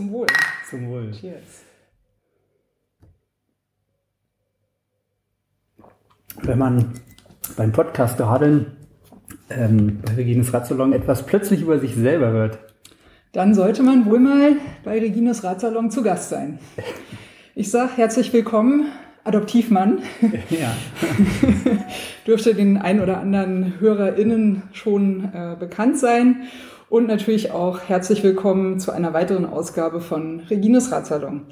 Zum Wohl. Zum Wohl. Cheers. Wenn man beim Podcast Radeln bei Regines Radsalon etwas plötzlich über sich selber hört, dann sollte man wohl mal bei Regines Radsalon zu Gast sein. Ich sage herzlich willkommen, Adoptivmann. Ja. Dürfte den ein oder anderen HörerInnen schon bekannt sein. Und natürlich auch herzlich willkommen zu einer weiteren Ausgabe von Regines Radsalon.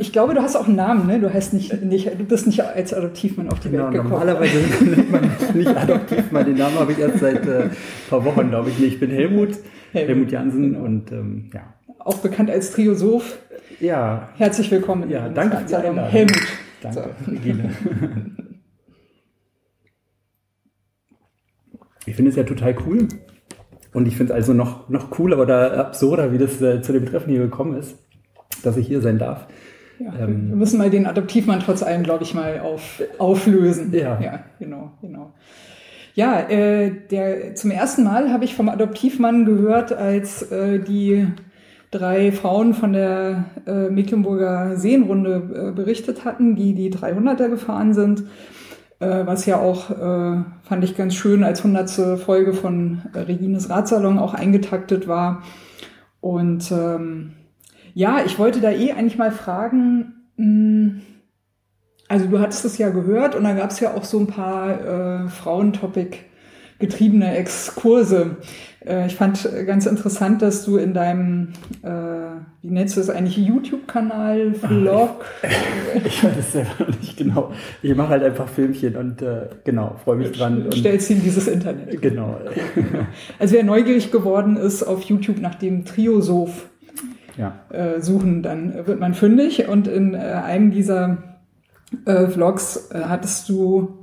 Ich glaube, du hast auch einen Namen, ne? Du heißt nicht, du bist nicht als Adoptivmann auf die Welt gekommen. Normalerweise nennt man nicht Adoptivmann. Den Namen habe ich erst seit ein paar Wochen, glaube ich. Ich bin Helmut Janssen, genau. Und ja. Auch bekannt als Triosoph. Ja. Herzlich willkommen. Ja, danke für die Einladung. Helmut. Danke, so. Regine. Ich finde es ja total cool. Und ich finde es also noch cooler oder absurder, wie das zu dem Treffen hier gekommen ist, dass ich hier sein darf. Ja, wir müssen mal den Adoptivmann trotz allem, glaube ich, mal auflösen. Ja, genau. Ja, zum ersten Mal habe ich vom Adoptivmann gehört, als die drei Frauen von der Mecklenburger Seenrunde berichtet hatten, die die 300er gefahren sind. Was ja auch, fand ich ganz schön, als 100. Folge von Regines Radsalon auch eingetaktet war. Und ja, ich wollte da eigentlich mal fragen, also du hattest es ja gehört und da gab es ja auch so ein paar Frauentopic getriebene Exkurse. Ich fand ganz interessant, dass du in deinem, wie nennst du das eigentlich, YouTube-Kanal, Vlog? Ich weiß es selber nicht genau. Ich mache halt einfach Filmchen und genau, freue mich dran. Stellst ihm dieses Internet. Genau. Also wer neugierig geworden ist auf YouTube nach dem Triosoph suchen, dann wird man fündig. Und in einem dieser Vlogs hattest du,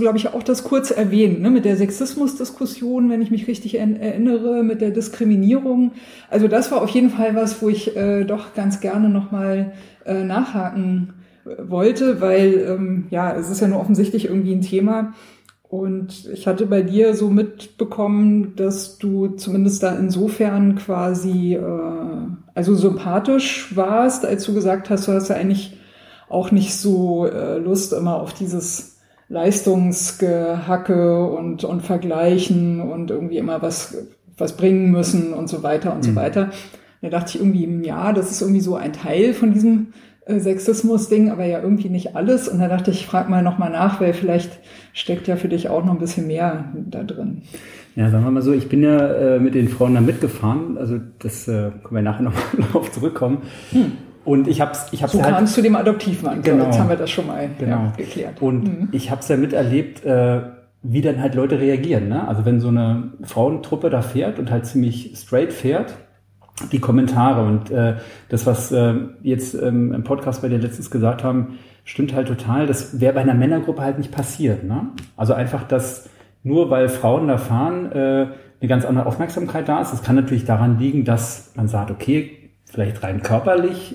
glaube ich, auch das kurz erwähnt, ne? Mit der Sexismusdiskussion, wenn ich mich richtig erinnere, mit der Diskriminierung. Also das war auf jeden Fall was, wo ich doch ganz gerne nochmal nachhaken wollte, weil es ist ja nur offensichtlich irgendwie ein Thema. Und ich hatte bei dir so mitbekommen, dass du zumindest da insofern quasi also sympathisch warst, als du gesagt hast, du hast ja eigentlich auch nicht so Lust immer auf dieses Leistungsgehacke und Vergleichen und irgendwie immer was bringen müssen und so weiter und so weiter. Da dachte ich irgendwie, ja, das ist irgendwie so ein Teil von diesem Sexismus-Ding, aber ja irgendwie nicht alles. Und da dachte ich, frag mal nochmal nach, weil vielleicht steckt ja für dich auch noch ein bisschen mehr da drin. Ja, sagen wir mal so, ich bin ja mit den Frauen da mitgefahren. Also das können wir nachher nochmal drauf zurückkommen. Und ich hab's so ja kamst zu dem Adoptivmann. Genau. Jetzt haben wir das schon mal geklärt. Und ich habe es ja miterlebt, wie dann halt Leute reagieren. Ne? Also wenn so eine Frauentruppe da fährt und halt ziemlich straight fährt, die Kommentare und das, was jetzt im Podcast bei dir letztens gesagt haben, stimmt halt total. Das wäre bei einer Männergruppe halt nicht passiert. Ne? Also einfach, dass nur weil Frauen da fahren, eine ganz andere Aufmerksamkeit da ist. Das kann natürlich daran liegen, dass man sagt, okay, vielleicht rein körperlich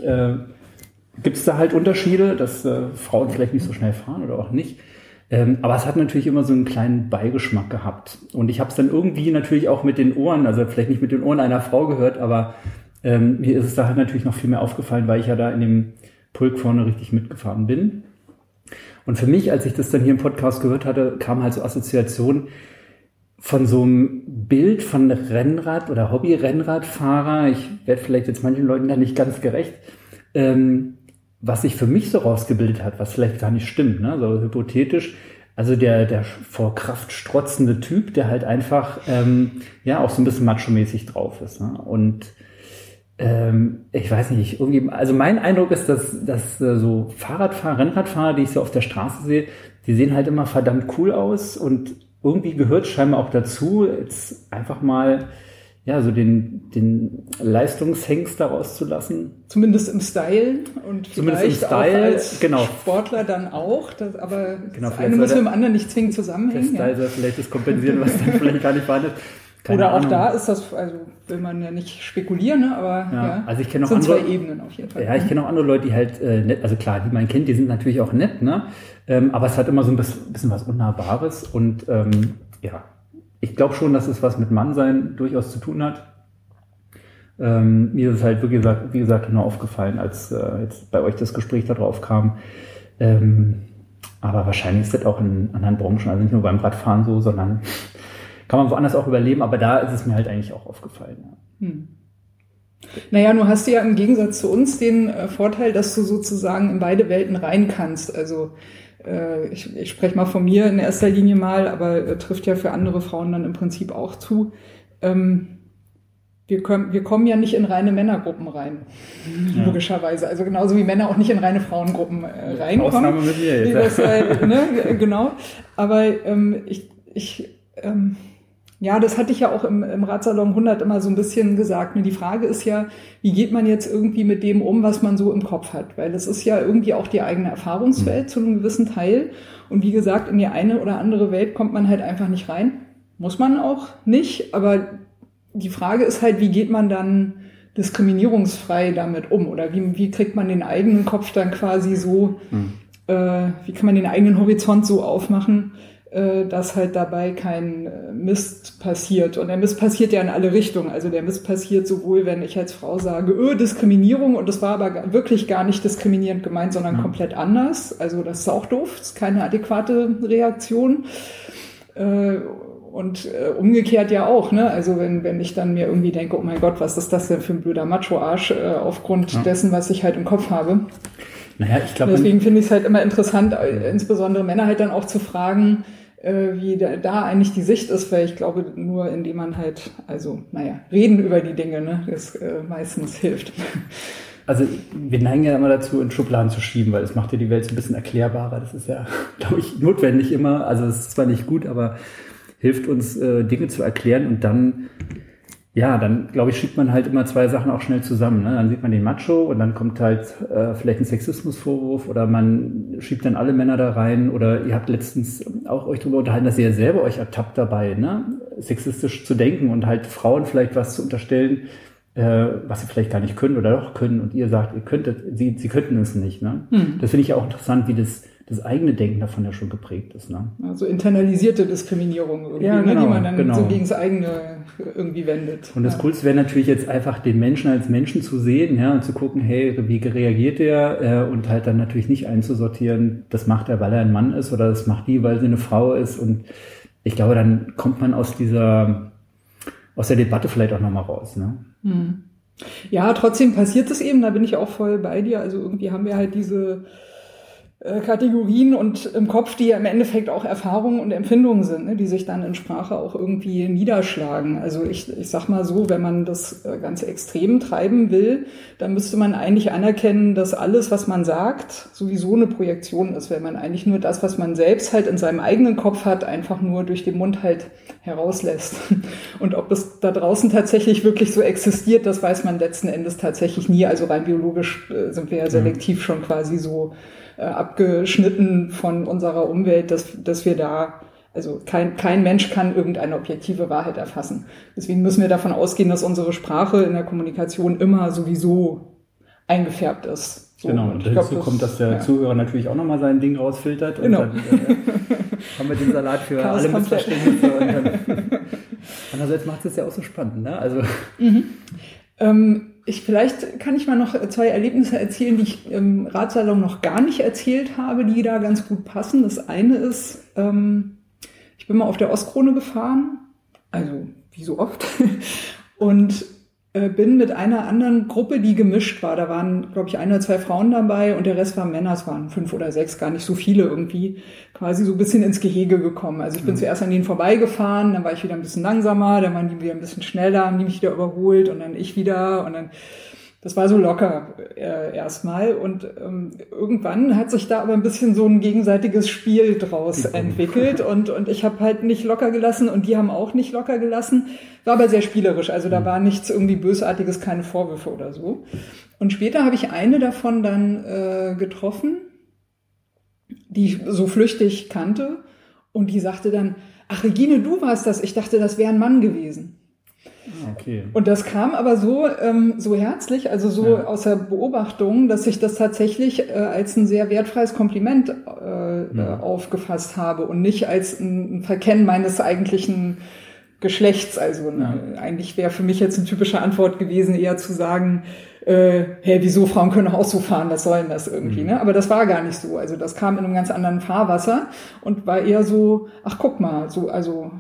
gibt es da halt Unterschiede, dass Frauen vielleicht nicht so schnell fahren oder auch nicht. Aber es hat natürlich immer so einen kleinen Beigeschmack gehabt. Und ich habe es dann irgendwie natürlich auch mit den Ohren, also vielleicht nicht mit den Ohren einer Frau gehört, aber mir ist es da halt natürlich noch viel mehr aufgefallen, weil ich ja da in dem Pulk vorne richtig mitgefahren bin. Und für mich, als ich das dann hier im Podcast gehört hatte, kam halt so Assoziationen von so einem Bild von Rennrad- oder Hobby-Rennradfahrer, ich werde vielleicht jetzt manchen Leuten da nicht ganz gerecht, was sich für mich so rausgebildet hat, was vielleicht gar nicht stimmt, ne? So hypothetisch, also der vor Kraft strotzende Typ, der halt einfach auch so ein bisschen macho-mäßig drauf ist, ne? Und ich weiß nicht, irgendwie, also mein Eindruck ist, dass so Fahrradfahrer, Rennradfahrer, die ich so auf der Straße sehe, die sehen halt immer verdammt cool aus und irgendwie gehört scheinbar auch dazu, jetzt einfach mal so den Leistungshengst daraus zu lassen. Zumindest im Style und vielleicht auch als Sportler dann auch. Aber das eine muss mit dem anderen nicht zwingend zusammenhängen. Der Style soll vielleicht das kompensieren, was dann vielleicht gar nicht vorhanden ist. Oder auch da ist das, also will man ja nicht spekulieren, ne? Aber also ich kenne auch andere, zwei Ebenen auf jeden Fall. Ja, ich kenne auch andere Leute, die halt nett, also klar, die man kennt, die sind natürlich auch nett, ne? Aber es hat immer so ein bisschen was Unnahbares und ich glaube schon, dass es was mit Mannsein durchaus zu tun hat. Mir ist es halt wirklich, wie gesagt, nur aufgefallen, als jetzt bei euch das Gespräch darauf kam. Aber wahrscheinlich ist das auch in anderen Branchen, also nicht nur beim Radfahren so, sondern kann man woanders auch überleben. Aber da ist es mir halt eigentlich auch aufgefallen. Ja. Hm. Naja, nur hast du ja im Gegensatz zu uns den Vorteil, dass du sozusagen in beide Welten rein kannst. Also ich spreche mal von mir in erster Linie mal, aber trifft ja für andere Frauen dann im Prinzip auch zu. Wir kommen ja nicht in reine Männergruppen rein, ja, logischerweise. Also genauso wie Männer auch nicht in reine Frauengruppen reinkommen. Ausnahme mit mir jetzt. Das, ne? Genau. Aber ja, das hatte ich ja auch im Radsalon 100 immer so ein bisschen gesagt. Die Frage ist ja, wie geht man jetzt irgendwie mit dem um, was man so im Kopf hat? Weil das ist ja irgendwie auch die eigene Erfahrungswelt zu einem gewissen Teil. Und wie gesagt, in die eine oder andere Welt kommt man halt einfach nicht rein. Muss man auch nicht. Aber die Frage ist halt, wie geht man dann diskriminierungsfrei damit um? Oder wie kriegt man den eigenen Kopf dann quasi so, wie kann man den eigenen Horizont so aufmachen, dass halt dabei kein Mist passiert. Und der Mist passiert ja in alle Richtungen. Also der Mist passiert sowohl, wenn ich als Frau sage, Diskriminierung, und das war aber wirklich gar nicht diskriminierend gemeint, sondern komplett anders. Also das ist auch doof, das ist keine adäquate Reaktion. Und umgekehrt ja auch, ne? Also wenn ich dann mir irgendwie denke, oh mein Gott, was ist das denn für ein blöder Macho-Arsch, aufgrund dessen, was ich halt im Kopf habe. Naja, ich glaube, deswegen finde ich es halt immer interessant, insbesondere Männer halt dann auch zu fragen, wie da eigentlich die Sicht ist, weil ich glaube, nur indem man halt, reden über die Dinge, ne, das meistens hilft. Also wir neigen ja immer dazu, in Schubladen zu schieben, weil das macht ja die Welt so ein bisschen erklärbarer. Das ist ja, glaube ich, notwendig immer. Also es ist zwar nicht gut, aber hilft uns, Dinge zu erklären, und dann, glaube ich, schiebt man halt immer zwei Sachen auch schnell zusammen. Ne? Dann sieht man den Macho und dann kommt halt vielleicht ein Sexismusvorwurf, oder man schiebt dann alle Männer da rein, oder ihr habt letztens auch euch darüber unterhalten, dass ihr ja selber euch ertappt dabei, ne, sexistisch zu denken und halt Frauen vielleicht was zu unterstellen, was sie vielleicht gar nicht können oder doch können, und ihr sagt, ihr könntet, sie könnten es nicht. Ne? Hm. Das finde ich ja auch interessant, wie das eigene Denken davon ja schon geprägt ist. Ne? Also internalisierte Diskriminierung irgendwie, ja, genau, ne, die man dann so gegen das eigene irgendwie wendet. Und das Coolste wäre natürlich jetzt einfach, den Menschen als Menschen zu sehen, ja, und zu gucken, hey, wie reagiert der, und halt dann natürlich nicht einzusortieren, das macht er, weil er ein Mann ist, oder das macht die, weil sie eine Frau ist. Und ich glaube, dann kommt man aus der Debatte vielleicht auch nochmal raus. Ne? Hm. Ja, trotzdem passiert es eben, da bin ich auch voll bei dir. Also irgendwie haben wir halt diese Kategorien und im Kopf, die ja im Endeffekt auch Erfahrungen und Empfindungen sind, ne, die sich dann in Sprache auch irgendwie niederschlagen. Also ich sag mal so, wenn man das Ganze extrem treiben will, dann müsste man eigentlich anerkennen, dass alles, was man sagt, sowieso eine Projektion ist, weil man eigentlich nur das, was man selbst halt in seinem eigenen Kopf hat, einfach nur durch den Mund halt herauslässt. Und ob es da draußen tatsächlich wirklich so existiert, das weiß man letzten Endes tatsächlich nie. Also rein biologisch sind wir ja selektiv schon quasi so abgeschnitten von unserer Umwelt, dass wir da, also kein Mensch kann irgendeine objektive Wahrheit erfassen. Deswegen müssen wir davon ausgehen, dass unsere Sprache in der Kommunikation immer sowieso eingefärbt ist. So. Genau, und dazu kommt, dass der Zuhörer natürlich auch nochmal sein Ding rausfiltert. Und dann haben wir den Salat für alle Missverständnisse. Andererseits macht es ja auch so spannend, ne? Also. Mhm. Vielleicht kann ich mal noch zwei Erlebnisse erzählen, die ich im Radsalon noch gar nicht erzählt habe, die da ganz gut passen. Das eine ist, ich bin mal auf der Ostkrone gefahren, also wie so oft, und bin mit einer anderen Gruppe, die gemischt war. Da waren, glaube ich, ein oder zwei Frauen dabei und der Rest waren Männer. Es waren 5 oder 6, gar nicht so viele irgendwie, quasi so ein bisschen ins Gehege gekommen. Also ich bin zuerst an denen vorbeigefahren, dann war ich wieder ein bisschen langsamer, dann waren die wieder ein bisschen schneller, haben die mich wieder überholt und dann ich wieder und dann. Das war so locker erstmal, und irgendwann hat sich da aber ein bisschen so ein gegenseitiges Spiel draus entwickelt, und ich habe halt nicht locker gelassen und die haben auch nicht locker gelassen. War aber sehr spielerisch, also da war nichts irgendwie Bösartiges, keine Vorwürfe oder so. Und später habe ich eine davon dann getroffen, die ich so flüchtig kannte, und die sagte dann, ach Regine, du warst das, ich dachte, das wäre ein Mann gewesen. Okay. Und das kam aber so herzlich, also so aus der Beobachtung, dass ich das tatsächlich als ein sehr wertfreies Kompliment aufgefasst habe und nicht als ein Verkennen meines eigentlichen Geschlechts. Also eigentlich wäre für mich jetzt eine typische Antwort gewesen, eher zu sagen, hey, wieso, Frauen können auch so fahren, was soll denn das irgendwie, ne? Aber das war gar nicht so. Also das kam in einem ganz anderen Fahrwasser und war eher so, ach guck mal, so, also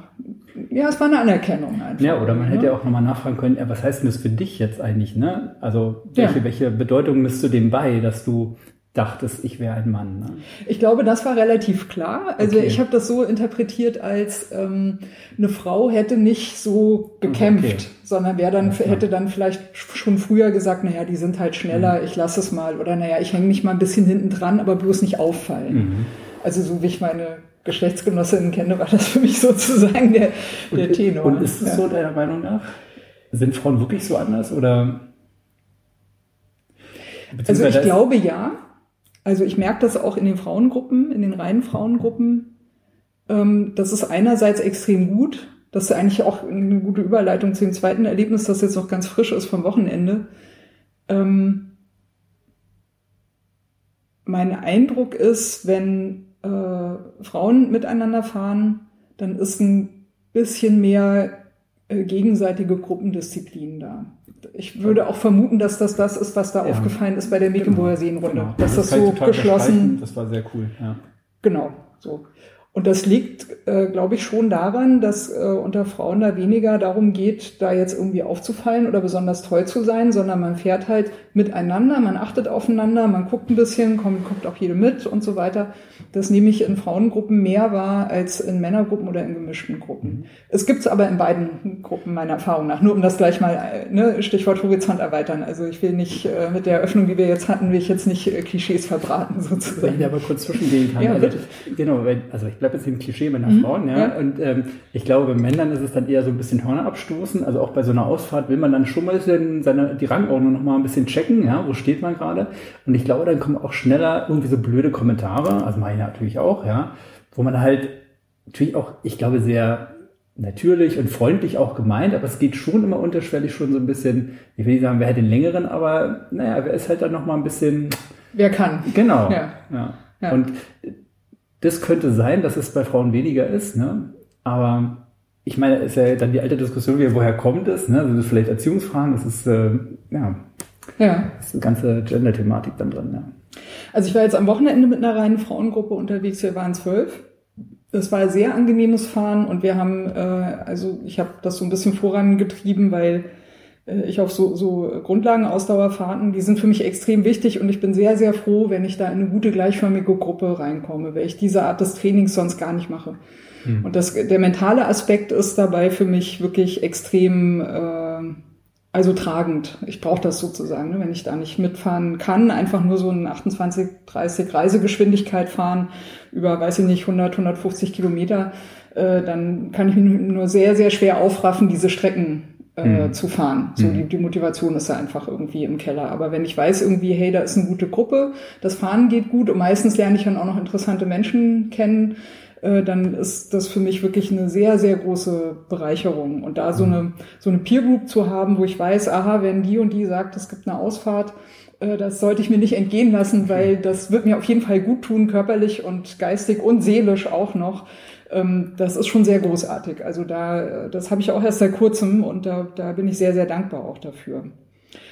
ja, es war eine Anerkennung einfach. Ja, oder man hätte ja auch nochmal nachfragen können, ja, was heißt denn das für dich jetzt eigentlich, ne? Also welche Bedeutung misst du dem bei, dass du dachtest, ich wäre ein Mann, ne? Ich glaube, das war relativ klar. Also ich habe das so interpretiert, als eine Frau hätte nicht so gekämpft, sondern hätte dann vielleicht schon früher gesagt, naja, die sind halt schneller, ich lasse es mal. Oder naja, ich hänge mich mal ein bisschen hinten dran, aber bloß nicht auffallen. Mhm. Also so wie ich meine Geschlechtsgenossinnen kenne, war das für mich sozusagen der Tenor. Und ist es so deiner Meinung nach? Sind Frauen wirklich so anders? Oder? Also ich glaube ja. Also ich merke das auch in den Frauengruppen, in den reinen Frauengruppen. Das ist einerseits extrem gut. Das ist eigentlich auch eine gute Überleitung zu dem zweiten Erlebnis, das jetzt noch ganz frisch ist vom Wochenende. Mein Eindruck ist, wenn Frauen miteinander fahren, dann ist ein bisschen mehr gegenseitige Gruppendisziplin da. Ich würde auch vermuten, dass das ist, was da aufgefallen ist bei der Mecklenburger Seenrunde. Genau. Dass das so geschlossen... Das war sehr cool, ja. Genau, so. Und das liegt, glaube ich, schon daran, dass unter Frauen da weniger darum geht, da jetzt irgendwie aufzufallen oder besonders toll zu sein, sondern man fährt halt miteinander, man achtet aufeinander, man guckt ein bisschen, guckt auch jede mit und so weiter. Das nehme ich in Frauengruppen mehr wahr als in Männergruppen oder in gemischten Gruppen. Mhm. Es gibt es aber in beiden Gruppen meiner Erfahrung nach, nur um das gleich mal, ne, Stichwort Horizont erweitern. Also ich will nicht mit der Eröffnung, die wir jetzt hatten, will ich jetzt nicht Klischees verbraten sozusagen. Wenn ich aber kurz zwischengehen kann. Ja, bitte. Genau, also ich bleibe jetzt im Klischee bei Frauen, ja. Und ich glaube, bei Männern ist es dann eher so ein bisschen Hörner abstoßen. Also auch bei so einer Ausfahrt will man dann schon mal die Rangordnung nochmal ein bisschen checken, ja, wo steht man gerade. Und ich glaube, dann kommen auch schneller irgendwie so blöde Kommentare, also meine natürlich auch, ja, wo man halt natürlich auch, ich glaube, sehr natürlich und freundlich auch gemeint, aber es geht schon immer unterschwellig schon so ein bisschen, ich will nicht sagen, wer hat den längeren, aber naja, wer ist halt dann nochmal ein bisschen... Wer kann. Genau. Ja. Und das könnte sein, dass es bei Frauen weniger ist, ne? Aber ich meine, ist ja dann die alte Diskussion wieder, woher kommt es, ne? Das ist vielleicht Erziehungsfragen, das ist ist eine ganze Gender-Thematik dann drin, ja. Also ich war jetzt am Wochenende mit einer reinen Frauengruppe unterwegs, wir waren 12. Es war ein sehr angenehmes Fahren und wir haben, also ich habe das so ein bisschen vorangetrieben, weil ich auf so Grundlagenausdauerfahrten, die sind für mich extrem wichtig und ich bin sehr, sehr froh, wenn ich da in eine gute, gleichförmige Gruppe reinkomme, weil ich diese Art des Trainings sonst gar nicht mache. Hm. Und der mentale Aspekt ist dabei für mich wirklich extrem tragend. Ich brauche das sozusagen, ne? Wenn ich da nicht mitfahren kann, einfach nur so eine 28, 30 Reisegeschwindigkeit fahren, über, weiß ich nicht, 100, 150 Kilometer, dann kann ich mich nur sehr, sehr schwer aufraffen, diese Strecken zu fahren. So die Motivation ist ja einfach irgendwie im Keller. Aber wenn ich weiß irgendwie, hey, da ist eine gute Gruppe, das Fahren geht gut und meistens lerne ich dann auch noch interessante Menschen kennen, dann ist das für mich wirklich eine sehr, sehr große Bereicherung. Und da so eine Peer Group zu haben, wo ich weiß, aha, wenn die und die sagt, es gibt eine Ausfahrt, das sollte ich mir nicht entgehen lassen, weil das wird mir auf jeden Fall gut tun, körperlich und geistig und seelisch auch noch. Das ist schon sehr großartig. Also das habe ich auch erst seit kurzem und da bin ich sehr, sehr dankbar auch dafür.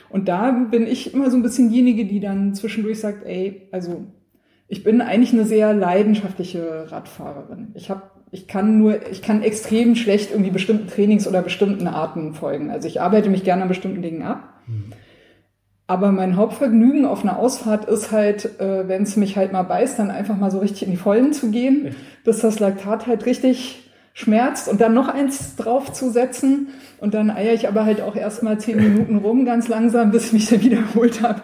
Und da bin ich immer so ein bisschen diejenige, die dann zwischendurch sagt, ey, also ich bin eigentlich eine sehr leidenschaftliche Radfahrerin. Ich kann extrem schlecht irgendwie bestimmten Trainings oder bestimmten Arten folgen. Also ich arbeite mich gerne an bestimmten Dingen ab. Aber mein Hauptvergnügen auf einer Ausfahrt ist halt, wenn es mich halt mal beißt, dann einfach mal so richtig in die Vollen zu gehen, bis das Laktat halt richtig schmerzt und dann noch eins draufzusetzen. Und dann eiere ich aber halt auch erstmal 10 Minuten rum, ganz langsam, bis ich mich dann wieder erholt habe.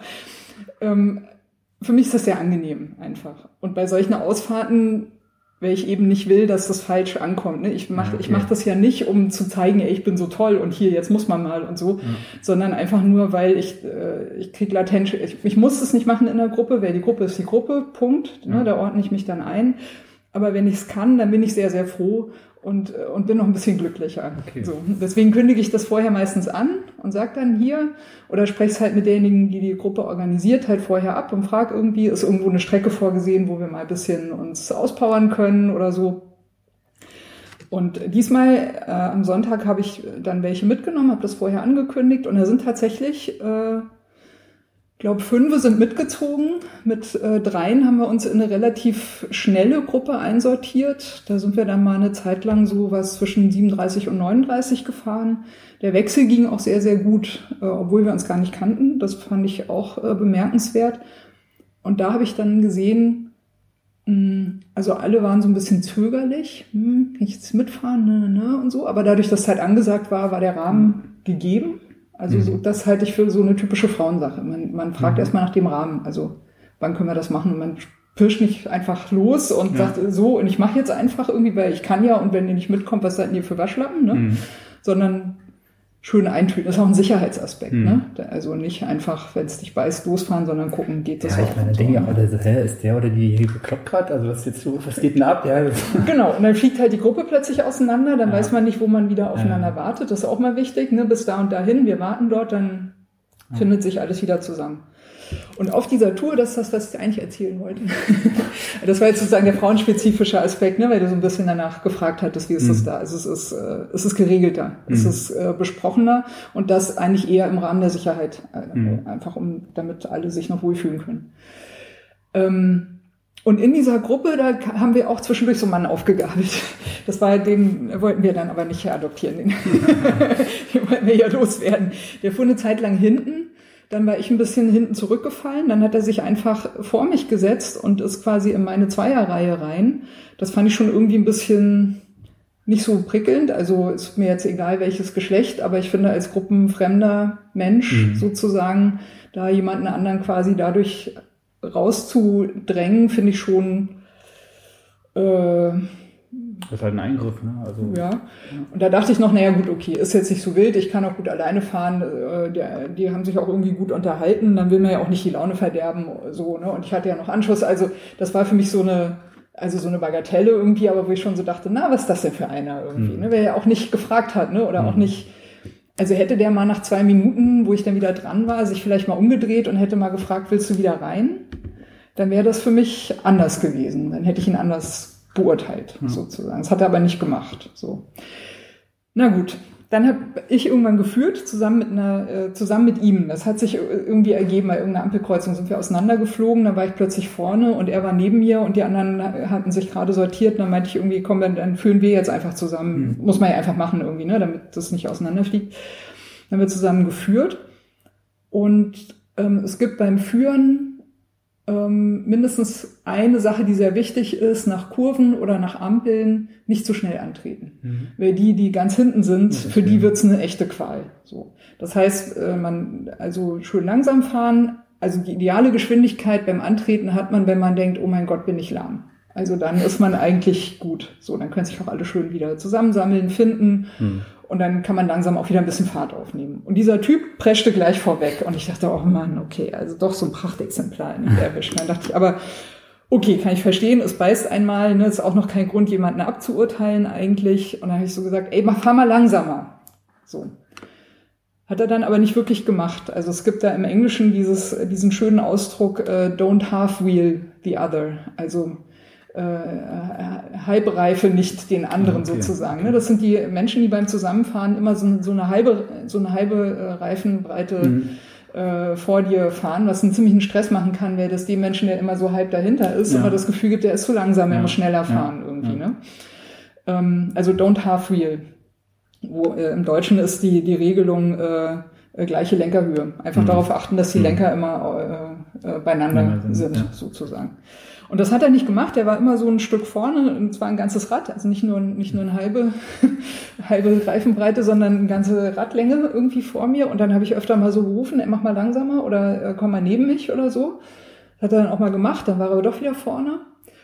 Für mich ist das sehr angenehm einfach. Und bei solchen Ausfahrten, weil ich eben nicht will, dass das falsch ankommt. Ne? Ich mach das ja nicht, um zu zeigen, ey, ich bin so toll und hier, jetzt muss man mal und so, sondern einfach nur, weil ich krieg latent, ich muss es nicht machen in der Gruppe, weil die Gruppe ist die Gruppe, Punkt. Ne? Da ordne ich mich dann ein. Aber wenn ich es kann, dann bin ich sehr, sehr froh und bin noch ein bisschen glücklicher. Okay. So. Deswegen kündige ich das vorher meistens an und sage dann hier oder spreche es halt mit denjenigen, die die Gruppe organisiert, halt vorher ab und frage irgendwie, ist irgendwo eine Strecke vorgesehen, wo wir mal ein bisschen uns auspowern können oder so. Und diesmal am Sonntag habe ich dann welche mitgenommen, habe das vorher angekündigt. Und da sind tatsächlich, ich glaube, 5 sind mitgezogen. Mit 3 haben wir uns in eine relativ schnelle Gruppe einsortiert. Da sind wir dann mal eine Zeit lang so was zwischen 37 und 39 gefahren. Der Wechsel ging auch sehr, sehr gut, obwohl wir uns gar nicht kannten. Das fand ich auch bemerkenswert. Und da habe ich dann gesehen, also alle waren so ein bisschen zögerlich, kann ich jetzt mitfahren, ne, und so. Aber dadurch, dass es halt angesagt war, war der Rahmen gegeben. Also so, das halte ich für so eine typische Frauensache. Man fragt erstmal nach dem Rahmen, also wann können wir das machen? Und man pirscht nicht einfach los und sagt so, und ich mache jetzt einfach irgendwie, weil ich kann ja, und wenn ihr nicht mitkommt, was seid ihr für Waschlappen? Ne? Sondern schön eintüten. Das ist auch ein Sicherheitsaspekt, ne? Also nicht einfach, wenn es dich beißt, losfahren, sondern gucken, geht das auch. Ich meine, denke ich auch, also, hä, ist der oder die bekloppt gerade? Also was jetzt so, was geht denn ab? Ja, genau, und dann fliegt halt die Gruppe plötzlich auseinander, dann weiß man nicht, wo man wieder aufeinander wartet. Das ist auch mal wichtig, ne? Bis da und dahin, wir warten dort, dann findet sich alles wieder zusammen. Und auf dieser Tour, das ist das, was ich eigentlich erzählen wollte. Das war jetzt sozusagen der frauenspezifische Aspekt, ne, weil du so ein bisschen danach gefragt hattest, wie ist das da? Also es ist geregelter, es ist besprochener und das eigentlich eher im Rahmen der Sicherheit, einfach um, damit alle sich noch wohlfühlen können. Und in dieser Gruppe, da haben wir auch zwischendurch so einen Mann aufgegabelt. Das war, den wollten wir dann aber nicht adoptieren. Den wollten wir ja loswerden. Der fuhr eine Zeit lang hinten. Dann war ich ein bisschen hinten zurückgefallen. Dann hat er sich einfach vor mich gesetzt und ist quasi in meine Zweierreihe rein. Das fand ich schon irgendwie ein bisschen nicht so prickelnd. Also ist mir jetzt egal, welches Geschlecht, aber ich finde, als gruppenfremder Mensch sozusagen, da jemanden anderen quasi dadurch rauszudrängen, finde ich schon... das ist halt ein Eingriff, ne? Also, ja. Und da dachte ich noch, naja gut, okay, ist jetzt nicht so wild, ich kann auch gut alleine fahren, die haben sich auch irgendwie gut unterhalten, dann will man ja auch nicht die Laune verderben, so, ne? Und ich hatte ja noch Anschluss, also das war für mich so eine Bagatelle irgendwie, aber wo ich schon so dachte, na, was ist das denn für einer irgendwie, ne? Wer ja auch nicht gefragt hat, ne? Oder auch nicht, also hätte der mal nach 2 Minuten, wo ich dann wieder dran war, sich vielleicht mal umgedreht und hätte mal gefragt, willst du wieder rein? Dann wäre das für mich anders gewesen, dann hätte ich ihn anders beurteilt, sozusagen. Das hat er aber nicht gemacht. So. Na gut, dann habe ich irgendwann geführt, zusammen mit ihm. Das hat sich irgendwie ergeben, bei irgendeiner Ampelkreuzung sind wir auseinandergeflogen, dann war ich plötzlich vorne und er war neben mir und die anderen hatten sich gerade sortiert. Und dann meinte ich irgendwie, komm, dann führen wir jetzt einfach zusammen. Muss man ja einfach machen irgendwie, ne, damit das nicht auseinanderfliegt. Dann haben wir zusammen geführt und es gibt beim Führen mindestens eine Sache, die sehr wichtig ist, nach Kurven oder nach Ampeln nicht zu schnell antreten. Weil die ganz hinten sind, für die wird's eine echte Qual. So. Das heißt, also schön langsam fahren. Also die ideale Geschwindigkeit beim Antreten hat man, wenn man denkt, oh mein Gott, bin ich lahm. Also dann ist man eigentlich gut. So, dann können sich auch alle schön wieder zusammensammeln, finden. Und dann kann man langsam auch wieder ein bisschen Fahrt aufnehmen. Und dieser Typ preschte gleich vorweg. Und ich dachte, oh Mann, okay, also doch so ein Prachtexemplar in der Wisch. Dann dachte ich, aber okay, kann ich verstehen, es beißt einmal, ne, ist auch noch kein Grund, jemanden abzuurteilen eigentlich. Und dann habe ich so gesagt, ey, fahr mal langsamer. So. Hat er dann aber nicht wirklich gemacht. Also es gibt da im Englischen diesen schönen Ausdruck, don't half-wheel the other. Also halbreife nicht den anderen sozusagen. Okay. Das sind die Menschen, die beim Zusammenfahren immer so eine halbe Reifenbreite vor dir fahren, was einen ziemlichen Stress machen kann, weil das dem Menschen, der immer so halb dahinter ist, immer das Gefühl gibt, der ist zu langsam, er muss schneller fahren irgendwie. Ne? Also don't half wheel. Wo im Deutschen ist die Regelung gleiche Lenkerhöhe. Einfach darauf achten, dass die Lenker immer beieinander sind sozusagen. Und das hat er nicht gemacht, er war immer so ein Stück vorne, und zwar ein ganzes Rad, also nicht nur eine halbe Reifenbreite, sondern eine ganze Radlänge irgendwie vor mir. Und dann habe ich öfter mal so gerufen, mach mal langsamer oder komm mal neben mich oder so. Das hat er dann auch mal gemacht, dann war er aber doch wieder vorne.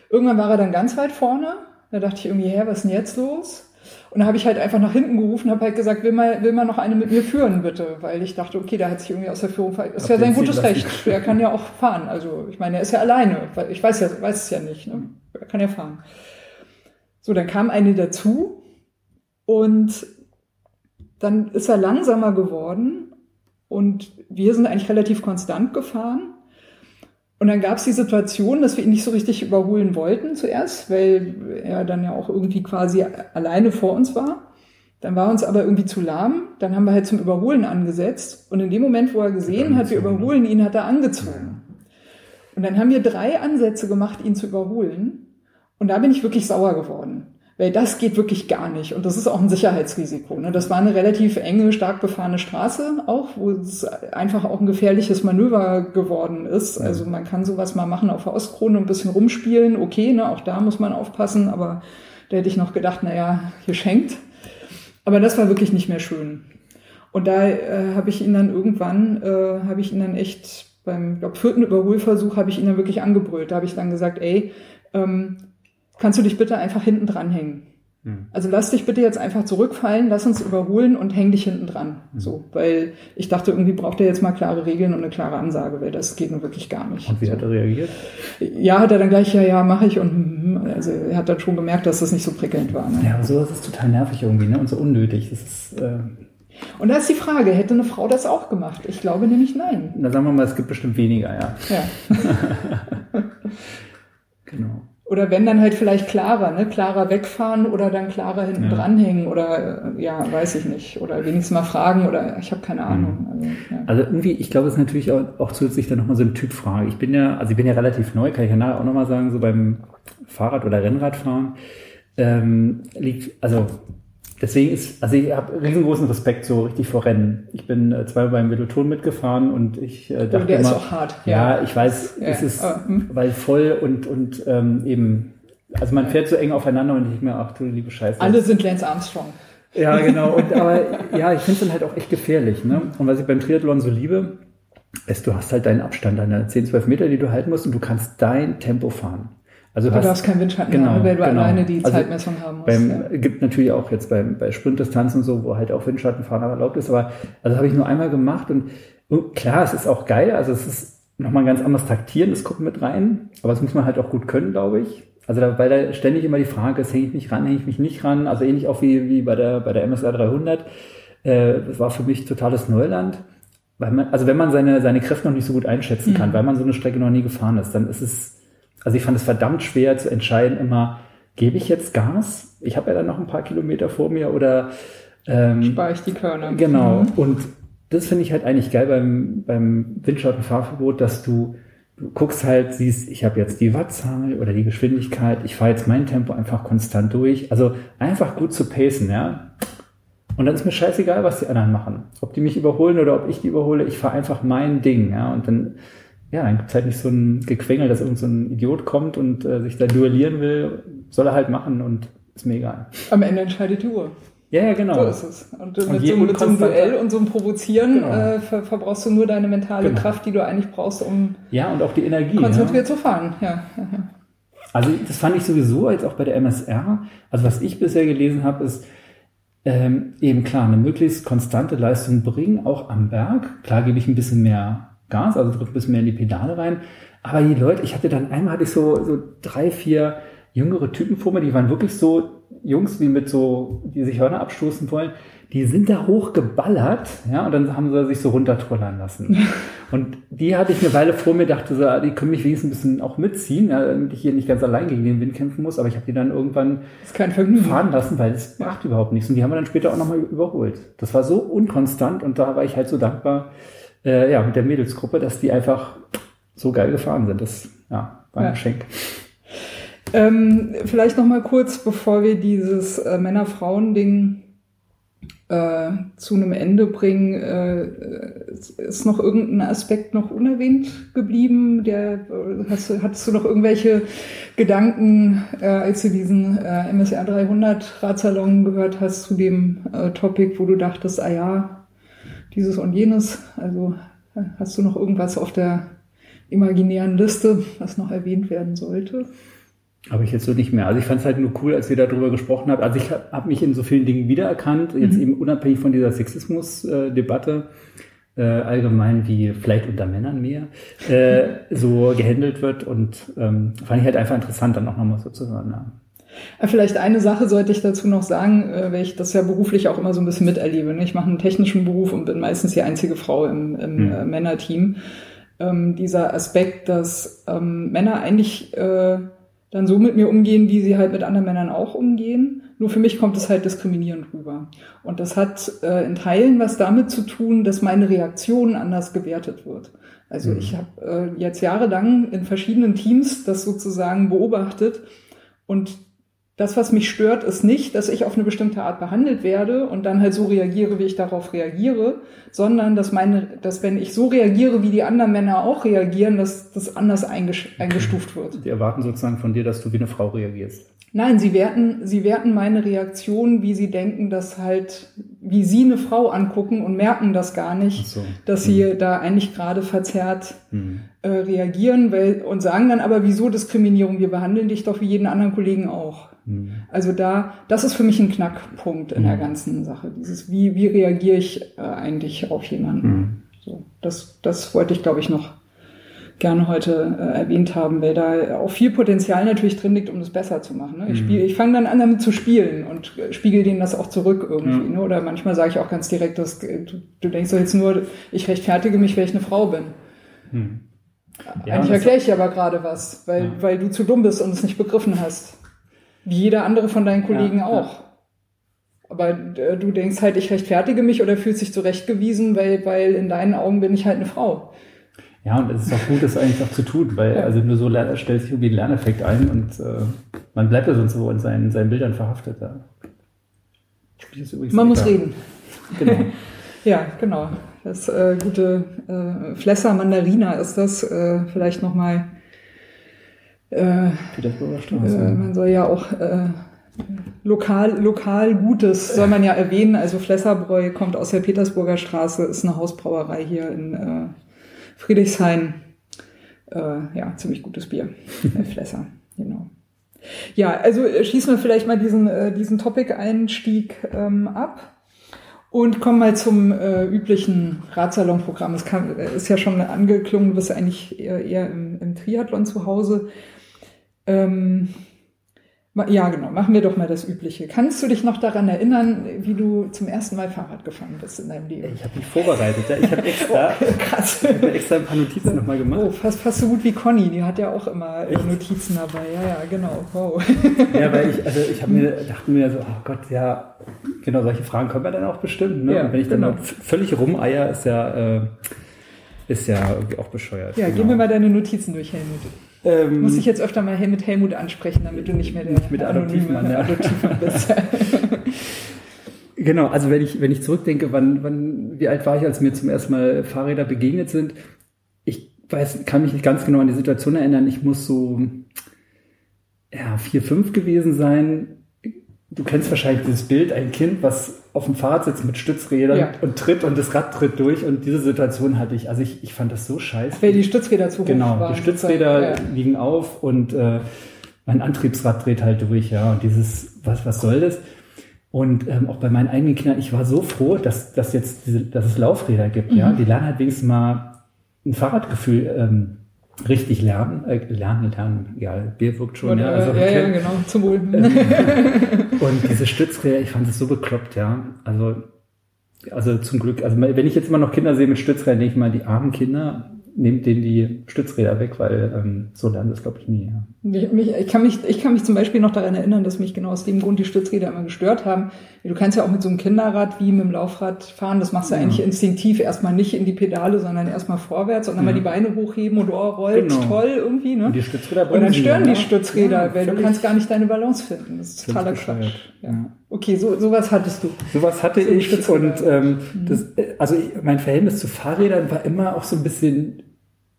Irgendwann war er dann ganz weit vorne, da dachte ich irgendwie, hä, was ist denn jetzt los? Und da habe ich halt einfach nach hinten gerufen, habe halt gesagt, will mal noch eine mit mir führen, bitte? Weil ich dachte, okay, da hat sich irgendwie aus der Führung verhalten. Ist ja sein gutes Recht. Er kann ja auch fahren. Also ich meine, er ist ja alleine. Ich weiß es ja nicht. Ne? Er kann ja fahren. So, dann kam eine dazu und dann ist er langsamer geworden und wir sind eigentlich relativ konstant gefahren. Und dann gab es die Situation, dass wir ihn nicht so richtig überholen wollten zuerst, weil er dann ja auch irgendwie quasi alleine vor uns war. Dann war uns aber irgendwie zu lahm. Dann haben wir halt zum Überholen angesetzt. Und in dem Moment, wo er gesehen hat, wir überholen ihn, hat er angezogen. Und dann haben wir 3 Ansätze gemacht, ihn zu überholen. Und da bin ich wirklich sauer geworden. Weil das geht wirklich gar nicht. Und das ist auch ein Sicherheitsrisiko. Ne? Das war eine relativ enge, stark befahrene Straße auch, wo es einfach auch ein gefährliches Manöver geworden ist. Also man kann sowas mal machen auf der Ostkrone, ein bisschen rumspielen. Okay, ne? Auch da muss man aufpassen. Aber da hätte ich noch gedacht, naja, hier schenkt. Aber das war wirklich nicht mehr schön. Und da habe ich ihn dann echt beim, glaube, 4. Überholversuch habe ich ihn dann wirklich angebrüllt. Da habe ich dann gesagt, ey, kannst du dich bitte einfach hinten dran hängen? Mhm. Also lass dich bitte jetzt einfach zurückfallen, lass uns überholen und häng dich hinten dran. Mhm. So, weil ich dachte, irgendwie braucht er jetzt mal klare Regeln und eine klare Ansage, weil das geht nun wirklich gar nicht. Und wie hat er reagiert? Ja, hat er dann gleich, ja, mache ich. Und also er hat dann schon gemerkt, dass das nicht so prickelnd war. Ne? Ja, aber sowas ist total nervig irgendwie, ne? Und so unnötig. Das ist... Und da ist die Frage, hätte eine Frau das auch gemacht? Ich glaube nämlich nein. Na, sagen wir mal, es gibt bestimmt weniger, ja. Genau. Oder wenn, dann halt vielleicht klarer, ne? Klarer wegfahren oder dann klarer hinten dranhängen oder, ja, weiß ich nicht. Oder wenigstens mal fragen oder ich habe keine Ahnung. Also irgendwie, ich glaube, es ist natürlich auch zusätzlich dann nochmal so eine Typfrage. Ich bin ja relativ neu, kann ich ja nachher auch nochmal sagen, so beim Fahrrad- oder Rennradfahren deswegen ist, also ich habe riesengroßen Respekt so richtig vor Rennen. Ich bin 2 beim Velothon mitgefahren und ich dachte immer... Der ist auch hart. Ja, ich weiß, es ist weil voll und eben... Also man fährt so eng aufeinander und ich mir, ach du liebe Scheiße. Alle sind Lance Armstrong. Ja, genau. Aber ich finde es dann halt auch echt gefährlich. Ne? Und was ich beim Triathlon so liebe, ist, du hast halt deinen Abstand, deine 10, 12 Meter, die du halten musst und du kannst dein Tempo fahren. Also du darfst keinen Windschatten haben, weil du alleine die Zeitmessung haben musst. Gibt natürlich auch jetzt bei Sprintdistanzen und so, wo halt auch Windschattenfahren erlaubt ist, aber also habe ich nur einmal gemacht und klar, es ist auch geil, also es ist nochmal ein ganz anderes Taktieren, das gucken mit rein, aber das muss man halt auch gut können, glaube ich. Also weil da ständig immer die Frage ist, hänge ich mich ran, hänge ich mich nicht ran, also ähnlich auch wie bei der MSR 300. Das war für mich totales Neuland. Weil man, also wenn man seine Kräfte noch nicht so gut einschätzen kann, weil man so eine Strecke noch nie gefahren ist, dann ist es... Also ich fand es verdammt schwer zu entscheiden immer, gebe ich jetzt Gas? Ich habe ja dann noch ein paar Kilometer vor mir oder... spare ich die Körner. Genau. Und das finde ich halt eigentlich geil beim Windschattenfahrverbot, dass du guckst halt, siehst, ich habe jetzt die Wattzahl oder die Geschwindigkeit, ich fahre jetzt mein Tempo einfach konstant durch. Also einfach gut zu pacen, ja. Und dann ist mir scheißegal, was die anderen machen. Ob die mich überholen oder ob ich die überhole, ich fahre einfach mein Ding, ja. Und dann gibt es halt nicht so ein Gequengel, dass irgend so ein Idiot kommt und sich da duellieren will. Soll er halt machen und ist mir egal. Am Ende entscheidet die Uhr. Ja, genau. So ist es. Und mit so einem Duell und so einem Provozieren verbrauchst du nur deine mentale Kraft, die du eigentlich brauchst, um und auch die Energie konzentriert zu fahren. Ja. Also das fand ich sowieso jetzt auch bei der MSR. Also was ich bisher gelesen habe, ist, eben klar, eine möglichst konstante Leistung bringen, auch am Berg. Klar gebe ich ein bisschen mehr Gas, also drückt ein bisschen mehr in die Pedale rein. Aber die Leute, einmal hatte ich so 3, 4 jüngere Typen vor mir, die waren wirklich so Jungs, die sich Hörner abstoßen wollen, die sind da hochgeballert, ja, und dann haben sie sich so runtertrollern lassen. Und die hatte ich eine Weile vor mir, dachte so, die können mich wenigstens ein bisschen auch mitziehen, ja, damit ich hier nicht ganz allein gegen den Wind kämpfen muss, aber ich habe die dann irgendwann fahren lassen, weil das macht überhaupt nichts. Und die haben wir dann später auch nochmal überholt. Das war so unkonstant und da war ich halt so dankbar, mit der Mädelsgruppe, dass die einfach so geil gefahren sind. Das war ein Geschenk. Vielleicht noch mal kurz, bevor wir dieses Männer-Frauen-Ding zu einem Ende bringen, ist noch irgendein Aspekt noch unerwähnt geblieben? Hattest du noch irgendwelche Gedanken, als du diesen MSR 300 Radsalon gehört hast, zu dem Topic, wo du dachtest, dieses und jenes, also hast du noch irgendwas auf der imaginären Liste, was noch erwähnt werden sollte? Habe ich jetzt so nicht mehr. Also ich fand es halt nur cool, als ihr darüber gesprochen habt. Also ich habe mich in so vielen Dingen wiedererkannt, jetzt eben unabhängig von dieser Sexismus-Debatte, allgemein wie vielleicht unter Männern mehr, so gehandelt wird und fand ich halt einfach interessant, dann auch nochmal so zu hören. Ja. Vielleicht eine Sache sollte ich dazu noch sagen, weil ich das ja beruflich auch immer so ein bisschen miterlebe. Ich mache einen technischen Beruf und bin meistens die einzige Frau im Männerteam. dieser Aspekt, dass Männer eigentlich dann so mit mir umgehen, wie sie halt mit anderen Männern auch umgehen. Nur für mich kommt es halt diskriminierend rüber. Und das hat in Teilen was damit zu tun, dass meine Reaktion anders gewertet wird. Also ich habe jetzt jahrelang in verschiedenen Teams das sozusagen beobachtet. Und das, was mich stört, ist nicht, dass ich auf eine bestimmte Art behandelt werde und dann halt so reagiere, wie ich darauf reagiere, sondern dass wenn ich so reagiere, wie die anderen Männer auch reagieren, dass das anders eingestuft wird. Die erwarten sozusagen von dir, dass du wie eine Frau reagierst. Nein, sie werten meine Reaktion, wie sie denken, dass halt, wie sie eine Frau angucken und merken das gar nicht, ach so, dass sie da eigentlich gerade verzerrt reagieren und sagen dann aber, wieso Diskriminierung? Wir behandeln dich doch wie jeden anderen Kollegen auch. Also das ist für mich ein Knackpunkt in der ganzen Sache. Dieses, wie reagiere ich eigentlich auf jemanden? So, das wollte ich, glaube ich, noch gerne heute erwähnt haben, weil da auch viel Potenzial natürlich drin liegt, um das besser zu machen. Ne? Ich fange dann an, damit zu spielen und spiegel denen das auch zurück irgendwie. Ja. Ne? Oder manchmal sage ich auch ganz direkt, dass du denkst doch jetzt nur, ich rechtfertige mich, weil ich eine Frau bin. Ja, eigentlich erkläre ich aber gerade was, weil du zu dumm bist und es nicht begriffen hast. Wie jeder andere von deinen Kollegen auch. Aber du denkst halt, ich rechtfertige mich oder fühlst dich zurechtgewiesen, weil in deinen Augen bin ich halt eine Frau. Ja, und es ist auch gut, das eigentlich auch zu tun, weil also nur so stellt sich irgendwie ein Lerneffekt ein und man bleibt ja sonst so in seinen Bildern verhaftet. Ja. Man muss reden. Genau. Ja, genau. Das gute Flessa Mandarina ist das. Vielleicht nochmal. Man soll ja auch lokal Gutes soll man ja erwähnen. Also Flessa Bräu kommt aus der Petersburger Straße, ist eine Hausbrauerei hier in Friedrichshain, ziemlich gutes Bier, Flessa, genau. Ja, also schießen wir vielleicht mal diesen Topic-Einstieg ab und kommen mal zum üblichen Radsalon-Programm. Es ist ja schon angeklungen, du bist eigentlich eher im Triathlon zu Hause. Ja, genau, machen wir doch mal das Übliche. Kannst du dich noch daran erinnern, wie du zum ersten Mal Fahrrad gefahren bist in deinem Leben? Ich habe mich vorbereitet, ja. Ich habe extra ein paar Notizen nochmal gemacht. Oh, fast so gut wie Conny, die hat ja auch immer Notizen dabei. Ja, genau, wow. Ja, weil ich dachte mir so, oh Gott, ja, genau, solche Fragen können wir dann auch bestimmt. Ne? Ja, und wenn ich dann völlig rumeier, ist ja irgendwie auch bescheuert. Ja, gehen wir mal deine Notizen durch, Helmut. Muss ich jetzt öfter mal mit Helmut ansprechen, damit du nicht mehr der Adoptivmann bist. Genau, also wenn ich zurückdenke, wie alt war ich, als mir zum ersten Mal Fahrräder begegnet sind? Ich kann mich nicht ganz genau an die Situation erinnern. Ich muss so 4, 5 gewesen sein. Du kennst wahrscheinlich dieses Bild, ein Kind, was auf dem Fahrrad sitzt mit Stützrädern und tritt und das Rad tritt durch und diese Situation hatte ich. Also ich fand das so scheiße. Weil die Stützräder zu hoch waren. Genau, die Stützräder liegen auf und mein Antriebsrad dreht halt durch. Ja, und dieses, was soll das? Und auch bei meinen eigenen Kindern, ich war so froh, dass es Laufräder gibt. Mhm. Ja, die lernen halt wenigstens mal ein Fahrradgefühl richtig lernen, ja, Bier wirkt schon, und, also, genau, zum Wohl. Und diese Stützräder, ich fand es so bekloppt, Also zum Glück, also wenn ich jetzt immer noch Kinder sehe mit Stützrädern, denke ich mal, die armen Kinder, nehmt denen die Stützräder weg, weil so lernen das, glaube ich, nie. Ja. Ich kann mich zum Beispiel noch daran erinnern, dass mich genau aus dem Grund die Stützräder immer gestört haben. Du kannst ja auch mit so einem Kinderrad wie mit dem Laufrad fahren, das machst du eigentlich instinktiv erstmal nicht in die Pedale, sondern erstmal vorwärts und dann mal die Beine hochheben und rollt toll irgendwie. Ne? Und die Stützräder und dann stören die Stützräder, weil du kannst gar nicht deine Balance finden. Das ist totaler Quatsch. Ja. Okay, sowas hattest du. Sowas hatte ich und mein Verhältnis zu Fahrrädern war immer auch so ein bisschen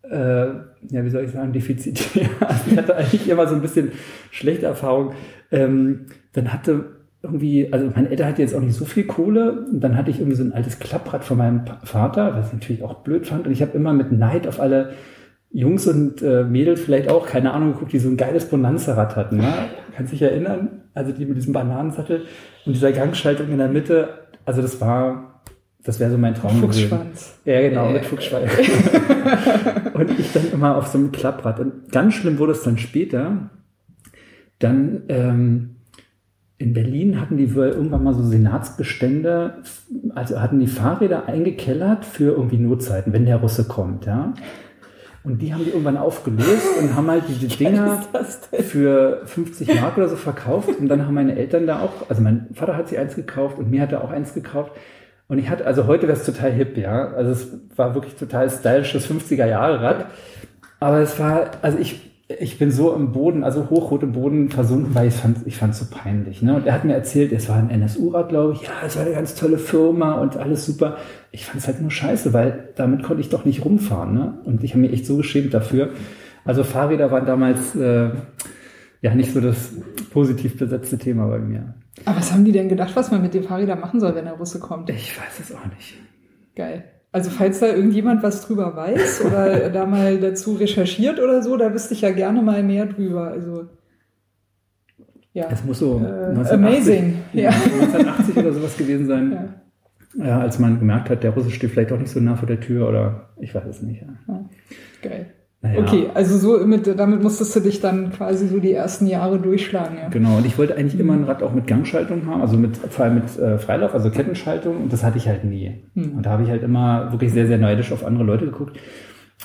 wie soll ich sagen, defizitär. Ich hatte eigentlich immer so ein bisschen schlechte Erfahrung. Dann hatte irgendwie, also mein Eltern hatte jetzt auch nicht so viel Kohle und dann hatte ich irgendwie so ein altes Klapprad von meinem Vater, was ich natürlich auch blöd fand und ich habe immer mit Neid auf alle Jungs und Mädels vielleicht auch, keine Ahnung, geguckt, die so ein geiles Bonanza-Rad hatten. Ne? Kannst dich erinnern? Also die mit diesem Bananensattel und dieser Gangschaltung in der Mitte. Also das wäre so mein Traum gewesen. Fuchsschwanz. Ja, genau, mit Fuchsschwanz. Und ich dann immer auf so einem Klapprad. Und ganz schlimm wurde es dann später. Dann in Berlin hatten die irgendwann mal so Senatsbestände, also hatten die Fahrräder eingekellert für irgendwie Notzeiten, wenn der Russe kommt, ja. Und die haben die irgendwann aufgelöst und haben halt diese Dinger für 50 Mark oder so verkauft. Und dann haben meine Eltern da auch, also mein Vater hat sich eins gekauft und mir hat er auch eins gekauft. Und ich hatte, also heute wäre es total hip, ja. Also es war wirklich total stylisches 50er-Jahre-Rad. Aber es war, also ich bin so im Boden, also hochrot im Boden versunken, weil ich fand es so peinlich. Ne? Und er hat mir erzählt, es war ein NSU-Rad, glaube ich. Ja, es war eine ganz tolle Firma und alles super. Ich fand es halt nur scheiße, weil damit konnte ich doch nicht rumfahren. Ne? Und ich habe mich echt so geschämt dafür. Also Fahrräder waren damals ja nicht so das positiv besetzte Thema bei mir. Aber was haben die denn gedacht, was man mit dem Fahrräder machen soll, wenn der Russe kommt? Ich weiß es auch nicht. Geil. Also falls da irgendjemand was drüber weiß oder da mal dazu recherchiert oder so, da wüsste ich ja gerne mal mehr drüber. Also ja, das muss so 1980 oder sowas gewesen sein, ja. Ja, als man gemerkt hat, der Russe steht vielleicht auch nicht so nah vor der Tür oder ich weiß es nicht. Ja. Ja. Geil. Naja. Okay, also so damit musstest du dich dann quasi so die ersten Jahre durchschlagen. Ja? Genau, und ich wollte eigentlich immer ein Rad auch mit Gangschaltung haben, also vor allem mit Freilauf, also Kettenschaltung, und das hatte ich halt nie. Mhm. Und da habe ich halt immer wirklich sehr, sehr neidisch auf andere Leute geguckt.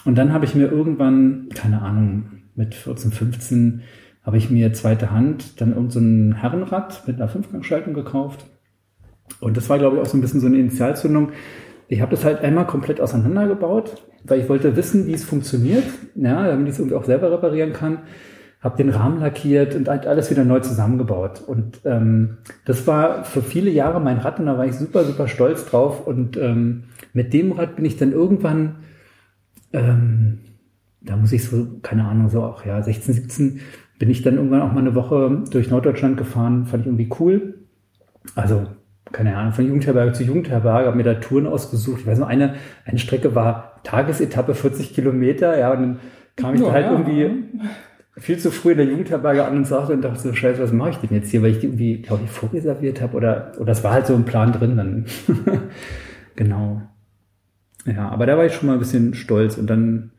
Und dann habe ich mir irgendwann, keine Ahnung, mit 14, 15 habe ich mir zweite Hand dann irgend so ein Herrenrad mit einer Fünfgangschaltung gekauft. Und das war, glaube ich, auch so ein bisschen so eine Initialzündung. Ich habe das halt einmal komplett auseinandergebaut, weil ich wollte wissen, wie es funktioniert, ja, damit ich es irgendwie auch selber reparieren kann. Habe den Rahmen lackiert und halt alles wieder neu zusammengebaut. Und das war für viele Jahre mein Rad und da war ich super, super stolz drauf. Und mit dem Rad bin ich dann irgendwann, da muss ich so, keine Ahnung, so auch ja 16, 17, bin ich dann irgendwann auch mal eine Woche durch Norddeutschland gefahren. Fand ich irgendwie cool. Also keine Ahnung, von Jugendherberge zu Jugendherberge, habe mir da Touren ausgesucht. Ich weiß noch, eine Strecke war Tagesetappe 40 Kilometer, ja, und dann kam ich da halt irgendwie viel zu früh in der Jugendherberge an und sagte und dachte so, scheiße, was mache ich denn jetzt hier, weil ich die irgendwie, glaube ich, vorreserviert habe oder es war halt so ein Plan drin dann. Genau. Ja, aber da war ich schon mal ein bisschen stolz und dann,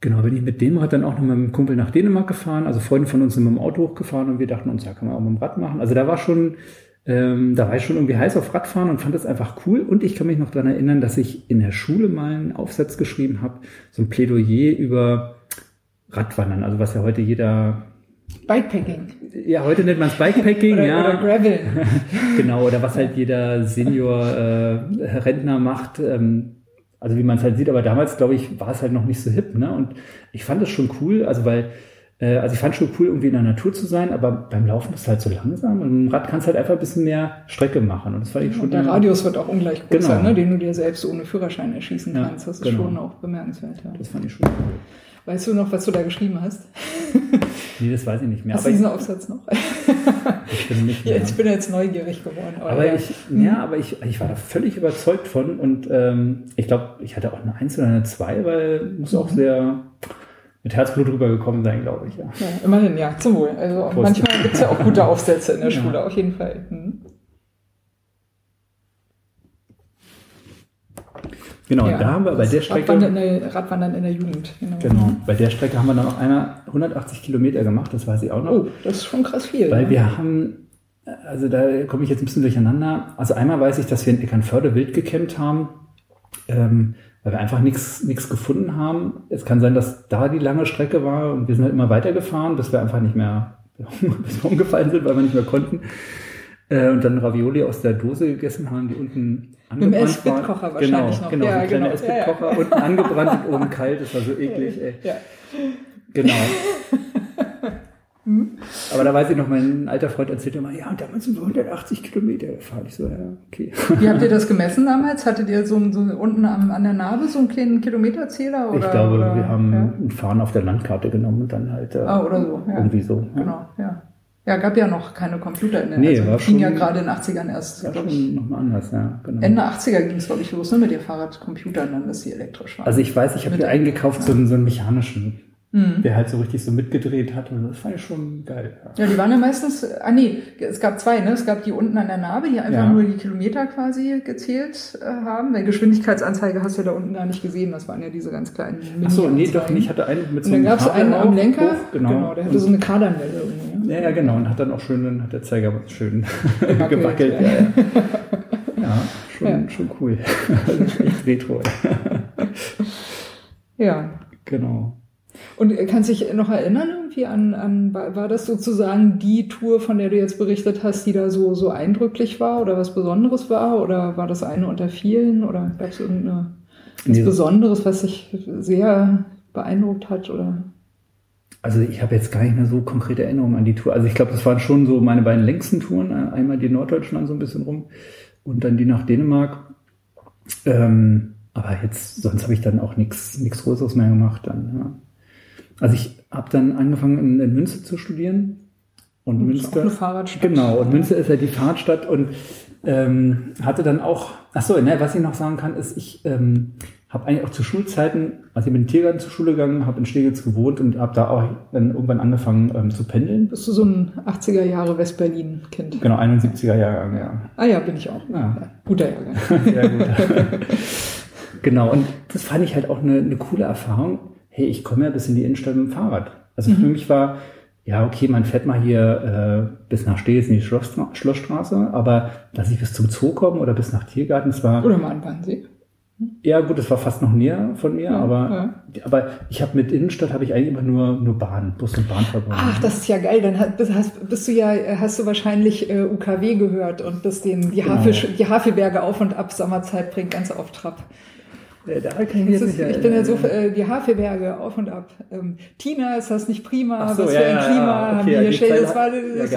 genau, bin ich mit dem Rad dann auch noch mit einem Kumpel nach Dänemark gefahren, also Freunde von uns sind mit dem Auto hochgefahren und wir dachten uns, ja, kann man auch mit dem Rad machen. Also da war ich schon irgendwie heiß auf Radfahren und fand das einfach cool. Und ich kann mich noch daran erinnern, dass ich in der Schule mal einen Aufsatz geschrieben habe, so ein Plädoyer über Radwandern, also was ja heute jeder... Bikepacking. Ja, heute nennt man es Bikepacking, oder, ja. Oder Gravel. Genau, oder was halt jeder Senior-Rentner macht, also wie man es halt sieht. Aber damals, glaube ich, war es halt noch nicht so hip, ne? Und ich fand das schon cool, also ich fand es schon cool, irgendwie in der Natur zu sein, aber beim Laufen bist du halt so langsam und im Rad kannst du halt einfach ein bisschen mehr Strecke machen. Und das fand ich schon. Und der Radius wird auch ungleich größer, genau, ne? Den du dir selbst ohne Führerschein erschießen kannst. Ja, das ist schon auch bemerkenswert. Ja. Das fand ich schon cool. Weißt du noch, was du da geschrieben hast? Nee, das weiß ich nicht mehr. Hast du diesen Aufsatz noch? Ich bin jetzt neugierig geworden. Aber ich war da völlig überzeugt von und ich glaube, ich hatte auch eine 1 oder eine 2, weil muss auch sehr... mit Herzblut rübergekommen sein, glaube ich. Ja. Ja, immerhin, ja, zum Wohl. Also auch manchmal gibt es ja auch gute Aufsätze in der Schule, ja. Auf jeden Fall. Hm. Genau, ja, da haben wir bei der Strecke... Radwandern in der Jugend. Genau, bei der Strecke haben wir dann auch einmal 180 Kilometer gemacht, das weiß ich auch noch. Oh, das ist schon krass viel. Weil wir haben, also da komme ich jetzt ein bisschen durcheinander, also einmal weiß ich, dass wir in Eckernförde wild gecampt haben, weil wir einfach nichts gefunden haben. Es kann sein, dass da die lange Strecke war und wir sind halt immer weitergefahren, bis wir einfach nicht mehr bis wir umgefallen sind, weil wir nicht mehr konnten. Und dann Ravioli aus der Dose gegessen haben, die unten angebrannt waren. Mit dem Essbitkocher wahrscheinlich noch. Genau, ja, so ein kleiner Essbitkocher, unten angebrannt und oben kalt. Das war so eklig, ey. Ja. Genau. Aber da weiß ich noch, mein alter Freund erzählte immer, ja, und damals sind wir 180 Kilometer gefahren. Ich so, ja, okay. Wie habt ihr das gemessen damals? Hattet ihr so unten an der Narbe so einen kleinen Kilometerzähler? Oder, ich glaube, wir haben ein Fahren auf der Landkarte genommen und dann halt oder so, ja. Irgendwie so. Ja. Genau, ja. Ja, gab ja noch keine Computer in der Zeit. Nee, also ging ja gerade in den 80ern erst. War schon nochmal anders, ja. Genau. Ende 80er ging es, glaube ich, los, ne, mit den Fahrradcomputern, dann dass die elektrisch waren. Also ich weiß, ich habe mir eingekauft, so einen mechanischen. Mhm. Der halt so richtig so mitgedreht hat und das fand ich schon geil. Ja, die waren ja meistens, es gab zwei, ne? Es gab die unten an der Narbe, die einfach nur die Kilometer quasi gezählt haben, weil Geschwindigkeitsanzeige hast du ja da unten gar nicht gesehen, das waren ja diese ganz kleinen Mini-Anzeigen. Achso, nee, doch nicht, hatte einen mit so einem Kader. Und dann gab's einen am Lenker, genau, der hatte so eine Kardanwelle irgendwie. Ja, genau, und hat dann auch hat der Zeiger schön gewackelt. Ja, schon cool. Echt retro. Ja. Genau. Und kannst du dich noch erinnern irgendwie an, war das sozusagen die Tour, von der du jetzt berichtet hast, die da so eindrücklich war oder was Besonderes war? Oder war das eine unter vielen? Oder gab es irgendwas Besonderes, was dich sehr beeindruckt hat? Oder? Also ich habe jetzt gar nicht mehr so konkrete Erinnerungen an die Tour. Also ich glaube, das waren schon so meine beiden längsten Touren. Einmal die in Norddeutschland so ein bisschen rum und dann die nach Dänemark. Aber jetzt, sonst habe ich dann auch nichts Größeres mehr gemacht dann, ja. Also ich habe dann angefangen in Münster zu studieren und Münster ist eine Fahrradstadt. Genau, und Münster ist ja die Fahrradstadt und hatte dann auch, was ich noch sagen kann, ist, ich habe eigentlich auch zu Schulzeiten, also ich bin in den Tiergarten zur Schule gegangen, habe in Stegels gewohnt und habe da auch dann irgendwann angefangen zu pendeln. Bist du so ein 80er Jahre West-Berlin-Kind? Genau, 71er Jahrgang, ja. Ah ja, bin ich auch. Ja. Guter Jahrgang. Sehr gut. Genau, und das fand ich halt auch eine coole Erfahrung. Hey, ich komme ja bis in die Innenstadt mit dem Fahrrad. Also für mich war, ja okay, man fährt mal hier bis nach Stehls in die Schlossstraße, aber dass ich bis zum Zoo komme oder bis nach Tiergarten, das war... Oder mal an Wannsee. Ja gut, das war fast noch näher von mir, ja, aber ich habe mit Innenstadt habe ich eigentlich immer nur Bahn, Bus und Bahn verbunden. Ach, das ist ja geil, dann hast du wahrscheinlich UKW gehört und bist die Havelberge auf und ab, Sommerzeit bringt ganz auf Trab. Ich bin ja so, die Havelberge, auf und ab. Tina, ist das nicht prima? Ach so, was für ein Klima? Okay, haben wir hier das war, das,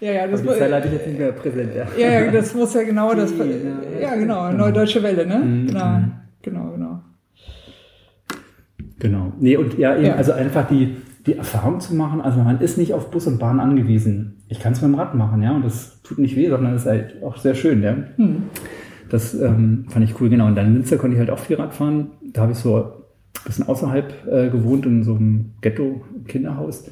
ja, das muss, die Zeile hatte ich jetzt nicht mehr präsent, ja. Ja, das muss ja genau das, ja, genau, Neue Deutsche Welle, ne? Genau. Nee, und ja, eben, also einfach die Erfahrung zu machen, also man ist nicht auf Bus und Bahn angewiesen. Ich kann es mit dem Rad machen, ja, und das tut nicht weh, sondern ist halt auch sehr schön, ja. Hm. Das fand ich cool, genau. Und dann in Münster konnte ich halt auch viel Rad fahren. Da habe ich so ein bisschen außerhalb gewohnt, in so einem Ghetto-Kinderhaus,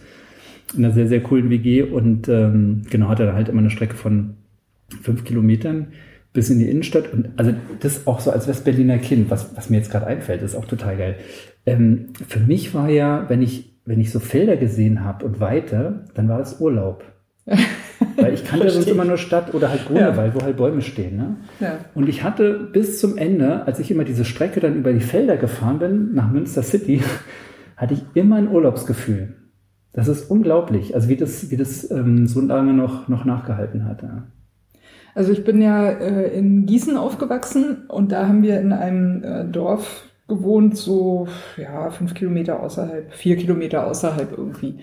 in einer sehr, sehr coolen WG. Und genau, hatte da halt immer eine Strecke von 5 Kilometern bis in die Innenstadt. Und also das auch so als Westberliner Kind, was mir jetzt gerade einfällt, ist auch total geil. Für mich war ja, wenn ich so Felder gesehen habe und weiter, dann war das Urlaub. Weil ich kannte sonst immer nur Stadt oder halt Grunewald, wo halt Bäume stehen. Ne? Ja. Und ich hatte bis zum Ende, als ich immer diese Strecke dann über die Felder gefahren bin, nach Münster City, hatte ich immer ein Urlaubsgefühl. Das ist unglaublich, also wie das so lange noch nachgehalten hat. Ja. Also ich bin ja in Gießen aufgewachsen und da haben wir in einem Dorf gewohnt, so 5 Kilometer außerhalb, 4 Kilometer außerhalb irgendwie.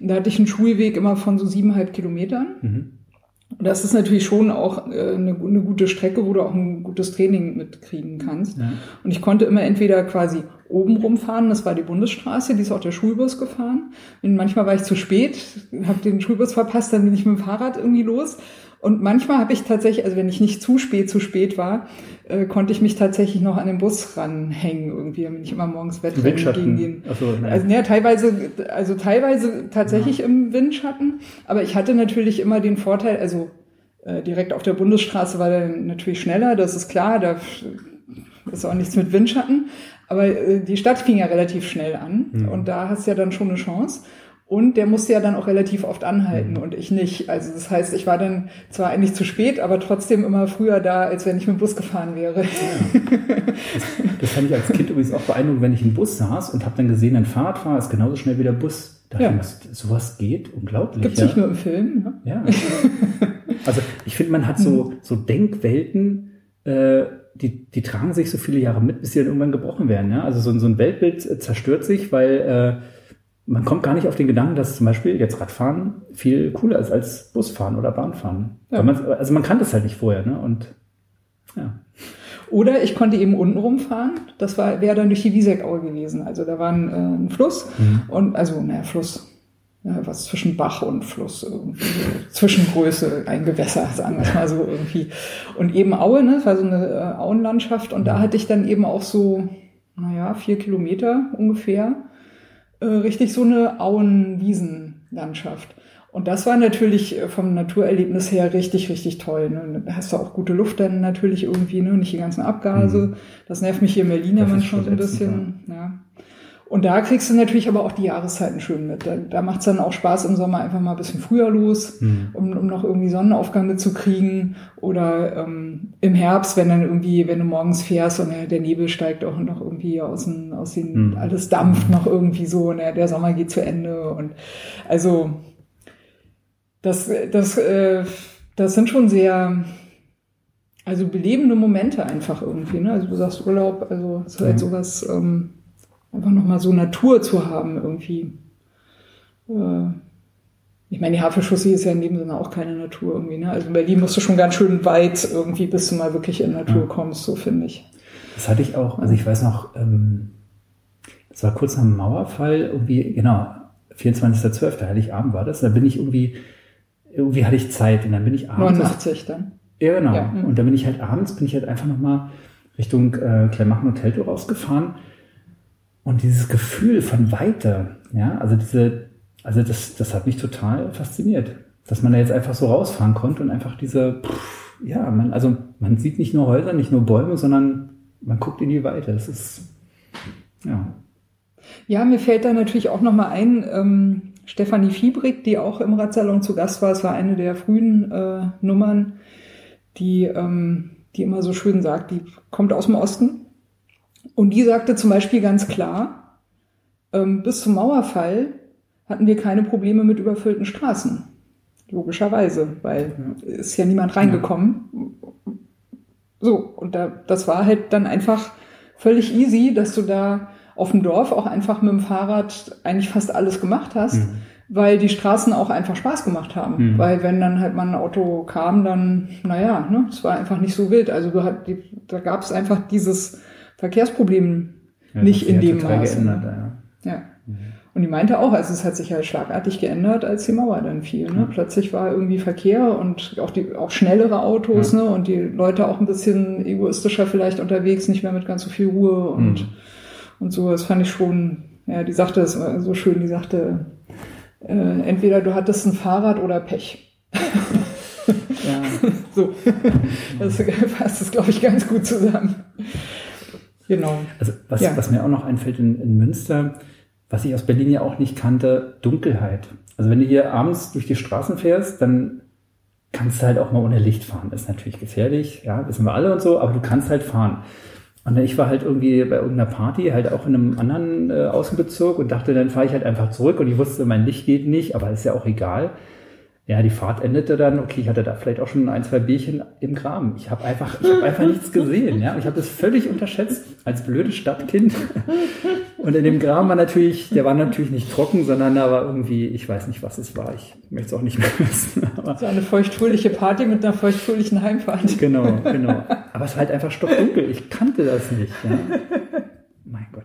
Da hatte ich einen Schulweg immer von so 7,5 Kilometern. Und das ist natürlich schon auch eine gute Strecke, wo du auch ein gutes Training mitkriegen kannst. Ja. Und ich konnte immer entweder quasi oben rumfahren, das war die Bundesstraße, die ist auch der Schulbus gefahren. Und manchmal war ich zu spät, habe den Schulbus verpasst, dann bin ich mit dem Fahrrad irgendwie los. Und manchmal habe ich tatsächlich, also wenn ich nicht zu spät war, konnte ich mich tatsächlich noch an den Bus ranhängen irgendwie, damit ich immer morgens Wettrennen gehen. Teilweise tatsächlich im Windschatten. Aber ich hatte natürlich immer den Vorteil, also direkt auf der Bundesstraße war der natürlich schneller, das ist klar, da ist auch nichts mit Windschatten. Aber die Stadt fing ja relativ schnell an und da hast du ja dann schon eine Chance. Und der musste ja dann auch relativ oft anhalten und ich nicht. Also das heißt, ich war dann zwar eigentlich zu spät, aber trotzdem immer früher da, als wenn ich mit dem Bus gefahren wäre. Ja. Das fand ich als Kind übrigens auch beeindruckend, wenn ich im Bus saß und habe dann gesehen, ein Fahrradfahrer ist genauso schnell wie der Bus. Da dachte ich, sowas geht, unglaublich. Gibt's nicht nur im Film. Ne? Ja. Also ich finde, man hat so Denkwelten, die tragen sich so viele Jahre mit, bis sie dann irgendwann gebrochen werden. Ja? Also so ein Weltbild zerstört sich, weil... Man kommt gar nicht auf den Gedanken, dass zum Beispiel jetzt Radfahren viel cooler ist als Busfahren oder Bahnfahren. Ja. Man kann das halt nicht vorher, ne? Und ja. Oder ich konnte eben unten rumfahren. Das wäre dann durch die Wieseckau gewesen. Also da war ein Fluss und Fluss. Ja, was zwischen Bach und Fluss, irgendwie so Zwischengröße, ein Gewässer, sagen wir mal so irgendwie. Und eben Aue, ne? Das war so eine Auenlandschaft und da hatte ich dann eben auch so, 4 Kilometer ungefähr. Richtig so eine Auenwiesenlandschaft. Und das war natürlich vom Naturerlebnis her richtig, richtig toll. Ne? Da hast du auch gute Luft dann natürlich irgendwie, ne? Nicht die ganzen Abgase. Das nervt mich hier in Berlin ja manchmal so ein bisschen. Ja. Und da kriegst du natürlich aber auch die Jahreszeiten schön mit. Da macht es dann auch Spaß, im Sommer einfach mal ein bisschen früher los, um noch irgendwie Sonnenaufgang mitzukriegen. Oder im Herbst, wenn du morgens fährst und der Nebel steigt auch noch irgendwie aus den alles dampft noch irgendwie so und der Sommer geht zu Ende. Und also das sind schon sehr... Also belebende Momente einfach irgendwie, ne? Also du sagst Urlaub, also es ist halt sowas, einfach nochmal so Natur zu haben irgendwie. Ich meine, die Havelchaussee ist ja in dem Sinne auch keine Natur irgendwie, ne? Also in Berlin musst du schon ganz schön weit irgendwie, bis du mal wirklich in Natur kommst, so finde ich. Das hatte ich auch, also ich weiß noch, das war kurz nach dem Mauerfall, irgendwie, genau, 24.12., Heiligabend war das, da bin ich irgendwie hatte ich Zeit und dann bin ich abends... 89 dann. Ja, genau. Ja. Und dann bin ich halt einfach nochmal Richtung Kleinmachen-Hoteltour rausgefahren. Und dieses Gefühl von Weite, ja, also das hat mich total fasziniert, dass man da jetzt einfach so rausfahren konnte und einfach man sieht nicht nur Häuser, nicht nur Bäume, sondern man guckt in die Weite. Das ist, ja. Ja, mir fällt da natürlich auch nochmal ein, Stefanie Fiebrig, die auch im Radsalon zu Gast war, es war eine der frühen Nummern, die immer so schön sagt, die kommt aus dem Osten. Und die sagte zum Beispiel ganz klar, bis zum Mauerfall hatten wir keine Probleme mit überfüllten Straßen. Logischerweise, weil ist ja niemand reingekommen. Ja. So, und das war halt dann einfach völlig easy, dass du da auf dem Dorf auch einfach mit dem Fahrrad eigentlich fast alles gemacht hast, weil die Straßen auch einfach Spaß gemacht haben. Weil wenn dann halt mal ein Auto kam, dann, es war einfach nicht so wild. Also da gab es einfach dieses Verkehrsproblem nicht in dem Maße. Geändert, ja. Und die meinte auch, also es hat sich ja schlagartig geändert, als die Mauer dann fiel. Ne? Plötzlich war irgendwie Verkehr und auch schnellere Autos, ne? Und die Leute auch ein bisschen egoistischer vielleicht unterwegs, nicht mehr mit ganz so viel Ruhe und so. Das fand ich schon, ja, die sagte es so schön, die sagte... entweder du hattest ein Fahrrad oder Pech. Ja. So. Das passt das, glaube ich, ganz gut zusammen. Genau. Also was mir auch noch einfällt in Münster, was ich aus Berlin ja auch nicht kannte, Dunkelheit. Also wenn du hier abends durch die Straßen fährst, dann kannst du halt auch mal ohne Licht fahren. Das ist natürlich gefährlich, ja, wissen wir alle und so, aber du kannst halt fahren. Und ich war halt irgendwie bei irgendeiner Party, halt auch in einem anderen Außenbezirk und dachte, dann fahre ich halt einfach zurück und ich wusste, mein Licht geht nicht, aber ist ja auch egal. Ja, die Fahrt endete dann, okay, ich hatte da vielleicht auch schon 1-2 Bierchen im Graben. Ich habe einfach nichts gesehen, ja. Und ich habe das völlig unterschätzt als blödes Stadtkind. Und in dem Graben der war natürlich nicht trocken, sondern da war irgendwie, ich weiß nicht, was es war. Ich möchte es auch nicht mehr wissen. So eine feuchtfröhliche Party mit einer feuchtfröhlichen Heimfahrt. Genau. Aber es war halt einfach stockdunkel. Ich kannte das nicht, ja. Mein Gott.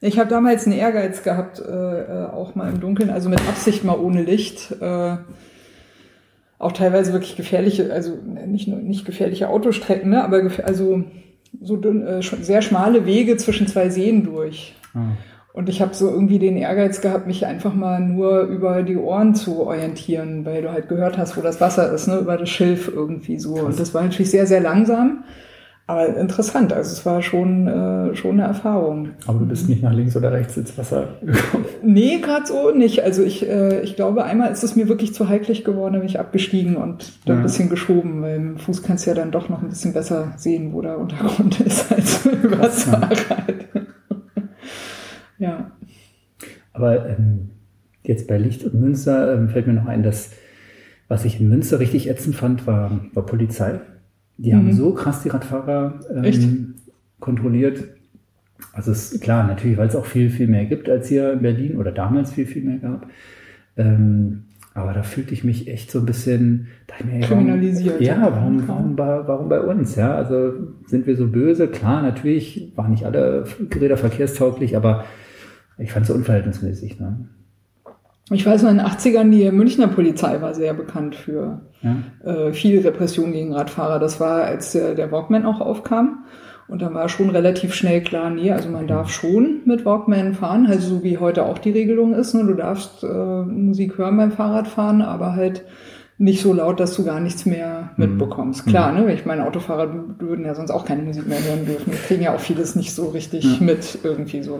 Ich habe damals einen Ehrgeiz gehabt, auch mal im Dunkeln, also mit Absicht mal ohne Licht. Auch teilweise wirklich gefährliche, also nicht gefährliche Autostrecken, ne, aber sehr schmale Wege zwischen zwei Seen durch. Ah. Und ich habe so irgendwie den Ehrgeiz gehabt, mich einfach mal nur über die Ohren zu orientieren, weil du halt gehört hast, wo das Wasser ist, ne, über das Schilf irgendwie so. Krass. Und das war natürlich sehr, sehr langsam. Aber interessant, also es war schon eine Erfahrung. Aber du bist nicht nach links oder rechts ins Wasser gekommen? Nee, gerade so nicht. Also ich glaube, einmal ist es mir wirklich zu heiklich geworden, da bin ich abgestiegen und da ein bisschen geschoben, weil im Fuß kannst du ja dann doch noch ein bisschen besser sehen, wo der Untergrund ist, als über das Fahrrad. Ja. Aber jetzt bei Licht und Münster fällt mir noch ein, dass was ich in Münster richtig ätzend fand, war Polizei. Die haben so krass die Radfahrer kontrolliert. Also ist klar, natürlich, weil es auch viel, viel mehr gibt als hier in Berlin oder damals viel, viel mehr gab. Aber da fühlte ich mich echt so ein bisschen... Kriminalisiert. Warum bei uns? Ja, also sind wir so böse? Klar, natürlich waren nicht alle Räder verkehrstauglich, aber ich fand es so unverhältnismäßig. Ne? Ich weiß noch, in den 80ern, die Münchner Polizei war sehr bekannt für viel Repression gegen Radfahrer. Das war, als der Walkman auch aufkam. Und dann war schon relativ schnell klar, nee, also man darf schon mit Walkman fahren, also so wie heute auch die Regelung ist. Ne? Du darfst Musik hören beim Fahrradfahren, aber halt nicht so laut, dass du gar nichts mehr mitbekommst. Klar, ne? Ich meine, Autofahrer würden ja sonst auch keine Musik mehr hören dürfen. Die kriegen ja auch vieles nicht so richtig mit irgendwie so.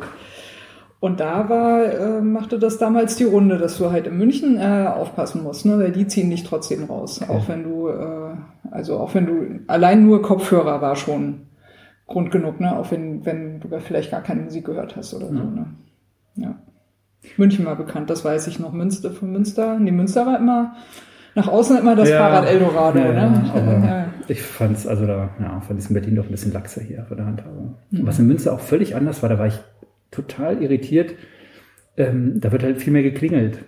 Und da machte das damals die Runde, dass du halt in München aufpassen musst, ne? Weil die ziehen dich trotzdem raus. Okay. Auch wenn du, allein nur Kopfhörer war schon Grund genug, ne? Auch wenn du vielleicht gar keine Musik gehört hast oder so, ne? Ja. München war bekannt, das weiß ich noch. Münster war immer, nach außen immer das Fahrrad Eldorado, ne? Ich fand's, fand es in Berlin doch ein bisschen laxer hier von der Handhabung. Mhm. Was in Münster auch völlig anders war, da war ich total irritiert, da wird halt viel mehr geklingelt.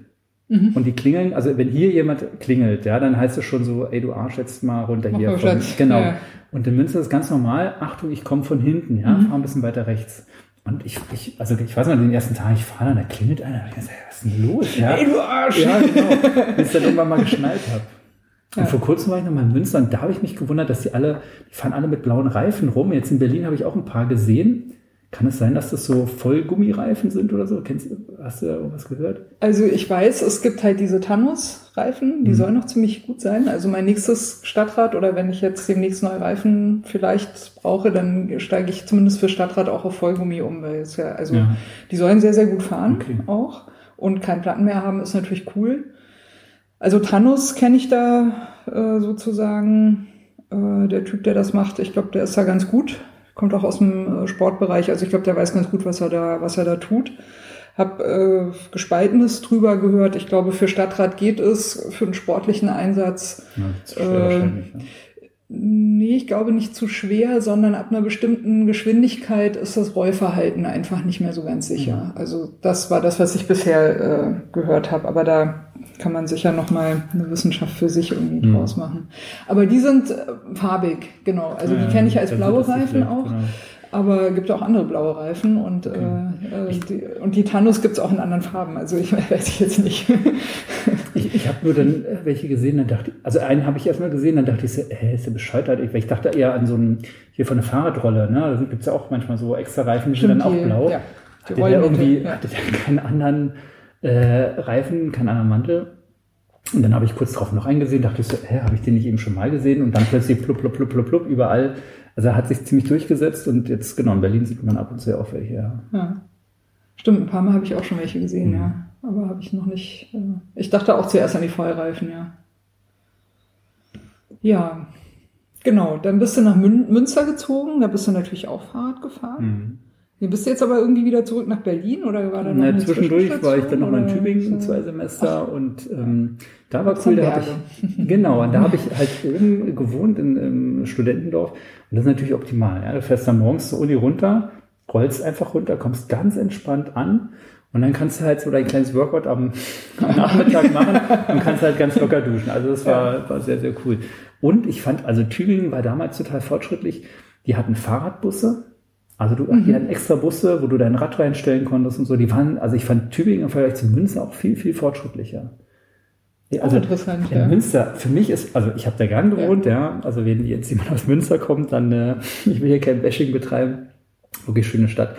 Mhm. Und die klingeln, also wenn hier jemand klingelt, ja, dann heißt es schon so, ey, du Arsch, jetzt mal runter hier. Genau. Ja. Und in Münster ist es ganz normal, Achtung, ich komme von hinten, fahr ein bisschen weiter rechts. Und ich weiß noch, den ersten Tag, ich fahre da klingelt einer, ich dachte, was ist denn los? Ja? Ey, du Arsch! Ja, genau. Bis ich dann irgendwann mal geschnallt habe. Und vor kurzem war ich nochmal in Münster und da habe ich mich gewundert, dass die fahren alle mit blauen Reifen rum. Jetzt in Berlin habe ich auch ein paar gesehen. Kann es sein, dass das so Vollgummireifen sind oder so? Hast du da irgendwas gehört? Also ich weiß, es gibt halt diese Tannus-Reifen, die sollen noch ziemlich gut sein. Also mein nächstes Stadtrad oder wenn ich jetzt demnächst neue Reifen vielleicht brauche, dann steige ich zumindest für Stadtrad auch auf Vollgummi um, weil es die sollen sehr, sehr gut fahren auch und keinen Platten mehr haben, ist natürlich cool. Also Tannus kenne ich da sozusagen, der Typ, der das macht, ich glaube, der ist da ganz gut. Kommt auch aus dem Sportbereich, also ich glaube, der weiß ganz gut, was er da tut. Hab Gespaltenes drüber gehört. Ich glaube, für Stadtrat geht es, für einen sportlichen Einsatz. Ja, das ist schwer wahrscheinlich, ja. Nee, ich glaube nicht zu schwer, sondern ab einer bestimmten Geschwindigkeit ist das Rollverhalten einfach nicht mehr so ganz sicher. Ja. Also das war das, was ich bisher gehört habe, aber da kann man sicher nochmal eine Wissenschaft für sich irgendwie draus machen. Aber die sind farbig, genau. Also die kenne ich als blaue Reifen auch, genau. Aber es gibt auch andere blaue Reifen und die Tannus gibt es auch in anderen Farben. Also ich weiß jetzt nicht. Ich habe nur dann welche gesehen, dann dachte ich, also einen habe ich erstmal gesehen, dann dachte ich so, ist der bescheuert? Ich dachte eher an so einen, hier von einer Fahrradrolle, ne? Da gibt es ja auch manchmal so extra Reifen, die sind dann auch blau. Ja. Hatte der keinen anderen Reifen, keinen anderen Mantel. Und dann habe ich kurz drauf noch einen gesehen, dachte ich so, habe ich den nicht eben schon mal gesehen? Und dann plötzlich plupp, plupp, plupp, plupp, plupp, überall. Also er hat sich ziemlich durchgesetzt und jetzt, genau, in Berlin sieht man ab und zu auch welche, ja. Stimmt, ein paar Mal habe ich auch schon welche gesehen, Aber habe ich noch nicht, ich dachte auch zuerst an die Vollreifen, ja. Ja, genau, dann bist du nach Münster gezogen, da bist du natürlich auch Fahrrad gefahren. Bist du jetzt aber irgendwie wieder zurück nach Berlin oder war da noch eine Zwischendurch war ich dann nochmal in Tübingen zwei Semester und da war cool, da habe ich da habe ich halt oben gewohnt im Studentendorf und das ist natürlich optimal. Ja? Du fährst dann morgens zur Uni runter, rollst einfach runter, kommst ganz entspannt an und dann kannst du halt so dein kleines Workout am Nachmittag machen und kannst halt ganz locker duschen. Also das war sehr, sehr cool. Und ich fand, also Tübingen war damals total fortschrittlich. Die hatten Fahrradbusse. Also die hatten extra Busse, wo du dein Rad reinstellen konntest und so. Die waren, also ich fand Tübingen im Vergleich zu Münster auch viel, viel fortschrittlicher. Also interessant, Münster, für mich ist, also ich habe da gern gewohnt, Also wenn jetzt jemand aus Münster kommt, dann, ich will hier kein Bashing betreiben. Wirklich schöne Stadt.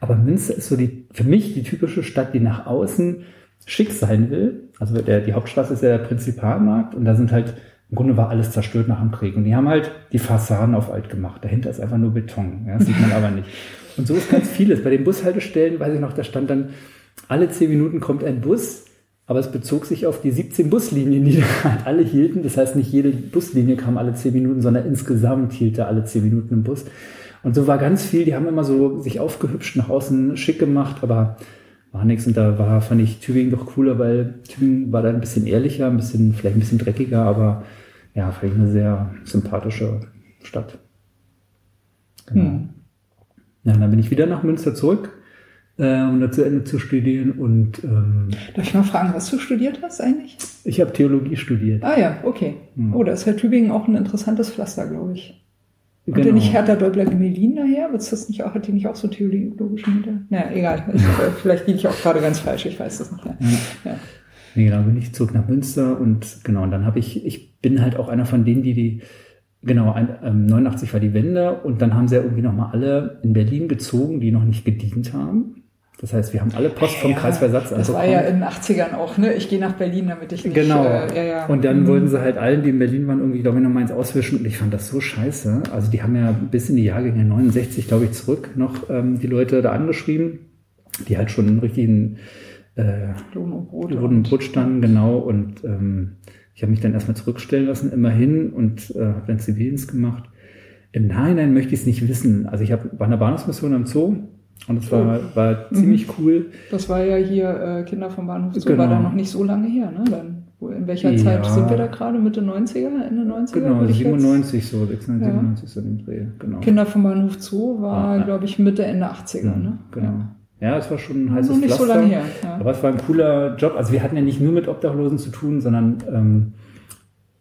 Aber Münster ist so für mich die typische Stadt, die nach außen schick sein will. Also die Hauptstraße ist ja der Prinzipalmarkt und da sind halt, im Grunde war alles zerstört nach dem Krieg. Und die haben halt die Fassaden auf alt gemacht. Dahinter ist einfach nur Beton. Ja, das sieht man aber nicht. Und so ist ganz vieles. Bei den Bushaltestellen, weiß ich noch, da stand dann, alle 10 Minuten kommt ein Bus. Aber es bezog sich auf die 17 Buslinien, die da halt alle hielten. Das heißt, nicht jede Buslinie kam alle 10 Minuten, sondern insgesamt hielt da alle 10 Minuten ein Bus. Und so war ganz viel. Die haben immer so sich aufgehübscht, nach außen schick gemacht, aber war nichts. Und da fand ich Tübingen doch cooler, weil Tübingen war da ein bisschen ehrlicher, vielleicht ein bisschen dreckiger, aber ja, vielleicht eine sehr sympathische Stadt. Genau. Ja, dann bin ich wieder nach Münster zurück, um da zu Ende zu studieren und darf ich mal fragen, was du studiert hast eigentlich? Ich habe Theologie studiert. Ah ja, okay. Oh, da ist ja Tübingen auch ein interessantes Pflaster, glaube ich. Kommt ja nicht Hertha Döblek-Melin daher? Hat die nicht auch so theologischen Hintergrund? Naja, egal. Vielleicht liege ich auch gerade ganz falsch, ich weiß das nicht. Ja. Nee, genau, bin ich zurück nach Münster und genau, und dann habe ich bin halt auch einer von denen, die 89 war die Wende und dann haben sie ja irgendwie nochmal alle in Berlin gezogen, die noch nicht gedient haben. Das heißt, wir haben alle Post vom Kreisversatzamt bekommen. Das war ja in den 80ern auch, ne? Ich gehe nach Berlin, damit ich nicht... Genau. Und dann wollten sie halt allen, die in Berlin waren, irgendwie, glaube ich, nochmal eins auswischen. Und ich fand das so scheiße. Also die haben ja bis in die Jahrgänge 69, glaube ich, zurück noch die Leute da angeschrieben, die halt schon einen richtigen Lohn und Brot standen, genau. Und ich habe mich dann erstmal zurückstellen lassen, immerhin, und habe dann Zivildienst gemacht. Im Nachhinein möchte ich es nicht wissen. Also ich war in der Bahnhofsmission am Zoo. Und das war ziemlich cool. Das war ja hier Kinder vom Bahnhof Zoo, genau. War da noch nicht so lange her, ne? Dann, in welcher Zeit sind wir da gerade? Mitte 90er, Ende 90er? Genau, 97 so, 96 so im Dreh, genau. Kinder vom Bahnhof Zoo war, glaube ich, Mitte, Ende 80er, ne? Genau. Ja, es war schon ein heißes Pflaster. Noch nicht so lange her. Ja. Aber es war ein cooler Job. Also wir hatten ja nicht nur mit Obdachlosen zu tun, sondern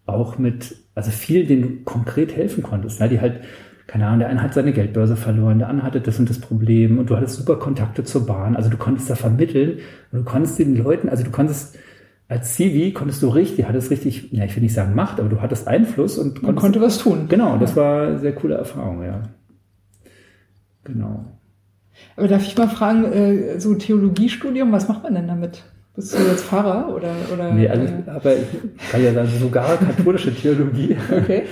auch mit, also viel, denen du konkret helfen konntest, ne? Die halt... Keine Ahnung, der eine hat seine Geldbörse verloren, der andere hatte das und das Problem und du hattest super Kontakte zur Bahn, also du konntest da vermitteln und du konntest den Leuten, also du konntest als Zivi, hattest richtig, ja, ich will nicht sagen Macht, aber du hattest Einfluss und man konnte was tun. Genau, das war eine sehr coole Erfahrung, ja. Genau. Aber darf ich mal fragen, so Theologiestudium, was macht man denn damit? Bist du jetzt Pfarrer oder? Nee, also, aber ich kann ja sagen, sogar katholische Theologie. Okay.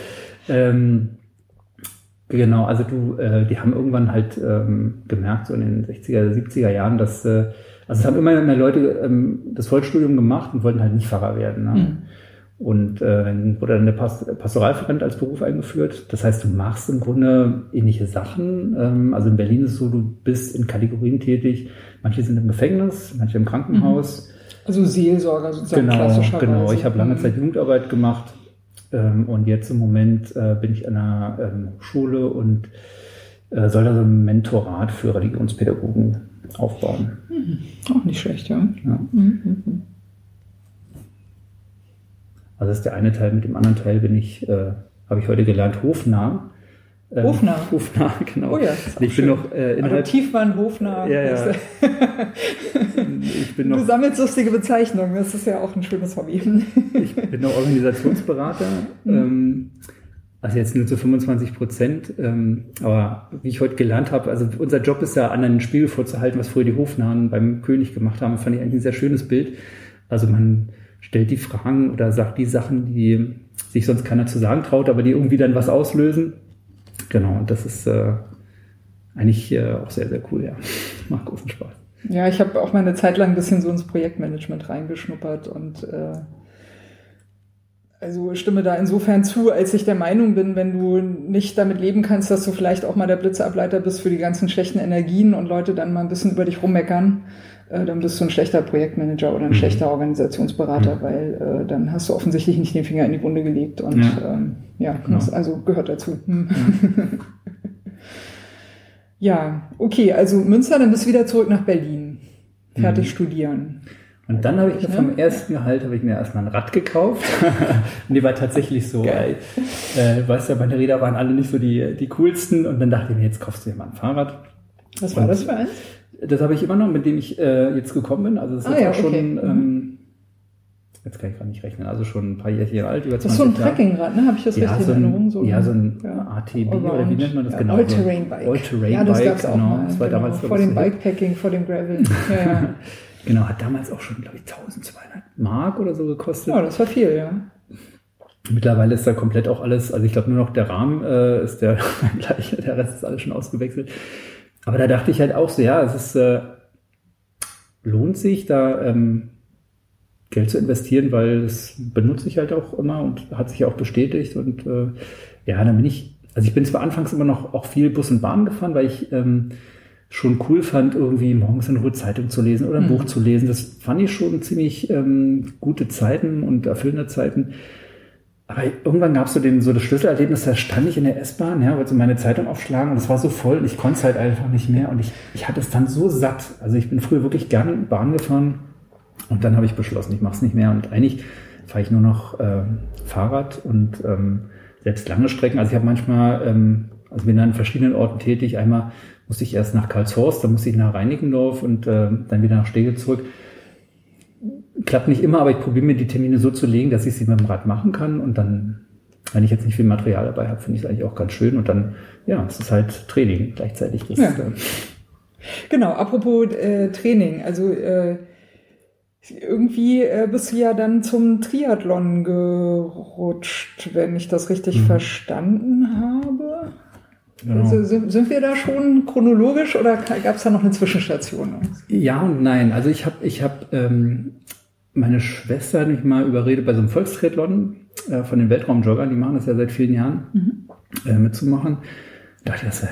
Genau, also die haben irgendwann halt gemerkt, so in den 60er, 70er Jahren, dass, also es haben immer mehr Leute das Vollstudium gemacht und wollten halt nicht Pfarrer werden. Ne? Mhm. Und dann wurde dann der Pastoralverband als Beruf eingeführt. Das heißt, du machst im Grunde ähnliche Sachen. Also in Berlin ist es so, du bist in Kategorien tätig. Manche sind im Gefängnis, manche im Krankenhaus. Also Seelsorger sozusagen, klassischerweise. Genau, ich habe lange Zeit Jugendarbeit gemacht. Und jetzt im Moment bin ich an einer Schule und soll da so ein Mentorat für Religionspädagogen aufbauen. Auch nicht schlecht, ja. Also das ist der eine Teil. Mit dem anderen Teil habe ich heute gelernt, hofnah. Hofnah, genau. Oh ja, ich bin noch adoptiv waren hofnah. Ja. Ich bin noch, du sammelst lustige Bezeichnungen, das ist ja auch ein schönes Hobby. Ich bin noch Organisationsberater, also jetzt nur zu 25%, aber wie ich heute gelernt habe, also unser Job ist ja, anderen den Spiegel vorzuhalten, was früher die Hofnahen beim König gemacht haben, fand ich eigentlich ein sehr schönes Bild. Also man stellt die Fragen oder sagt die Sachen, die sich sonst keiner zu sagen traut, aber die irgendwie dann was auslösen. Genau, und das ist eigentlich auch sehr, sehr cool, ja. Macht großen Spaß. Ja, ich habe auch mal eine Zeit lang ein bisschen so ins Projektmanagement reingeschnuppert und also stimme da insofern zu, als ich der Meinung bin, wenn du nicht damit leben kannst, dass du vielleicht auch mal der Blitzableiter bist für die ganzen schlechten Energien und Leute dann mal ein bisschen über dich rummeckern, dann bist du ein schlechter Projektmanager oder ein schlechter Organisationsberater, weil dann hast du offensichtlich nicht den Finger in die Wunde gelegt und genau. Das also gehört dazu. Ja, okay, also Münster, dann bist du wieder zurück nach Berlin. Fertig studieren. Und dann habe ich vom ersten Gehalt mir erstmal ein Rad gekauft. Nee, war tatsächlich so. Geil. Weißt ja, meine Räder waren alle nicht so die coolsten. Und dann dachte ich mir, jetzt kaufst du dir mal ein Fahrrad. Was war das für eins? Das habe ich immer noch, mit dem ich jetzt gekommen bin. Also das ist jetzt auch schon, jetzt kann ich gar nicht rechnen, also schon ein paar Jährchen alt. Über 20 das ist so ein Trekkingrad, ne? Habe ich das richtig in Erinnerung? So ein ATB oder wie nennt man das genau? All-Terrain-Bike. All-Terrain-Bike, ja, das gab's auch mal. Das war damals vor dem Bikepacking, vor dem Gravel. Ja. Genau, hat damals auch schon, glaube ich, 1200 Mark oder so gekostet. Ja, das war viel, ja. Mittlerweile ist da komplett auch alles, also ich glaube nur noch der Rahmen ist der gleiche, der Rest ist alles schon ausgewechselt. Aber da dachte ich halt auch so, ja, es ist, lohnt sich, da Geld zu investieren, weil das benutze ich halt auch immer und hat sich auch bestätigt. Und dann bin zwar anfangs immer noch auch viel Bus und Bahn gefahren, weil ich schon cool fand, irgendwie morgens in Ruhe Zeitung zu lesen oder ein Buch zu lesen. Das fand ich schon ziemlich gute Zeiten und erfüllende Zeiten. Aber irgendwann gab es so das Schlüsselerlebnis, da stand ich in der S-Bahn, wollte so meine Zeitung aufschlagen und es war so voll und ich konnte es halt einfach nicht mehr und ich hatte es dann so satt. Also ich bin früher wirklich gerne Bahn gefahren und dann habe ich beschlossen, ich mache es nicht mehr und eigentlich fahre ich nur noch Fahrrad und selbst lange Strecken. Also ich habe manchmal, bin dann an verschiedenen Orten tätig, einmal musste ich erst nach Karlshorst, dann musste ich nach Reinickendorf und dann wieder nach Stege zurück. Klappt nicht immer, aber ich probiere mir die Termine so zu legen, dass ich sie mit dem Rad machen kann. Und dann, wenn ich jetzt nicht viel Material dabei habe, finde ich es eigentlich auch ganz schön. Und dann, es ist halt Training gleichzeitig. Das ist, Genau, apropos Training. Also irgendwie bist du ja dann zum Triathlon gerutscht, wenn ich das richtig verstanden habe. Genau. Also sind wir da schon chronologisch oder gab es da noch eine Zwischenstation? Ja und nein. Also ich hab meine Schwester hat mich mal überredet, bei so einem Volkstriathlon von den Weltraumjoggern, die machen das ja seit vielen Jahren, mitzumachen. Da dachte ich,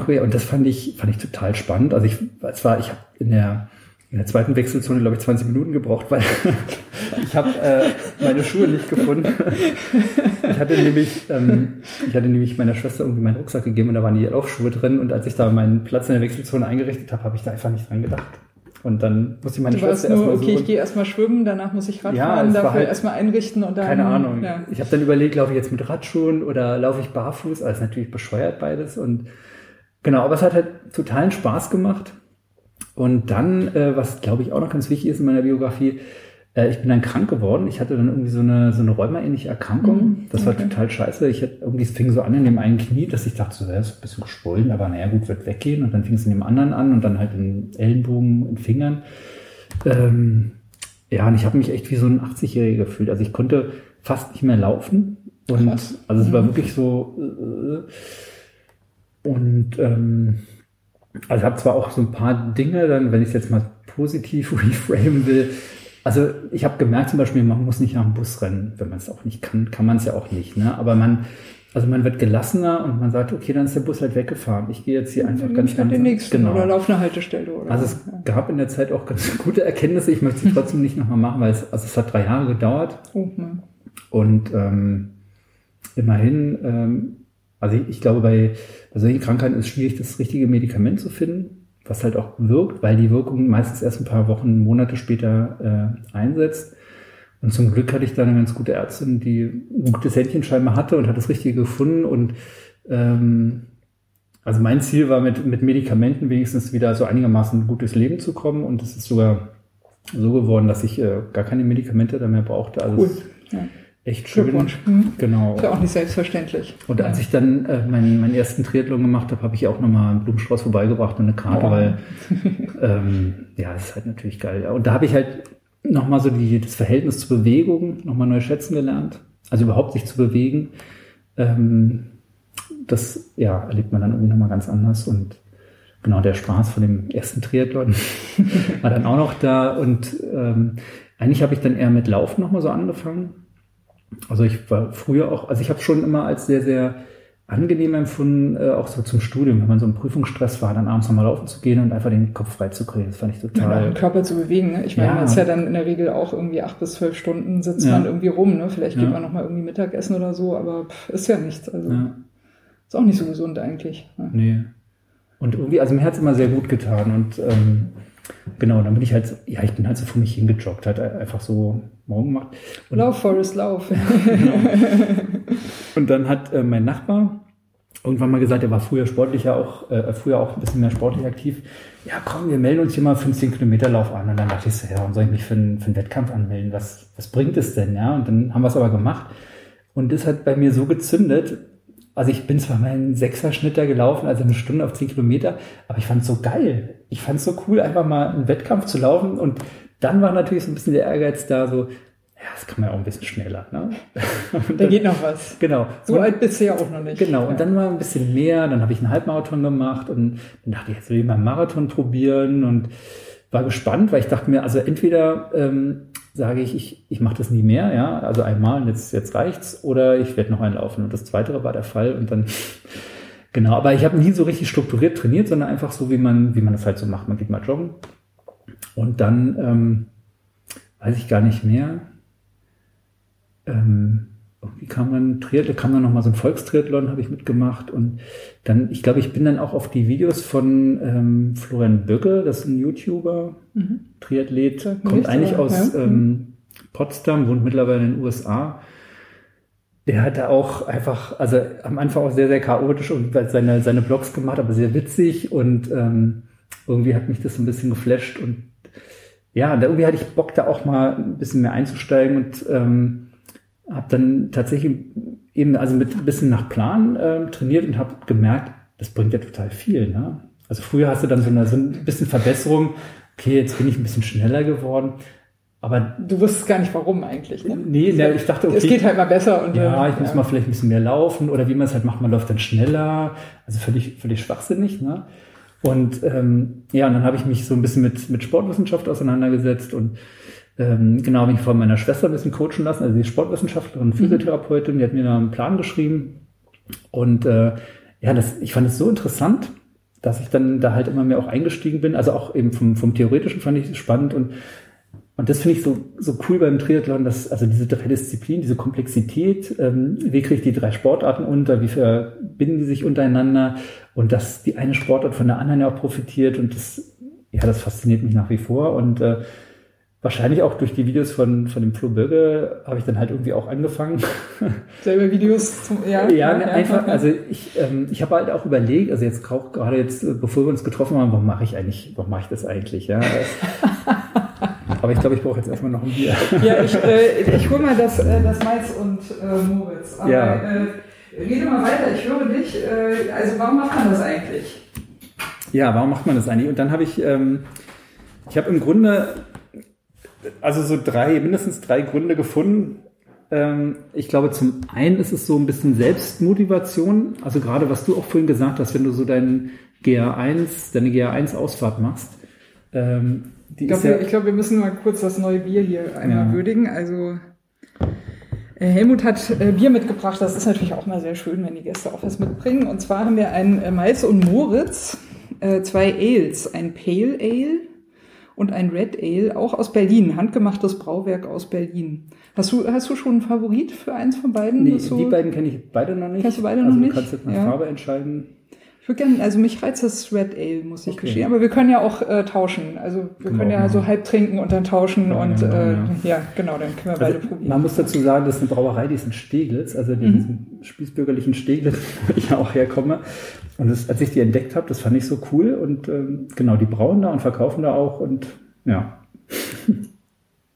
okay. Und das fand ich total spannend. Also ich habe in der zweiten Wechselzone, glaube ich, 20 Minuten gebraucht, weil ich habe meine Schuhe nicht gefunden. Ich hatte nämlich meiner Schwester irgendwie meinen Rucksack gegeben und da waren die Laufschuhe drin. Und als ich da meinen Platz in der Wechselzone eingerichtet habe, habe ich da einfach nicht dran gedacht. Und dann musste ich meine Schwester erstmal suchen. Okay, ich gehe erstmal schwimmen, danach muss ich Radfahren, dafür halt erstmal einrichten und dann... Keine Ahnung. Ja. Ich habe dann überlegt, laufe ich jetzt mit Radschuhen oder laufe ich barfuß? Alles natürlich bescheuert beides. Und genau, aber es hat halt totalen Spaß gemacht. Und dann, was glaube ich auch noch ganz wichtig ist in meiner Biografie, ich bin dann krank geworden. Ich hatte dann irgendwie so eine rheumaähnliche Erkrankung. Das war total scheiße. Es fing so an in dem einen Knie, dass ich dachte, so, das ist ein bisschen geschwollen, aber naja, gut, wird weggehen. Und dann fing es in dem anderen an und dann halt in Ellenbogen, in Fingern. Und ich habe mich echt wie so ein 80-Jähriger gefühlt. Also ich konnte fast nicht mehr laufen. Und krass. Also es war wirklich so. Also ich habe zwar auch so ein paar Dinge dann, wenn ich es jetzt mal positiv reframen will. Also ich habe gemerkt zum Beispiel, man muss nicht nach dem Bus rennen. Wenn man es auch nicht kann, kann man es ja auch nicht. Ne? Aber man wird gelassener und man sagt, okay, dann ist der Bus halt weggefahren. Ich gehe jetzt hier einfach ganz langsam. Den nächsten oder lauf eine Haltestelle. Oder? Also es gab in der Zeit auch ganz gute Erkenntnisse. Ich möchte sie trotzdem nicht nochmal machen, weil es hat 3 Jahre gedauert. Und immerhin... Also ich glaube, bei solchen Krankheiten ist es schwierig, das richtige Medikament zu finden, was halt auch wirkt, weil die Wirkung meistens erst ein paar Wochen, Monate später einsetzt. Und zum Glück hatte ich dann eine ganz gute Ärztin, die ein gutes Händchen scheinbar hatte und hat das Richtige gefunden. Und also mein Ziel war, mit Medikamenten wenigstens wieder so einigermaßen ein gutes Leben zu kommen. Und es ist sogar so geworden, dass ich gar keine Medikamente da mehr brauchte. Also cool. Echt schön. Genau. Ist ja auch nicht selbstverständlich. Und als ich dann meinen ersten Triathlon gemacht habe, habe ich auch nochmal einen Blumenstrauß vorbeigebracht und eine Karte, weil das ist halt natürlich geil. Und da habe ich halt nochmal so das Verhältnis zur Bewegung nochmal neu schätzen gelernt. Also überhaupt sich zu bewegen, das erlebt man dann irgendwie nochmal ganz anders. Und genau, der Spaß von dem ersten Triathlon war dann auch noch da. Und eigentlich habe ich dann eher mit Laufen nochmal so angefangen. Also ich war früher auch, also ich habe es schon immer als sehr, sehr angenehm empfunden, auch so zum Studium, wenn man so im Prüfungsstress war, dann abends nochmal laufen zu gehen und einfach den Kopf freizukriegen. Das fand ich total... Ja, den Körper zu bewegen, ne? Ich meine, man ist ja dann in der Regel auch irgendwie 8 bis 12 Stunden sitzt man irgendwie rum, ne? Vielleicht geht man nochmal irgendwie Mittagessen oder so, aber ist ja nichts. Also ist auch nicht so gesund eigentlich. Ne? Nee. Und irgendwie, also mir hat es immer sehr gut getan und dann bin ich halt, ich bin halt so vor mich hingejoggt, halt einfach so morgen gemacht. Und lauf, Forrest, lauf. Genau. Und dann hat mein Nachbar irgendwann mal gesagt, der war früher auch ein bisschen mehr sportlich aktiv. Ja, komm, wir melden uns hier mal für einen 10-Kilometer Lauf an. Und dann dachte ich so, warum soll ich mich für einen Wettkampf anmelden? Was bringt es denn? Ja, und dann haben wir es aber gemacht. Und das hat bei mir so gezündet. Also ich bin zwar mal einen 6er-Schnitt da gelaufen, also eine Stunde auf 10 Kilometer, aber ich fand es so geil. Ich fand es so cool, einfach mal einen Wettkampf zu laufen. Und dann war natürlich so ein bisschen der Ehrgeiz da, so, das kann man ja auch ein bisschen schneller. Ne? Da geht noch was. Genau. So alt bist du ja auch noch nicht. Genau, und dann war ein bisschen mehr, dann habe ich einen Halbmarathon gemacht und dann dachte ich, jetzt will ich mal einen Marathon probieren und war gespannt, weil ich dachte mir, also entweder... sage ich mache das nie mehr, also einmal und jetzt reicht's, oder ich werde noch einen laufen. Und das Zweite war der Fall und dann, genau, aber ich habe nie so richtig strukturiert trainiert, sondern einfach so, wie man das halt so macht. Man geht mal joggen und dann, weiß ich gar nicht mehr, irgendwie kam dann nochmal so ein Volkstriathlon, habe ich mitgemacht und dann, ich glaube, ich bin dann auch auf die Videos von Florian Böcke, das ist ein YouTuber, Triathlet, kommt eigentlich aus Potsdam, wohnt mittlerweile in den USA. Der hat da auch einfach, also am Anfang auch sehr, sehr chaotisch und seine Blogs gemacht, aber sehr witzig und irgendwie hat mich das so ein bisschen geflasht und irgendwie hatte ich Bock, da auch mal ein bisschen mehr einzusteigen und habe dann tatsächlich eben also mit ein bisschen nach Plan trainiert und habe gemerkt, das bringt ja total viel. Ne? Also früher hast du dann so ein bisschen Verbesserung. Okay, jetzt bin ich ein bisschen schneller geworden. Aber du wusstest gar nicht, warum eigentlich, ne? Nee, ich dachte, okay. Es geht halt mal besser. Und ja, ich muss mal vielleicht ein bisschen mehr laufen. Oder wie man es halt macht, man läuft dann schneller. Also völlig, völlig schwachsinnig, ne? Und und dann habe ich mich so ein bisschen mit Sportwissenschaft auseinandergesetzt und habe ich von meiner Schwester ein bisschen coachen lassen, also die Sportwissenschaftlerin, Physiotherapeutin, die hat mir da einen Plan geschrieben und ich fand es so interessant, dass ich dann da halt immer mehr auch eingestiegen bin, also auch eben vom Theoretischen fand ich es spannend und das finde ich so cool beim Triathlon, dass also diese drei Disziplinen, diese Komplexität, wie kriege ich die drei Sportarten unter, wie verbinden die sich untereinander und dass die eine Sportart von der anderen ja auch profitiert und das fasziniert mich nach wie vor und wahrscheinlich auch durch die Videos von dem Flo Böcke habe ich dann halt irgendwie auch angefangen. Selber Videos zum also ich habe halt auch überlegt, also jetzt gerade jetzt, bevor wir uns getroffen haben, warum mache ich das eigentlich? Ja? Aber ich glaube, ich brauche jetzt erstmal noch ein Bier. Ja, ich hole mal das Mais und Moritz. Aber, rede mal weiter, ich höre dich. Also warum macht man das eigentlich? Ja, warum macht man das eigentlich? Und dann habe ich habe im Grunde mindestens drei Gründe gefunden. Ich glaube, zum einen ist es so ein bisschen Selbstmotivation. Also gerade, was du auch vorhin gesagt hast, wenn du so deine GR1-Ausfahrt machst. Ich glaube, wir müssen mal kurz das neue Bier hier einmal würdigen. Also Helmut hat Bier mitgebracht. Das ist natürlich auch mal sehr schön, wenn die Gäste auch was mitbringen. Und zwar haben wir ein Mais und Moritz, zwei Ales, ein Pale Ale und ein Red Ale, auch aus Berlin, handgemachtes Brauwerk aus Berlin. Hast du schon einen Favorit für eins von beiden? Nee, die beiden kenne ich beide noch nicht. Kennst du beide noch nicht? Also du kannst jetzt nach Farbe entscheiden. Ich würde gerne, also mich reizt das Red Ale, muss ich gestehen. Aber wir können ja auch tauschen. Also wir können ja so halb trinken und dann tauschen. Dann können wir beide probieren. Man muss dazu sagen, das ist eine Brauerei, die ist in Steglitz, also in diesem spießbürgerlichen Steglitz, wo ich ja auch herkomme. Und als ich die entdeckt habe, das fand ich so cool. Und die brauen da und verkaufen da auch und ja.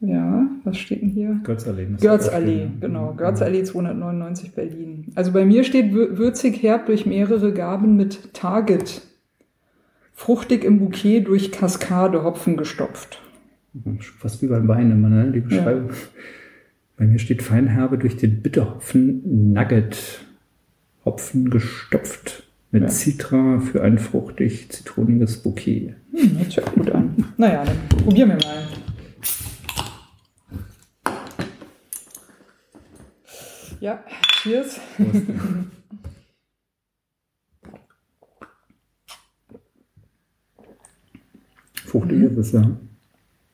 Ja, was steht denn hier? Götzallee, genau. Götzallee 299 Berlin. Also bei mir steht würzig herb durch mehrere Gaben mit Target. Fruchtig im Bouquet durch Kaskade Hopfen gestopft. Fast wie beim Wein immer, ne? Die Beschreibung. Ja. Bei mir steht Feinherbe durch den Bitterhopfen Nugget. Hopfen gestopft. Mit Citra für ein fruchtig zitroniges Bouquet. Hört sich gut an. Naja, dann probieren wir mal. Ja, cheers. Fruchtig ist es, ja.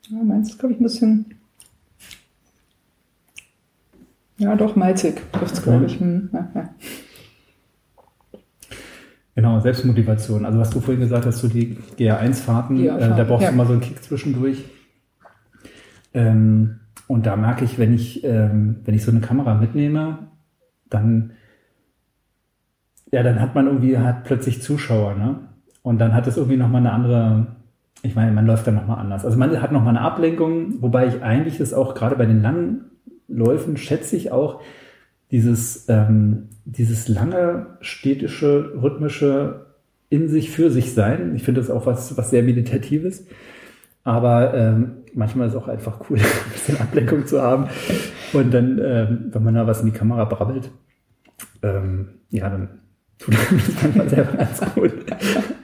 Ja, meins ist, glaube ich, ein bisschen... Ja, doch, malzig. Das ist, glaube ich, Genau, Selbstmotivation. Also was du vorhin gesagt hast, so die GR1-Fahrten, da brauchst du mal so einen Kick zwischendurch. Und da merke ich, wenn ich so eine Kamera mitnehme, dann hat man irgendwie plötzlich Zuschauer, ne? Und dann hat es irgendwie nochmal eine andere, ich meine, man läuft dann nochmal anders. Also man hat nochmal eine Ablenkung, wobei ich eigentlich das auch gerade bei den langen Läufen schätze ich auch, dieses lange, städtische, rhythmische in sich für sich sein. Ich finde das auch was sehr Meditatives. Aber manchmal ist es auch einfach cool, ein bisschen Ablenkung zu haben. Und dann, wenn man da was in die Kamera brabbelt, dann tut man das manchmal selber ganz gut.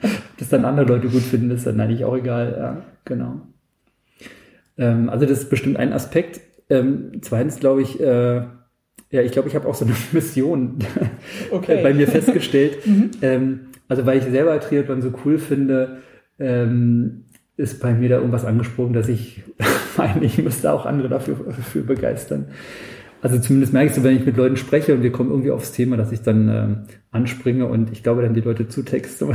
Ob das dann andere Leute gut finden, ist dann eigentlich auch egal. Ja, genau. Also das ist bestimmt ein Aspekt. Zweitens glaube ich, ich habe auch so eine Mission bei mir festgestellt. Also weil ich selber Triathlon so cool finde, ist bei mir da irgendwas angesprungen, dass ich meine, ich müsste auch andere dafür begeistern. Also zumindest merke ich so, wenn ich mit Leuten spreche und wir kommen irgendwie aufs Thema, dass ich dann anspringe und ich glaube dann die Leute zutexte.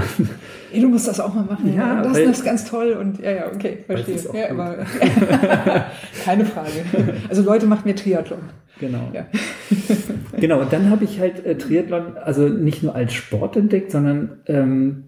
Du musst das auch mal machen. Ja, das ist ganz toll und verstehe. Ja, aber keine Frage. Also Leute, macht mir Triathlon. Genau. Ja. Genau, und dann habe ich halt Triathlon also nicht nur als Sport entdeckt, sondern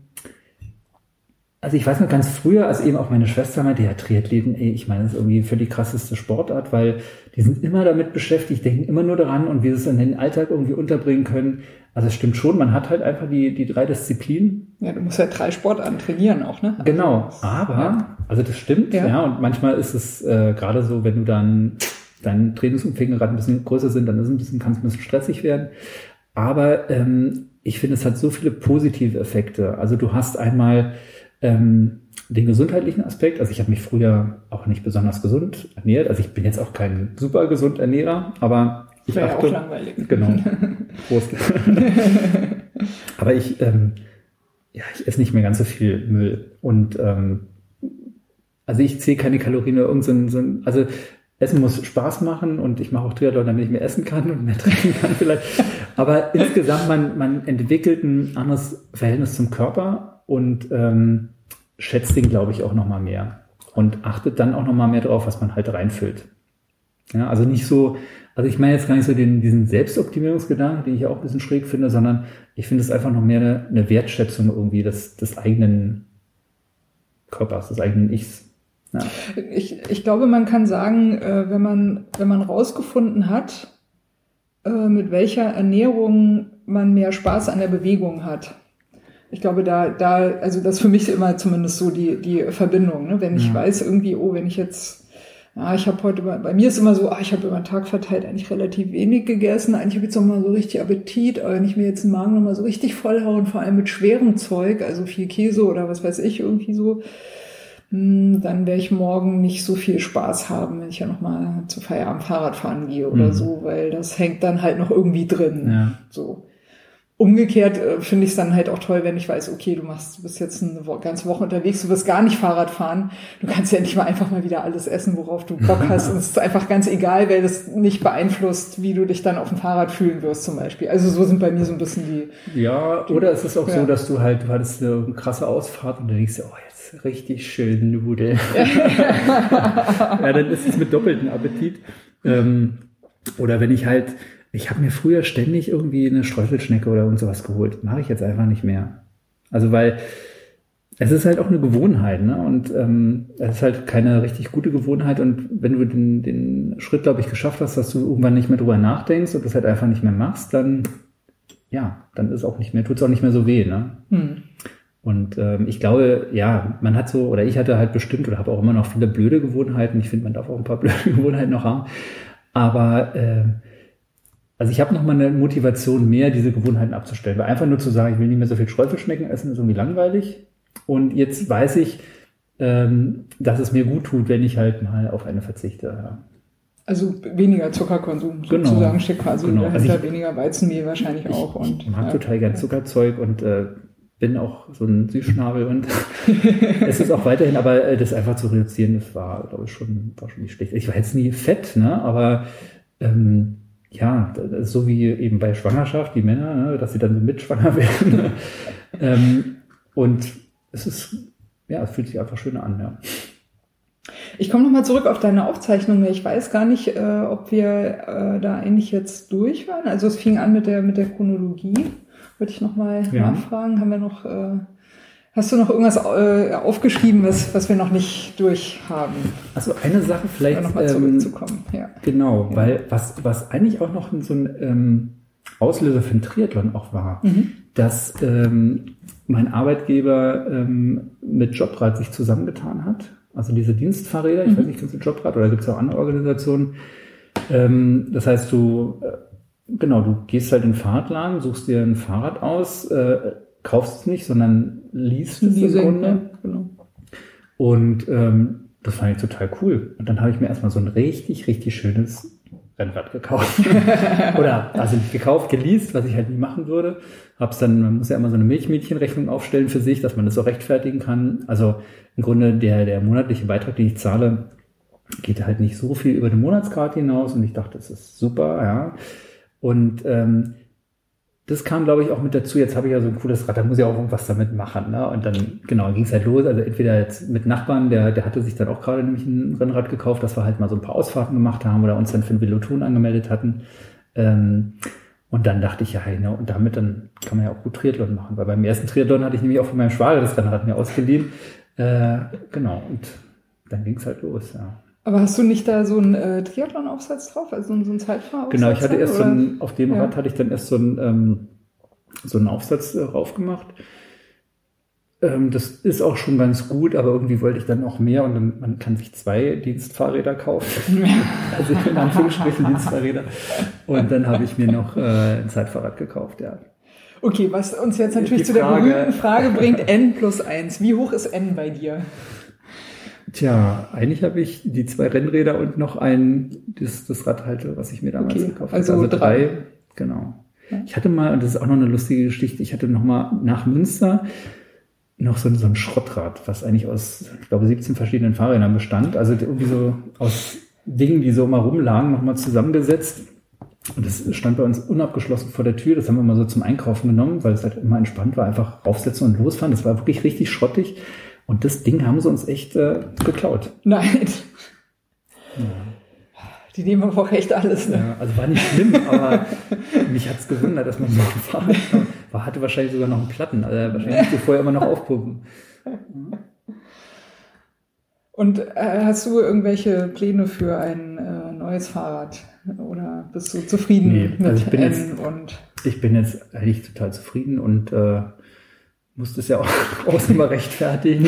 Also ich weiß noch ganz früher, als eben auch meine Schwester meinte, ja, Triathleten, ey, ich meine, das ist irgendwie für die krasseste Sportart, weil die sind immer damit beschäftigt, denken immer nur daran und wie sie es in den Alltag irgendwie unterbringen können. Also es stimmt schon, man hat halt einfach die drei Disziplinen. Ja, du musst ja 3 Sportarten trainieren auch, ne? Genau, aber, ja. Also das stimmt, ja, und manchmal ist es gerade so, wenn du dann deine Trainingsumfänge gerade ein bisschen größer sind, dann ist es kann es ein bisschen stressig werden. Aber ich finde, es hat so viele positive Effekte. Also du hast einmal den gesundheitlichen Aspekt. Also ich habe mich früher auch nicht besonders gesund ernährt. Also ich bin jetzt auch kein super gesund Ernährer, aber ich war ja auch langweilig. Genau. Prost. Aber ich esse nicht mehr ganz so viel Müll. Und also ich zähle keine Kalorien oder irgendeinen Sinn. Also Essen muss Spaß machen und ich mache auch Triathlon, damit ich mehr essen kann und mehr trinken kann vielleicht. Aber insgesamt, man entwickelt ein anderes Verhältnis zum Körper und schätzt ihn, glaube ich, auch nochmal mehr. Und achtet dann auch nochmal mehr drauf, was man halt reinfüllt. Ja, also nicht so, also ich meine jetzt gar nicht so diesen Selbstoptimierungsgedanken, den ich auch ein bisschen schräg finde, sondern ich finde es einfach noch mehr eine Wertschätzung irgendwie des eigenen Körpers, des eigenen Ichs. Ja. Ich glaube, man kann sagen, wenn man rausgefunden hat, mit welcher Ernährung man mehr Spaß an der Bewegung hat. Ich glaube, also das ist für mich immer zumindest so die Verbindung, ne? Wenn ich weiß irgendwie, wenn ich jetzt, ich habe heute, bei mir ist immer so, ich habe über den Tag verteilt eigentlich relativ wenig gegessen, eigentlich habe ich jetzt nochmal so richtig Appetit, aber wenn ich mir jetzt den Magen nochmal so richtig vollhauen, vor allem mit schwerem Zeug, also viel Käse oder was weiß ich, irgendwie so, dann werde ich morgen nicht so viel Spaß haben, wenn ich ja nochmal zu Feierabend Fahrrad fahren gehe oder so, weil das hängt dann halt noch irgendwie drin. Ja. So. Umgekehrt finde ich es dann halt auch toll, wenn ich weiß, okay, du bist jetzt eine ganze Woche unterwegs, du wirst gar nicht Fahrrad fahren, du kannst ja nicht mal einfach mal wieder alles essen, worauf du Bock hast und es ist einfach ganz egal, weil das nicht beeinflusst, wie du dich dann auf dem Fahrrad fühlen wirst zum Beispiel. Also so sind bei mir so ein bisschen die... Ja, oder es ist auch so, dass du hattest eine krasse Ausfahrt und dann denkst du, richtig schön Nudel. Ja, dann ist es mit doppeltem Appetit. Oder wenn ich habe mir früher ständig irgendwie eine Streuselschnecke oder irgend sowas geholt. Mache ich jetzt einfach nicht mehr. Also weil es ist halt auch eine Gewohnheit, ne? Und es ist halt keine richtig gute Gewohnheit. Und wenn du den Schritt, glaube ich, geschafft hast, dass du irgendwann nicht mehr drüber nachdenkst und das halt einfach nicht mehr machst, dann ist auch nicht mehr, tut es auch nicht mehr so weh, ne? Hm. Und ich glaube, man hat so, oder ich hatte halt bestimmt oder habe auch immer noch viele blöde Gewohnheiten. Ich finde, man darf auch ein paar blöde Gewohnheiten noch haben. Aber also ich habe nochmal eine Motivation mehr, diese Gewohnheiten abzustellen. Weil einfach nur zu sagen, ich will nicht mehr so viel Streuselschnecken essen, ist irgendwie langweilig. Und jetzt weiß ich, dass es mir gut tut, wenn ich halt mal auf eine verzichte. Ja. Also weniger Zuckerkonsum sozusagen steckt quasi dahinter, also weniger Weizenmehl wahrscheinlich auch. Ich mag total gern Zuckerzeug und bin auch so ein Süßschnabel und es ist auch weiterhin, aber das einfach zu reduzieren, das war, glaube ich, war schon nicht schlecht. Ich war jetzt nie fett, ne, aber so wie eben bei Schwangerschaft, die Männer, ne, dass sie dann so mitschwanger werden. Und es fühlt sich einfach schöner an, ja. Ich komme nochmal zurück auf deine Aufzeichnung. Ich weiß gar nicht, ob wir da eigentlich jetzt durch waren. Also es fing an mit der Chronologie. Würde ich nochmal nachfragen. Haben wir noch, hast du noch irgendwas aufgeschrieben, was wir noch nicht durch haben? Also eine Sache vielleicht nochmal zurückzukommen. Ja. Genau, weil was eigentlich auch noch so ein Auslöser für den Triathlon auch war, dass mein Arbeitgeber mit Jobrad sich zusammengetan hat. Also diese Dienstfahrräder, ich weiß nicht, kennst du Jobrad oder gibt es auch andere Organisationen? Das heißt, du gehst halt in den Fahrradladen, suchst dir ein Fahrrad aus, kaufst es nicht, sondern leasest es im Grunde. Ja, genau. Und das fand ich total cool. Und dann habe ich mir erstmal so ein richtig, richtig schönes Rennrad gekauft. Oder, also nicht gekauft, geleast, was ich halt nie machen würde. Hab's dann, man muss ja immer so eine Milchmädchenrechnung aufstellen für sich, dass man das auch rechtfertigen kann. Also im Grunde der monatliche Beitrag, den ich zahle, geht halt nicht so viel über den Monatskarte hinaus. Und ich dachte, das ist super, ja. Und das kam, glaube ich, auch mit dazu. Jetzt habe ich ja so ein cooles Rad, da muss ich auch irgendwas damit machen. Ne? Und dann, ging es halt los. Also entweder jetzt mit Nachbarn, der hatte sich dann auch gerade nämlich ein Rennrad gekauft, dass wir halt mal so ein paar Ausfahrten gemacht haben oder uns dann für den Velothon angemeldet hatten. Und dann dachte ich, und damit dann kann man ja auch gut Triathlon machen. Weil beim ersten Triathlon hatte ich nämlich auch von meinem Schwager das Rennrad mir ausgeliehen. Genau, und dann ging es halt los, ja. Aber hast du nicht da so einen Triathlon-Aufsatz drauf, also so einen Zeitfahraufsatz? Genau, ich hatte erst oder? So einen, auf dem Rad hatte ich dann erst so einen Aufsatz drauf gemacht. Das ist auch schon ganz gut, aber irgendwie wollte ich dann auch mehr und dann, man kann sich zwei Dienstfahrräder kaufen. Also in Anführungsstrichen Dienstfahrräder. Und dann habe ich mir noch ein Zeitfahrrad gekauft, ja. Okay, was uns jetzt natürlich zu der berühmten Frage bringt, N+1. Wie hoch ist N bei dir? Tja, eigentlich habe ich die zwei Rennräder und noch das Radhalter, was ich mir damals gekauft habe. Also drei, genau. Ja. Ich hatte mal, und das ist auch noch eine lustige Geschichte, ich hatte noch mal nach Münster noch so ein Schrottrad, was eigentlich aus, ich glaube, 17 verschiedenen Fahrrädern bestand. Also irgendwie so aus Dingen, die so immer rumlagen, noch mal zusammengesetzt. Und das stand bei uns unabgeschlossen vor der Tür. Das haben wir mal so zum Einkaufen genommen, weil es halt immer entspannt war, einfach raufsetzen und losfahren. Das war wirklich richtig schrottig. Und das Ding haben sie uns echt geklaut. Nein. Ja. Die nehmen aber auch echt alles. Ne? Ja, also war nicht schlimm, aber mich hat es gewundert, dass man so gefahren war. Hatte wahrscheinlich sogar noch einen Platten. Also wahrscheinlich musste ich vorher immer noch aufpumpen. Und hast du irgendwelche Pläne für ein neues Fahrrad? Oder bist du zufrieden mit also ich bin jetzt eigentlich total zufrieden und muss das ja auch außen mal rechtfertigen,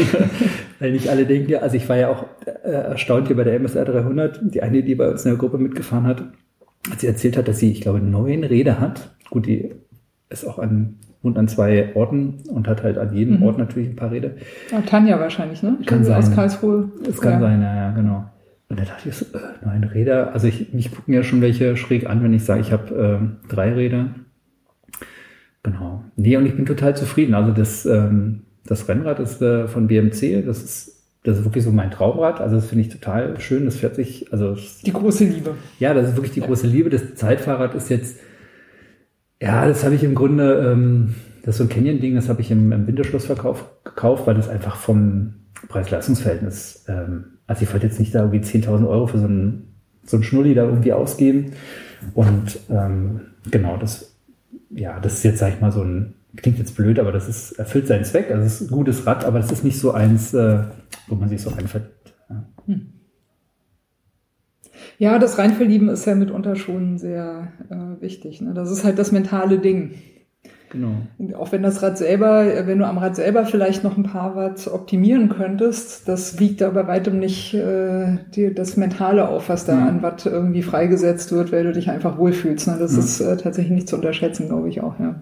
weil nicht alle denken, ja, also ich war ja auch erstaunt hier bei der MSR 300, die eine, die bei uns in der Gruppe mitgefahren hat, als sie erzählt hat, dass sie, ich glaube, 9 Räder hat. Gut, die ist auch an 2 Orten und hat halt an jedem Ort natürlich ein paar Räder. Ja, Tanja wahrscheinlich, ne? Kann sein. Aus Karlsruhe. Es kann sein, ja, genau. Und da dachte ich so, 9 Räder, also mich gucken ja schon welche schräg an, wenn ich sage, ich habe 3 Räder. Genau. Nee, und ich bin total zufrieden. Also das Rennrad ist von BMC, das ist wirklich so mein Traumrad. Also das finde ich total schön. Das fährt sich, also die große Liebe. Ja, das ist wirklich die große Liebe. Das Zeitfahrrad ist jetzt, ja, das habe ich im Grunde, das ist so ein Canyon-Ding, das habe ich im Winterschlussverkauf gekauft, weil das einfach vom Preis-Leistungs-Verhältnis, also ich wollte jetzt nicht da irgendwie 10.000 Euro für so einen Schnulli da irgendwie ausgeben. Und genau, das ist jetzt, sag ich mal, so ein, klingt jetzt blöd, aber erfüllt seinen Zweck. Also es ist ein gutes Rad, aber das ist nicht so eins, wo man sich so reinverliebt. Ja. Ja, das Reinverlieben ist ja mitunter schon sehr wichtig. Ne? Das ist halt das mentale Ding. Genau. Und auch wenn das Rad selber, wenn du am Rad selber vielleicht noch ein paar Watt optimieren könntest, das wiegt aber weitem nicht dir das Mentale auf, was da an Watt irgendwie freigesetzt wird, weil du dich einfach wohlfühlst. Ne? Das ist tatsächlich nicht zu unterschätzen, glaube ich auch. Ja.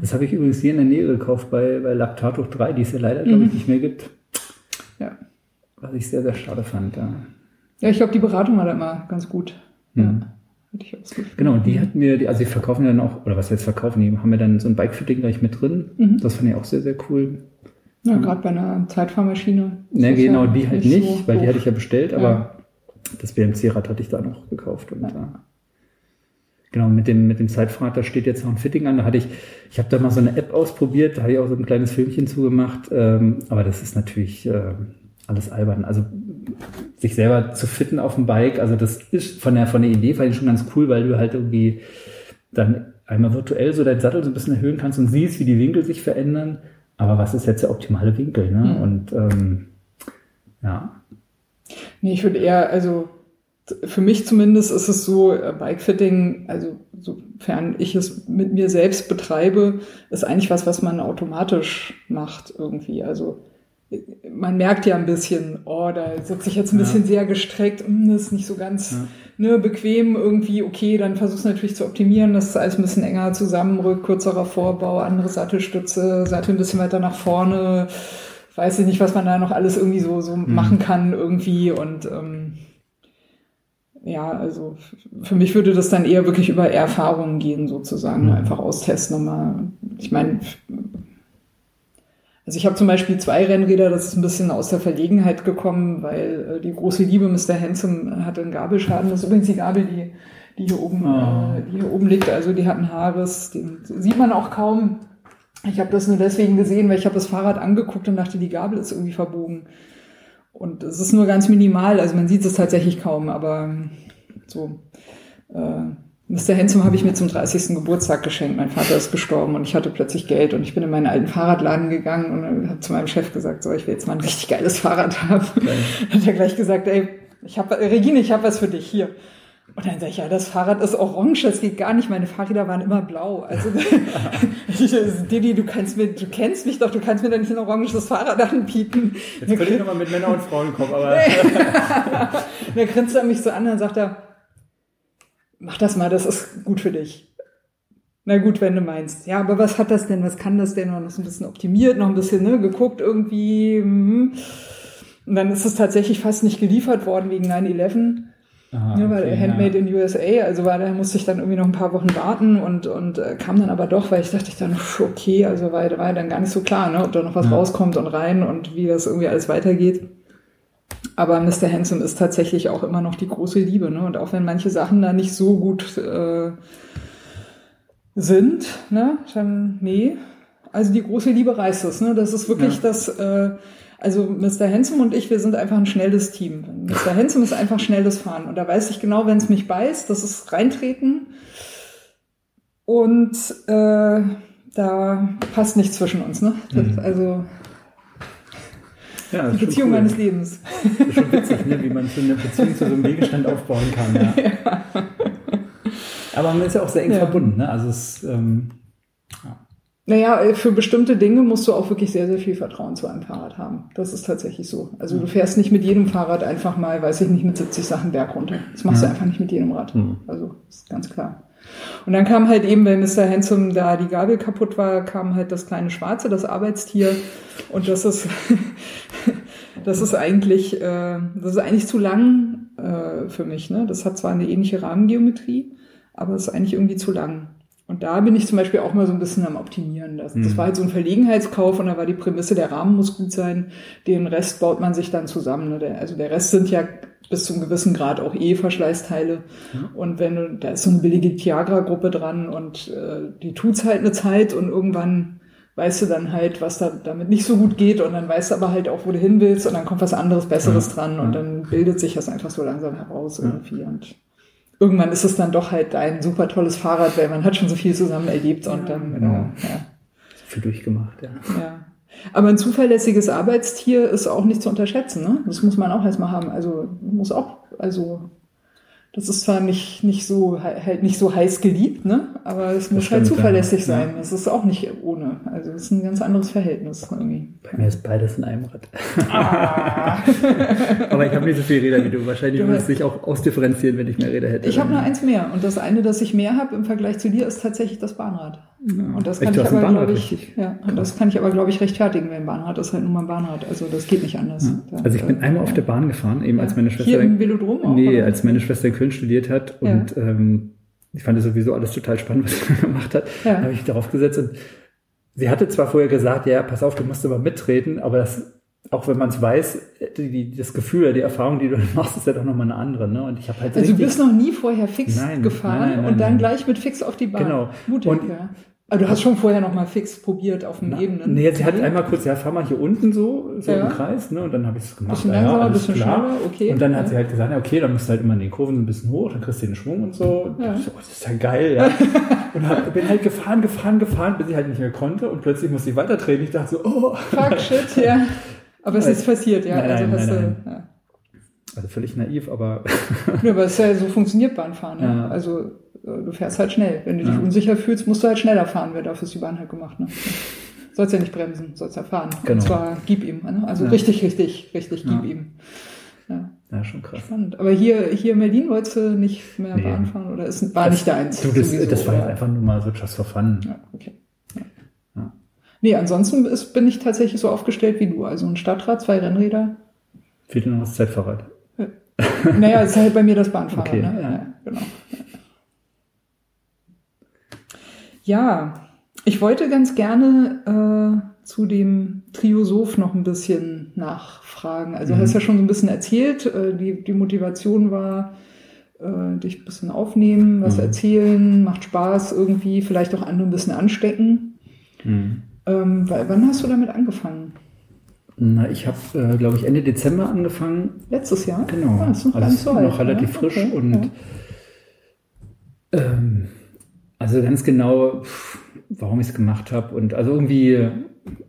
Das habe ich übrigens hier in der Nähe gekauft bei Lactato 3, die es ja leider, glaube ich, nicht mehr gibt. Ja. Was ich sehr, sehr schade fand. Ja, ich glaube, die Beratung war da immer ganz gut. Ja. Genau, die hatten wir, also die verkaufen dann auch, oder was wir jetzt verkaufen, die haben wir dann so ein Bike-Fitting gleich mit drin. Das fand ich auch sehr, sehr cool. Ja, gerade bei einer Zeitfahrmaschine. Ne, genau, ja die halt nicht, so weil die hatte ich ja bestellt, aber das BMC-Rad hatte ich da noch gekauft. Und genau, mit dem Zeitfahrrad, da steht jetzt noch ein Fitting an. Da hatte ich habe da mal so eine App ausprobiert, da habe ich auch so ein kleines Filmchen zugemacht, aber das ist natürlich alles albern. Also sich selber zu fitten auf dem Bike, also das ist von der Idee fand ich schon ganz cool, weil du halt irgendwie dann einmal virtuell so deinen Sattel so ein bisschen erhöhen kannst und siehst, wie die Winkel sich verändern. Aber was ist jetzt der optimale Winkel? Ne? Und Nee, ich würde eher, also für mich zumindest ist es so, Bikefitting, also sofern ich es mit mir selbst betreibe, ist eigentlich was man automatisch macht irgendwie. Also man merkt ja ein bisschen, da sitze ich jetzt ein bisschen sehr gestreckt, das ist nicht so ganz bequem irgendwie, okay, dann versuchst du natürlich zu optimieren, dass es alles ein bisschen enger zusammenrückt, kürzerer Vorbau, andere Sattelstütze, Sattel ein bisschen weiter nach vorne, weiß ich nicht, was man da noch alles irgendwie so machen kann irgendwie und also für mich würde das dann eher wirklich über Erfahrungen gehen sozusagen, einfach austesten und mal, ich meine, also ich habe zum Beispiel 2 Rennräder, das ist ein bisschen aus der Verlegenheit gekommen, weil die große Liebe Mr. Handsome hatte einen Gabelschaden. Das ist übrigens die Gabel, die hier oben, die hier oben liegt. Also die hat einen Haarriss, den sieht man auch kaum. Ich habe das nur deswegen gesehen, weil ich habe das Fahrrad angeguckt und dachte, die Gabel ist irgendwie verbogen. Und es ist nur ganz minimal, also man sieht es tatsächlich kaum, aber so. Mr. Hensum habe ich mir zum 30. Geburtstag geschenkt. Mein Vater ist gestorben und ich hatte plötzlich Geld und ich bin in meinen alten Fahrradladen gegangen und habe zu meinem Chef gesagt, so, ich will jetzt mal ein richtig geiles Fahrrad haben. Okay. Hat er gleich gesagt, ey, Regine, ich habe was für dich, hier. Und dann sage ich, ja, das Fahrrad ist orange, das geht gar nicht, meine Fahrräder waren immer blau. Also, Didi, du kennst mich doch, du kannst mir doch nicht ein oranges Fahrrad anbieten. Jetzt könnte ich nochmal mit Männern und Frauen kommen, aber... Dann grinst er mich so an und sagt er, mach das mal, das ist gut für dich. Na gut, wenn du meinst. Ja, aber was hat das denn, was kann das denn? Und noch ein bisschen optimiert, noch ein bisschen geguckt irgendwie. Und dann ist es tatsächlich fast nicht geliefert worden wegen 9/11. Aha, ja, weil okay, Handmade in USA, also da musste ich dann irgendwie noch ein paar Wochen warten und kam dann aber doch, weil ich dachte dann, okay, also war dann gar nicht so klar, ob da noch was rauskommt und rein und wie das irgendwie alles weitergeht. Aber Mr. Handsome ist tatsächlich auch immer noch die große Liebe, und auch wenn manche Sachen da nicht so gut sind, dann nee, also die große Liebe reißt es, das ist wirklich das... Also Mr. Handsome und ich, wir sind einfach ein schnelles Team. Mr. Handsome ist einfach schnelles Fahren. Und da weiß ich genau, wenn es mich beißt, das ist reintreten. Und da passt nichts zwischen uns. Das, also die Beziehung cool. meines Lebens. Das ist schon witzig, wie man so eine Beziehung zu so einem Gegenstand aufbauen kann. Ja. Aber man ist ja auch sehr eng verbunden. Also es Naja, für bestimmte Dinge musst du auch wirklich sehr, sehr viel Vertrauen zu einem Fahrrad haben. Das ist tatsächlich so. Also du fährst nicht mit jedem Fahrrad einfach mal, weiß ich nicht, mit 70 Sachen Berg runter. Das machst du einfach nicht mit jedem Rad. Also ist ganz klar. Und dann kam halt eben, wenn Mr. Handsome da die Gabel kaputt war, kam halt das kleine Schwarze, das Arbeitstier. Und das ist eigentlich zu lang für mich. Das hat zwar eine ähnliche Rahmengeometrie, aber es ist eigentlich irgendwie zu lang. Und da bin ich zum Beispiel auch mal so ein bisschen am Optimieren. Das war halt so ein Verlegenheitskauf und da war die Prämisse, der Rahmen muss gut sein, den Rest baut man sich dann zusammen. Also der Rest sind ja bis zu einem gewissen Grad auch Verschleißteile. Und da ist so eine billige Tiagra-Gruppe dran und die tut's halt eine Zeit und irgendwann weißt du dann halt, was da damit nicht so gut geht und dann weißt du aber halt auch, wo du hin willst und dann kommt was anderes, Besseres dran und dann bildet sich das einfach so langsam heraus irgendwie und irgendwann ist es dann doch halt ein super tolles Fahrrad, weil man hat schon so viel zusammen erlebt und dann... Genau. Viel durchgemacht, ja. Aber ein zuverlässiges Arbeitstier ist auch nicht zu unterschätzen, Das muss man auch erstmal haben. Das ist zwar nicht so heiß geliebt, aber es muss halt zuverlässig sein. Ja. Das ist auch nicht ohne. Also es ist ein ganz anderes Verhältnis irgendwie. Bei mir ist beides in einem Rad. Aber ich habe nicht so viele Räder wie du. Wahrscheinlich würde es sich auch ausdifferenzieren, wenn ich mehr Räder hätte. Ich habe nur eins mehr. Und das eine, das ich mehr habe im Vergleich zu dir, ist tatsächlich das Bahnrad. Ja. Und das kann ich aber, glaube ich, rechtfertigen, weil ein Bahnrad ist halt nun mal ein Bahnrad. Also das geht nicht anders. Ja. Also ich bin einmal auf der Bahn gefahren, eben als meine Schwester... Hier im Velodrom auch? Nee, als meine Schwester studiert hat und ich fand das sowieso alles total spannend, was sie gemacht hat. Da habe ich mich darauf gesetzt und sie hatte zwar vorher gesagt, ja, pass auf, du musst aber mittreten, aber das, auch wenn man es weiß, das Gefühl, die Erfahrung, die du machst, ist ja doch nochmal eine andere. Und ich habe halt also du bist noch nie vorher fix gefahren nein. Gleich mit fix auf die Bahn. Genau. Mutig, und, also du hast schon vorher nochmal fix probiert auf den Ebenen. Nee, sie hat einmal kurz, fahr mal hier unten im Kreis, und dann habe ich es gemacht. Bisschen langsamer, bisschen schneller, okay. Und dann hat sie halt gesagt, okay, dann musst du halt immer in den Kurven so ein bisschen hoch, dann kriegst du den Schwung und so. Ja. Und das ist ja geil, Und bin halt gefahren, bis ich halt nicht mehr konnte und plötzlich musste ich weitertreten. Ich dachte so, oh. Fuck, shit, Aber es ist passiert, Nein. Also völlig naiv, aber... Ja, aber es ist so funktioniert Bahnfahren, Also... Du fährst halt schnell. Wenn du dich unsicher fühlst, musst du halt schneller fahren, weil dafür ist die Bahn halt gemacht. Sollst ja nicht bremsen, sollst ja fahren. Genau. Und zwar gib ihm. Also richtig, gib ihm. Ja, schon krass. Spannend. Aber hier in Berlin wolltest du nicht mehr Bahn fahren oder war nicht der Einzige? Das war ja einfach nur mal so just for fun. Ja, okay. Ja. Nee, ansonsten bin ich tatsächlich so aufgestellt wie du. Also ein Stadtrad, 2 Rennräder. Fehlt nur noch das Zeitfahrrad. Ja. Naja, ist halt bei mir das Bahnfahrrad. Okay. Ja, genau. Ja, ich wollte ganz gerne zu dem Triosoph noch ein bisschen nachfragen. Also du hast ja schon so ein bisschen erzählt, die Motivation war, dich ein bisschen aufnehmen, was erzählen, macht Spaß irgendwie, vielleicht auch andere ein bisschen anstecken. Wann hast du damit angefangen? Na, ich habe, glaube ich, Ende Dezember angefangen. Letztes Jahr? Genau. Ah, das ist noch relativ frisch und... Also ganz genau, warum ich es gemacht habe. Und also irgendwie,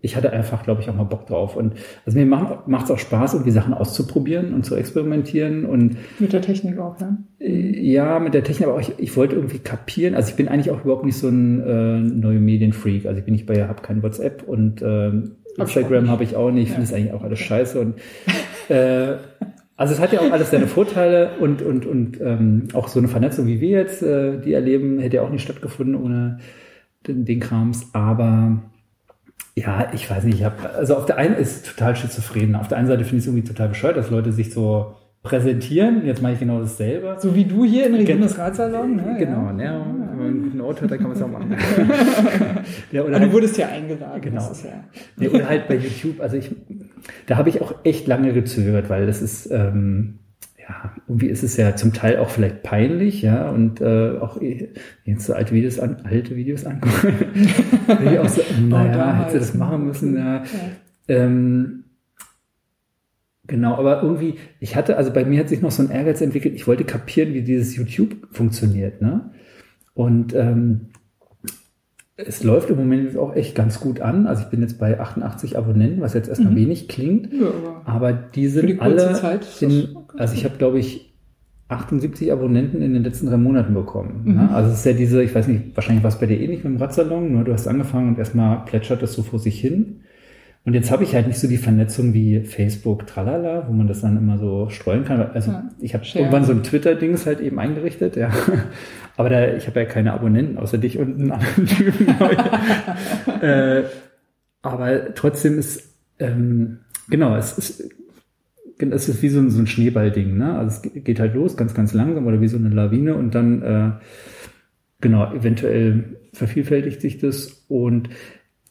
ich hatte einfach, glaube ich, auch mal Bock drauf. Und also mir macht es auch Spaß, irgendwie Sachen auszuprobieren und zu experimentieren. Und mit der Technik auch, ne? Ja, mit der Technik, aber auch ich wollte irgendwie kapieren. Also ich bin eigentlich auch überhaupt nicht so ein neue Medienfreak. Also ich bin nicht bei, habe kein WhatsApp und Instagram habe ich auch nicht. Ich finde es eigentlich auch alles scheiße. Und also es hat ja auch alles seine Vorteile und auch so eine Vernetzung, wie wir jetzt die erleben, hätte ja auch nicht stattgefunden ohne den Krams. Aber ja, ich weiß nicht, also auf der einen ist total schizophren. Auf der einen Seite finde ich es irgendwie total bescheuert, dass Leute sich so präsentieren. Jetzt mache ich genau dasselbe. So wie du hier in Regines Radsalon. Ne? Genau, ne? Ja. Wenn man einen guten Ort hat, dann kann man es auch machen. Ja, oder halt, du wurdest ja eingeladen. Genau. Das ist ja. Ja, oder halt bei YouTube. Also da habe ich auch echt lange gezögert, weil das ist, ja, irgendwie ist es ja zum Teil auch vielleicht peinlich, ja, und auch jetzt so alte Videos angucken. Bin ich auch so, naja, hättest du das machen müssen, ja. Genau, aber irgendwie, bei mir hat sich noch so ein Ehrgeiz entwickelt, ich wollte kapieren, wie dieses YouTube funktioniert, ne? Und es läuft im Moment auch echt ganz gut an. Also ich bin jetzt bei 88 Abonnenten, was jetzt erstmal wenig klingt. Ja, aber die sind für die alle Zeit, ich habe, glaube ich, 78 Abonnenten in den letzten 3 Monaten bekommen. Mhm. Ne? Also es ist ja diese, ich weiß nicht, wahrscheinlich war es bei dir ähnlich mit dem Radsalon, nur du hast angefangen und erstmal plätschert das so vor sich hin. Und jetzt habe ich halt nicht so die Vernetzung wie Facebook, tralala, wo man das dann immer so streuen kann. Also ich habe irgendwann so ein Twitter-Dings halt eben eingerichtet, ja. Aber ich habe ja keine Abonnenten, außer dich und einen anderen Typen. Aber trotzdem ist, es ist wie so ein Schneeball-Ding, ne? Also es geht halt los, ganz, ganz langsam oder wie so eine Lawine und dann, eventuell vervielfältigt sich das. Und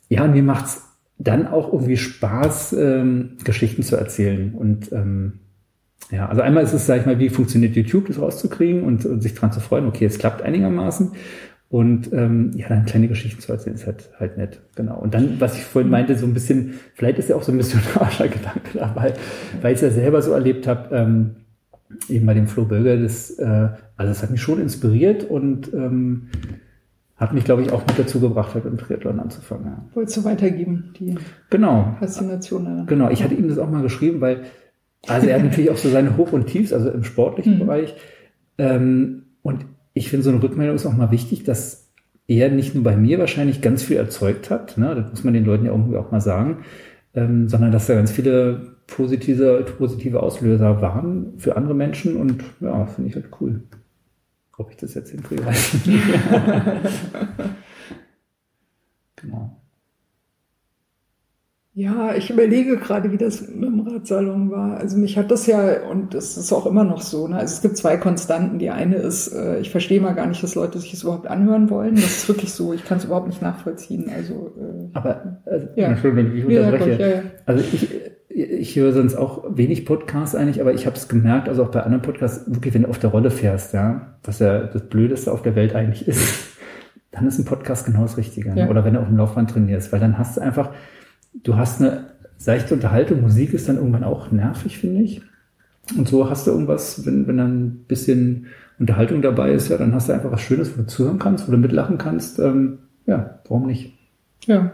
ja, mir macht's dann auch irgendwie Spaß, Geschichten zu erzählen. Und also einmal ist es, sag ich mal, wie funktioniert YouTube, das rauszukriegen und sich dran zu freuen, okay, es klappt einigermaßen. Und dann kleine Geschichten zu erzählen, ist halt nett. Genau. Und dann, was ich vorhin meinte, so ein bisschen, vielleicht ist ja auch so ein missionarischer Gedanke dabei, weil ich es ja selber so erlebt habe, eben bei dem Flo Böger, das hat mich schon inspiriert und hat mich, glaube ich, auch mit dazu gebracht, halt im Triathlon anzufangen. Ja. Wolltest du weitergeben, die Faszination? Daran. Genau, ich hatte ihm das auch mal geschrieben, weil er hat natürlich auch so seine Hoch- und Tiefs, also im sportlichen Bereich. Und ich finde, so eine Rückmeldung ist auch mal wichtig, dass er nicht nur bei mir wahrscheinlich ganz viel erzeugt hat, ne? Das muss man den Leuten ja irgendwie auch mal sagen, sondern dass da ganz viele positive Auslöser waren für andere Menschen. Und ja, finde ich halt cool. Ob ich das jetzt hinkriege, weiß ich nicht. Genau. Ja, ich überlege gerade, wie das mit dem Radsalon war. Also mich hat das ja, und es ist auch immer noch so, ne? Also es gibt 2 Konstanten. Die eine ist, ich verstehe mal gar nicht, dass Leute sich das überhaupt anhören wollen. Das ist wirklich so, ich kann es überhaupt nicht nachvollziehen. Also, Entschuldigung, wenn ich unterbreche. Also ich höre sonst auch wenig Podcasts eigentlich, aber ich habe es gemerkt, also auch bei anderen Podcasts, wirklich, wenn du auf der Rolle fährst, ja, was ja das Blödeste auf der Welt eigentlich ist, dann ist ein Podcast genau das Richtige. Ja. Oder wenn du auf dem Laufband trainierst, weil dann hast du einfach, du hast eine seichte Unterhaltung, Musik ist dann irgendwann auch nervig, finde ich. Und so hast du irgendwas, wenn dann ein bisschen Unterhaltung dabei ist, ja, dann hast du einfach was Schönes, wo du zuhören kannst, wo du mitlachen kannst. Ja, warum nicht? Ja.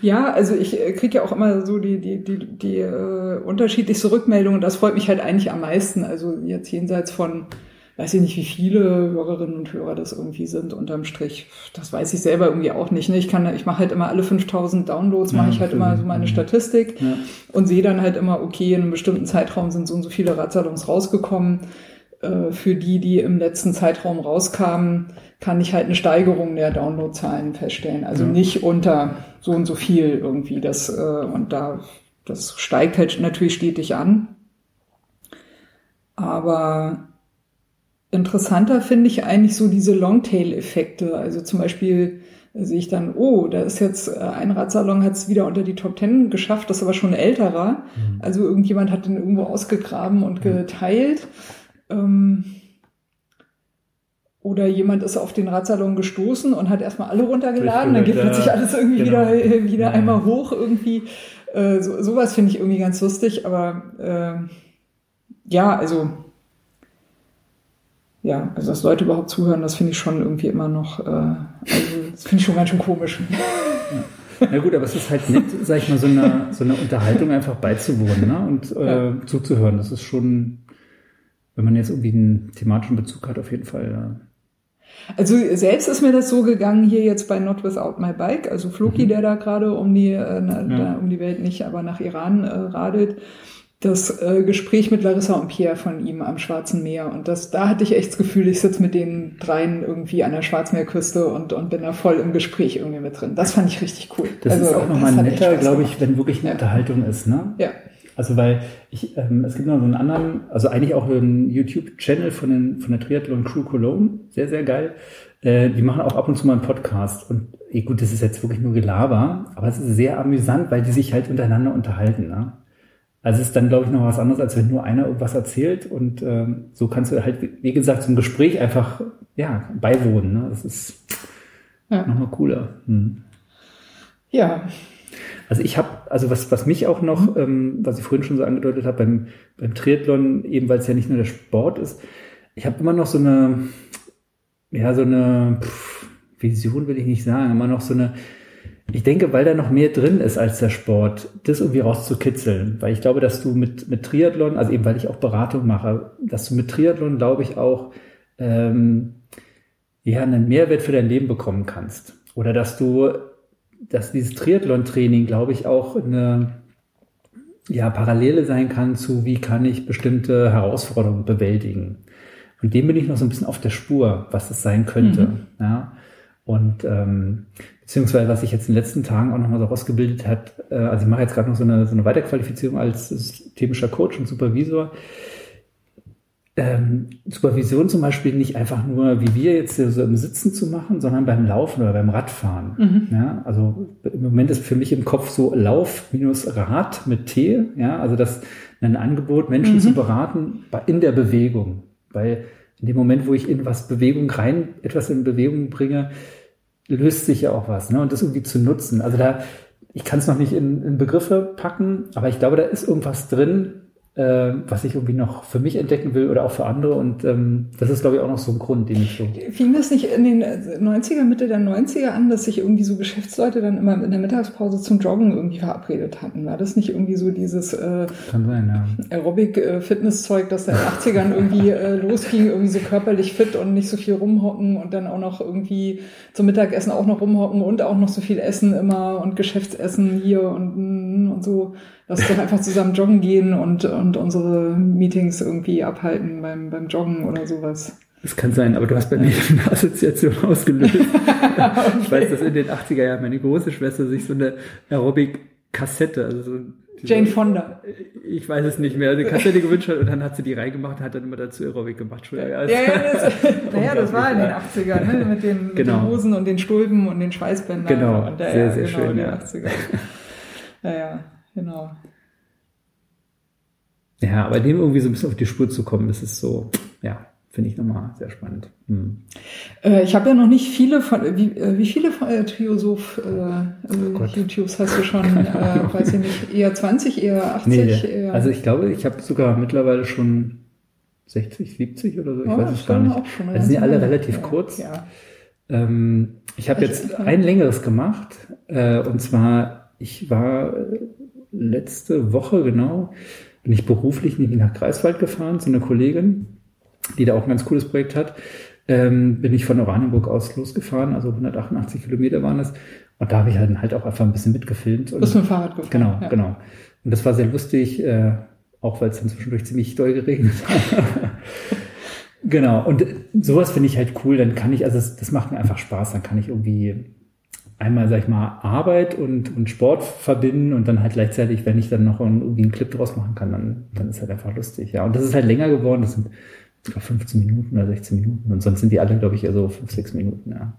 Ja, also ich kriege ja auch immer so die unterschiedlichste Rückmeldung und das freut mich halt eigentlich am meisten. Also jetzt jenseits von, weiß ich nicht, wie viele Hörerinnen und Hörer das irgendwie sind unterm Strich. Das weiß ich selber irgendwie auch nicht. Ne? Ich mache halt immer alle 5000 Downloads, mache ich halt immer so meine Statistik und sehe dann halt immer, okay, in einem bestimmten Zeitraum sind so und so viele Radsalons rausgekommen. Für die im letzten Zeitraum rauskamen, kann ich halt eine Steigerung der Downloadzahlen feststellen. Also nicht unter so und so viel irgendwie. Das steigt halt natürlich stetig an. Aber interessanter finde ich eigentlich so diese Longtail-Effekte. Also zum Beispiel sehe ich dann, da ist jetzt ein Radsalon, hat es wieder unter die Top 10 geschafft, das ist aber schon ein älterer. Also irgendjemand hat den irgendwo ausgegraben und geteilt. Oder jemand ist auf den Radsalon gestoßen und hat erstmal alle runtergeladen, dann geht plötzlich alles irgendwie wieder einmal hoch irgendwie. Sowas finde ich irgendwie ganz lustig, aber ja, also dass Leute überhaupt zuhören, das finde ich schon irgendwie immer noch, das finde ich schon ganz schön komisch. Ja. Na gut, aber es ist halt nett, sag ich mal, so eine Unterhaltung einfach beizuwohnen, ne? Und zuzuhören. Das ist schon, wenn man jetzt irgendwie einen thematischen Bezug hat, auf jeden Fall, ja. Also selbst ist mir das so gegangen, hier jetzt bei Not Without My Bike, also Floki, der da gerade um die Welt nicht, aber nach Iran radelt, das Gespräch mit Larissa und Pierre von ihm am Schwarzen Meer. Und da hatte ich echt das Gefühl, ich sitze mit den dreien irgendwie an der Schwarzmeerküste und bin da voll im Gespräch irgendwie mit drin. Das fand ich richtig cool. Das also, ist auch nochmal netter, glaube ich, wenn wirklich eine Unterhaltung ist, ne? Ja. Also weil es gibt noch so einen anderen, also eigentlich auch einen YouTube-Channel von der Triathlon Crew Cologne, sehr, sehr geil. Die machen auch ab und zu mal einen Podcast. Und gut, das ist jetzt wirklich nur Gelaber, aber es ist sehr amüsant, weil die sich halt untereinander unterhalten, ne? Also es ist dann, glaube ich, noch was anderes, als wenn nur einer irgendwas erzählt. Und so kannst du halt, wie gesagt, so ein Gespräch einfach beiwohnen, ne? Das ist nochmal cooler. Hm. Ja. Also was mich auch noch, was ich vorhin schon so angedeutet habe, beim Triathlon, eben weil es ja nicht nur der Sport ist, ich habe immer noch so eine Vision, will ich nicht sagen, immer noch so eine, ich denke, weil da noch mehr drin ist als der Sport, das irgendwie rauszukitzeln, weil ich glaube, dass du mit Triathlon, also eben weil ich auch Beratung mache, dass du mit Triathlon, glaube ich, auch einen Mehrwert für dein Leben bekommen kannst, oder dass dieses Triathlon-Training, glaube ich, auch eine Parallele sein kann zu, wie kann ich bestimmte Herausforderungen bewältigen. Und dem bin ich noch so ein bisschen auf der Spur, was es sein könnte. Mhm. Ja. Und beziehungsweise, was sich jetzt in den letzten Tagen auch nochmal so rausgebildet hat, also ich mache jetzt gerade noch so eine Weiterqualifizierung als systemischer Coach und Supervisor. Supervision zum Beispiel nicht einfach nur, wie wir jetzt so im Sitzen zu machen, sondern beim Laufen oder beim Radfahren. Mhm. Ja, also im Moment ist für mich im Kopf so Lauf minus Rad mit T. Ja, also das ein Angebot, Menschen zu beraten in der Bewegung. Weil in dem Moment, wo ich etwas in Bewegung bringe, löst sich ja auch was, ne? Und das irgendwie zu nutzen. Also da, ich kann es noch nicht in Begriffe packen, aber ich glaube, da ist irgendwas drin, was ich irgendwie noch für mich entdecken will oder auch für andere. Und das ist, glaube ich, auch noch so ein Grund, den ich so... Fing das nicht in den 90er, Mitte der 90er an, dass sich irgendwie so Geschäftsleute dann immer in der Mittagspause zum Joggen irgendwie verabredet hatten? War das nicht irgendwie so dieses Aerobic-Fitness-Zeug, das dann in den 80ern irgendwie losging, irgendwie so körperlich fit und nicht so viel rumhocken und dann auch noch irgendwie zum Mittagessen auch noch rumhocken und auch noch so viel essen immer und Geschäftsessen hier und so... Lass doch einfach zusammen joggen gehen und unsere Meetings irgendwie abhalten beim Joggen oder sowas. Das kann sein, aber du hast bei mir eine Assoziation ausgelöst. Okay. Ich weiß, dass in den 80er Jahren meine große Schwester sich so eine Aerobic-Kassette, also so Jane Fonda. Ich weiß es nicht mehr. Eine Kassette gewünscht hat und dann hat sie die reingemacht und hat dann immer dazu Aerobic gemacht. Das war in den 80ern, ne? Mit den Hosen und den Stulpen und den Schweißbändern. Genau, und sehr, sehr schön. In den 80ern. Ja. Genau. Ja, aber dem irgendwie so ein bisschen auf die Spur zu kommen, das ist so, finde ich nochmal sehr spannend. Hm. Ich habe ja noch nicht viele von, wie viele von Triosoph YouTubes hast du schon? Weiß ich nicht, eher 20, eher 80? Nee. Eher... Also ich glaube, ich habe sogar mittlerweile schon 60, 70 oder so, ich weiß es gar nicht. Das sind ja alle relativ kurz. Ja. Ich habe jetzt ein längeres gemacht, und zwar, ich war... letzte Woche, genau, bin ich beruflich nicht nach Greifswald gefahren, so eine Kollegin, die da auch ein ganz cooles Projekt hat, bin ich von Oranienburg aus losgefahren, also 188 Kilometer waren es, und da habe ich halt auch einfach ein bisschen mitgefilmt. Du bist mit dem Fahrrad gefahren. Genau, genau. Und das war sehr lustig, auch weil es dann zwischendurch ziemlich doll geregnet hat. Genau, und sowas finde ich halt cool, dann kann ich, also das macht mir einfach Spaß, dann kann ich irgendwie... einmal, sag ich mal, Arbeit und Sport verbinden und dann halt gleichzeitig, wenn ich dann noch irgendwie einen Clip draus machen kann, dann ist halt einfach lustig. Ja, und das ist halt länger geworden, das sind 15 Minuten oder 16 Minuten und sonst sind die alle, glaube ich, eher so 5, 6 Minuten, ja.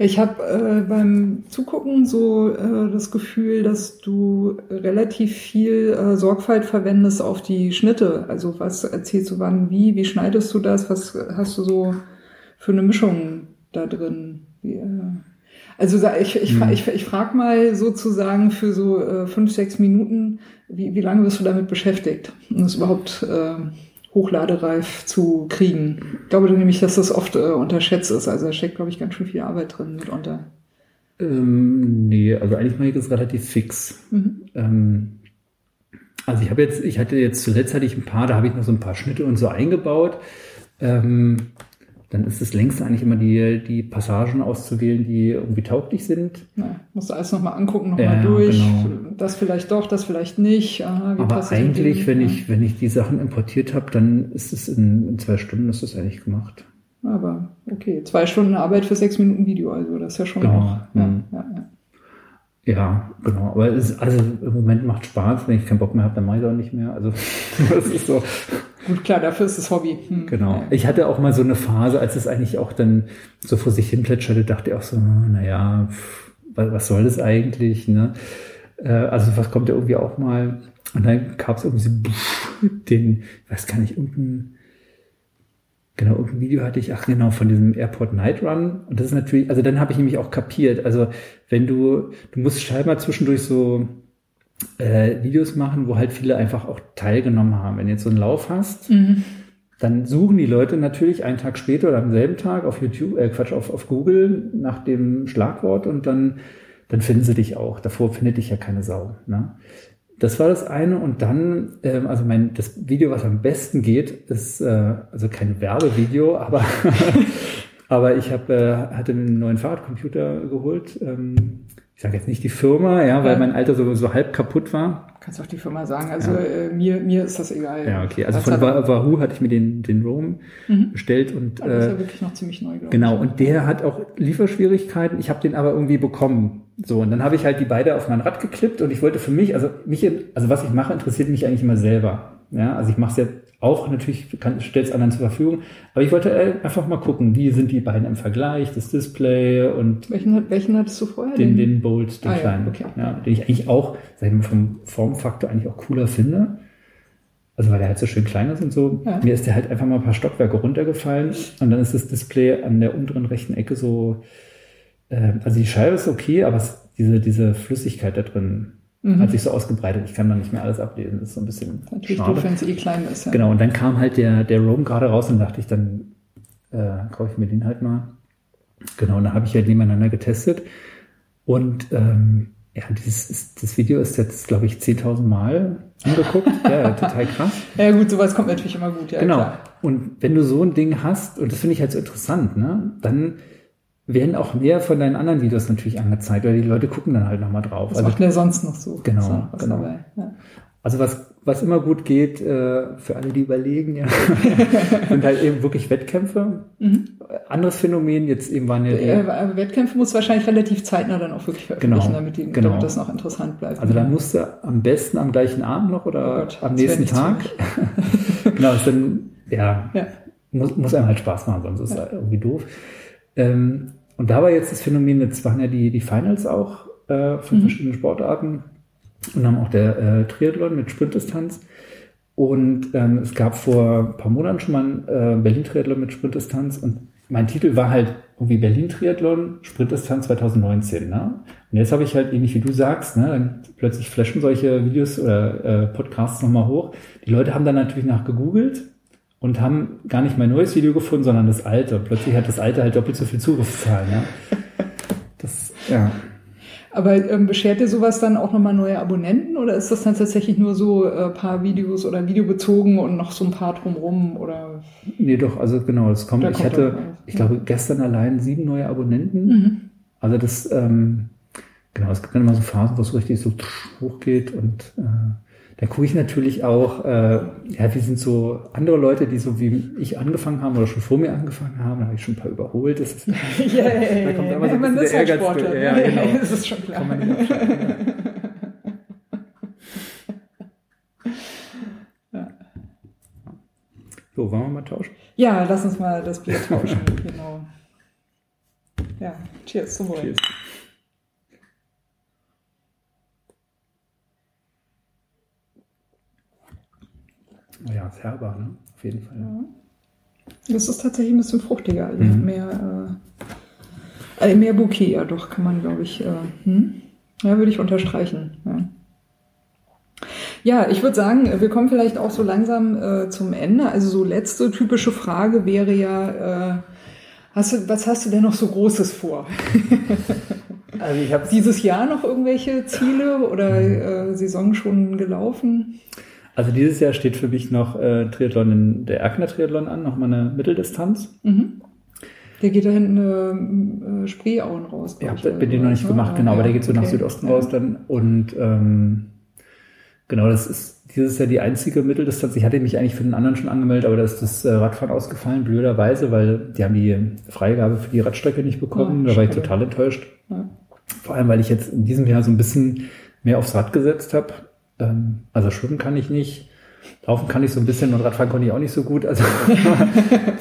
Ich habe beim Zugucken so das Gefühl, dass du relativ viel Sorgfalt verwendest auf die Schnitte. Also was erzählst du wann, wie schneidest du das, was hast du so für eine Mischung da drin? Also ich frage mal sozusagen für so 5, 6 Minuten, wie lange wirst du damit beschäftigt, um das überhaupt hochladereif zu kriegen. Ich glaube nämlich, dass das oft unterschätzt ist. Also da steckt, glaube ich, ganz schön viel Arbeit drin mitunter. Nee, also eigentlich mache ich das relativ fix. Mhm. Also zuletzt hatte ich ein paar, da habe ich noch so ein paar Schnitte und so eingebaut. Dann ist es längst eigentlich immer die Passagen auszuwählen, die irgendwie tauglich sind. Ja, musst du alles nochmal angucken, nochmal durch. Genau. Das vielleicht doch, das vielleicht nicht. Aha, wie aber eigentlich, wenn ich die Sachen importiert habe, dann ist es in 2 Stunden ist das eigentlich gemacht. Aber okay, 2 Stunden Arbeit für 6 Minuten Video, also das ist ja schon noch. Genau. Ja, genau. Aber im Moment macht Spaß. Wenn ich keinen Bock mehr habe, dann mache ich es auch nicht mehr. Also das ist so. Gut, klar, dafür ist das Hobby. Hm. Genau. Ich hatte auch mal so eine Phase, als es eigentlich auch dann so vor sich hin plätscherte, dachte ich auch so, naja, was soll das eigentlich? Ne? Also was kommt ja irgendwie auch mal. Und dann gab es irgendwie so den, weiß gar nicht, irgendein Video hatte ich, von diesem Airport Night Run. Und das ist natürlich, also dann habe ich nämlich auch kapiert. Also wenn du musst scheinbar zwischendurch so Videos machen, wo halt viele einfach auch teilgenommen haben. Wenn du jetzt so einen Lauf hast, dann suchen die Leute natürlich einen Tag später oder am selben Tag auf YouTube, auf Google nach dem Schlagwort und dann finden sie dich auch. Davor findet dich ja keine Sau. Ne? Das war das eine und dann, das Video, was am besten geht, ist also kein Werbevideo, aber, aber ich hatte einen neuen Fahrradcomputer geholt. Ich sage jetzt nicht die Firma, ja, weil mein Alter so halb kaputt war. Kannst auch die Firma sagen, also mir ist das egal. Ja, okay, also von Wahoo hatte ich mir den Roam bestellt. Und das ist ja wirklich noch ziemlich neu, glaube ich. Genau, und der hat auch Lieferschwierigkeiten. Ich habe den aber irgendwie bekommen. So, und dann habe ich halt die beide auf mein Rad geklippt und ich wollte für mich, also was ich mache, interessiert mich eigentlich immer selber. Ja, also ich mache es ja auch, natürlich stelle es anderen zur Verfügung, aber ich wollte einfach mal gucken, wie sind die beiden im Vergleich, das Display und... Welchen hattest du vorher? Den Bolt, den kleinen, okay. Ja, den ich eigentlich auch, sag ich mal, vom Formfaktor eigentlich auch cooler finde. Also weil der halt so schön klein ist und so. Ja. Mir ist der halt einfach mal ein paar Stockwerke runtergefallen und dann ist das Display an der unteren rechten Ecke so... Also die Scheibe ist okay, aber diese Flüssigkeit da drin hat sich so ausgebreitet. Ich kann da nicht mehr alles ablesen. Das ist so ein bisschen schade. Wenn es eh klein ist. Ja. Genau, und dann kam halt der Roam gerade raus und dachte ich, dann kaufe ich mir den halt mal. Genau, und da habe ich halt nebeneinander getestet. Und das Video ist jetzt, glaube ich, 10.000 Mal angeguckt. Ja, total krass. Ja gut, sowas kommt natürlich immer gut. Ja, genau, klar. Und wenn du so ein Ding hast, und das finde ich halt so interessant, ne, dann... werden auch mehr von deinen anderen Videos natürlich angezeigt, weil die Leute gucken dann halt nochmal drauf. Was macht der sonst noch so? Genau, was genau. Dabei. Ja. Also was immer gut geht, für alle, die überlegen, ja, sind halt eben wirklich Wettkämpfe. Anderes Phänomen, jetzt eben waren ja... Wettkämpfe musst du wahrscheinlich relativ zeitnah dann auch wirklich veröffentlichen, damit das noch interessant bleibt. Also dann musst du am besten am gleichen Abend noch oder am nächsten Tag. Genau, ist dann, ja. Muss einem halt Spaß machen, sonst ist es halt irgendwie doof. Und da war jetzt das Phänomen, jetzt waren ja die Finals auch von verschiedenen Sportarten und dann auch der Triathlon mit Sprintdistanz und es gab vor ein paar Monaten schon mal einen Berlin-Triathlon mit Sprintdistanz und mein Titel war halt irgendwie Berlin-Triathlon Sprintdistanz 2019. Ne? Und jetzt habe ich halt, ähnlich wie du sagst, ne, dann plötzlich flashen solche Videos oder Podcasts nochmal hoch. Die Leute haben dann natürlich nachgegoogelt und haben gar nicht mein neues Video gefunden, sondern das alte. Plötzlich hat das alte halt doppelt so viel Zugriffszahlen. Ja? Aber beschert dir sowas dann auch nochmal neue Abonnenten? Oder ist das dann tatsächlich nur so ein paar Videos oder videobezogen und noch so ein paar drumrum? Oder? Nee, doch, also genau. Das kommt. Ich hatte, ich glaube, gestern allein 7 neue Abonnenten. Also das, es gibt dann immer so Phasen, wo es richtig so hochgeht und... Da gucke ich natürlich auch, wie sind so andere Leute, die so wie ich angefangen haben oder schon vor mir angefangen haben, da habe ich schon ein paar überholt. Das ist, da kommt immer so ein bisschen der Ehrgeiz. Ja, genau. Das ist schon klar. So, wollen wir mal tauschen? Ja, lass uns mal das Bier tauschen. Genau. Ja, cheers zum Wohl. Cheers. Ja, ist herber, ne? Auf jeden Fall. Ja. Das ist tatsächlich ein bisschen fruchtiger. Also mehr Bouquet, ja doch, kann man, glaube ich, würde ich unterstreichen. Ja. Ja, ich würde sagen, wir kommen vielleicht auch so langsam zum Ende. Also so letzte typische Frage wäre ja, was hast du denn noch so Großes vor? Also ich habe dieses Jahr noch irgendwelche Ziele oder Saison schon gelaufen? Also dieses Jahr steht für mich noch der Erkner Triathlon an, nochmal eine Mitteldistanz. Mhm. Der geht da hinten Spreeauen raus. Ja, ich bin den noch nicht gemacht, genau, aber der geht so nach Südosten raus dann. Und genau, das ist dieses Jahr die einzige Mitteldistanz. Ich hatte mich eigentlich für den anderen schon angemeldet, aber da ist das Radfahren ausgefallen, blöderweise, weil die haben die Freigabe für die Radstrecke nicht bekommen. Da war ich total enttäuscht. Ja. Vor allem, weil ich jetzt in diesem Jahr so ein bisschen mehr aufs Rad gesetzt habe. Also schwimmen kann ich nicht. Laufen kann ich so ein bisschen und Radfahren konnte ich auch nicht so gut. Also ich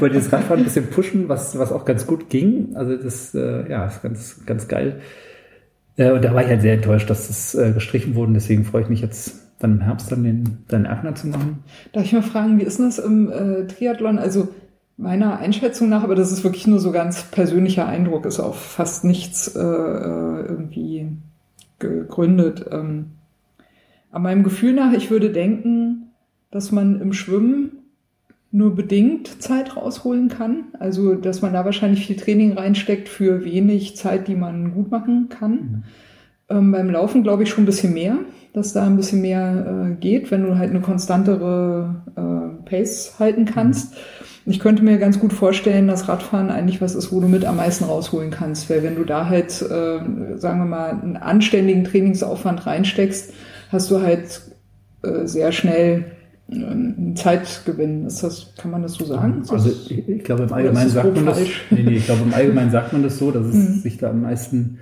wollte das Radfahren ein bisschen pushen, was auch ganz gut ging. Also das ist ganz, ganz geil. Und da war ich halt sehr enttäuscht, dass das gestrichen wurde. Deswegen freue ich mich jetzt dann im Herbst dann den Erkner zu machen. Darf ich mal fragen, wie ist denn das im Triathlon? Also meiner Einschätzung nach, aber das ist wirklich nur so ganz persönlicher Eindruck, ist auf fast nichts irgendwie gegründet. Aber meinem Gefühl nach, ich würde denken, dass man im Schwimmen nur bedingt Zeit rausholen kann. Also, dass man da wahrscheinlich viel Training reinsteckt für wenig Zeit, die man gut machen kann. Mhm. Beim Laufen glaube ich schon ein bisschen mehr, dass da ein bisschen mehr geht, wenn du halt eine konstantere Pace halten kannst. Mhm. Ich könnte mir ganz gut vorstellen, dass Radfahren eigentlich was ist, wo du mit am meisten rausholen kannst. Weil wenn du da halt, sagen wir mal, einen anständigen Trainingsaufwand reinsteckst, hast du halt sehr schnell Zeitgewinn. Kann man das so sagen? Also ich glaube, im Allgemeinen sagt man das. Nee, ich glaube, im Allgemeinen sagt man das so, dass es sich da am meisten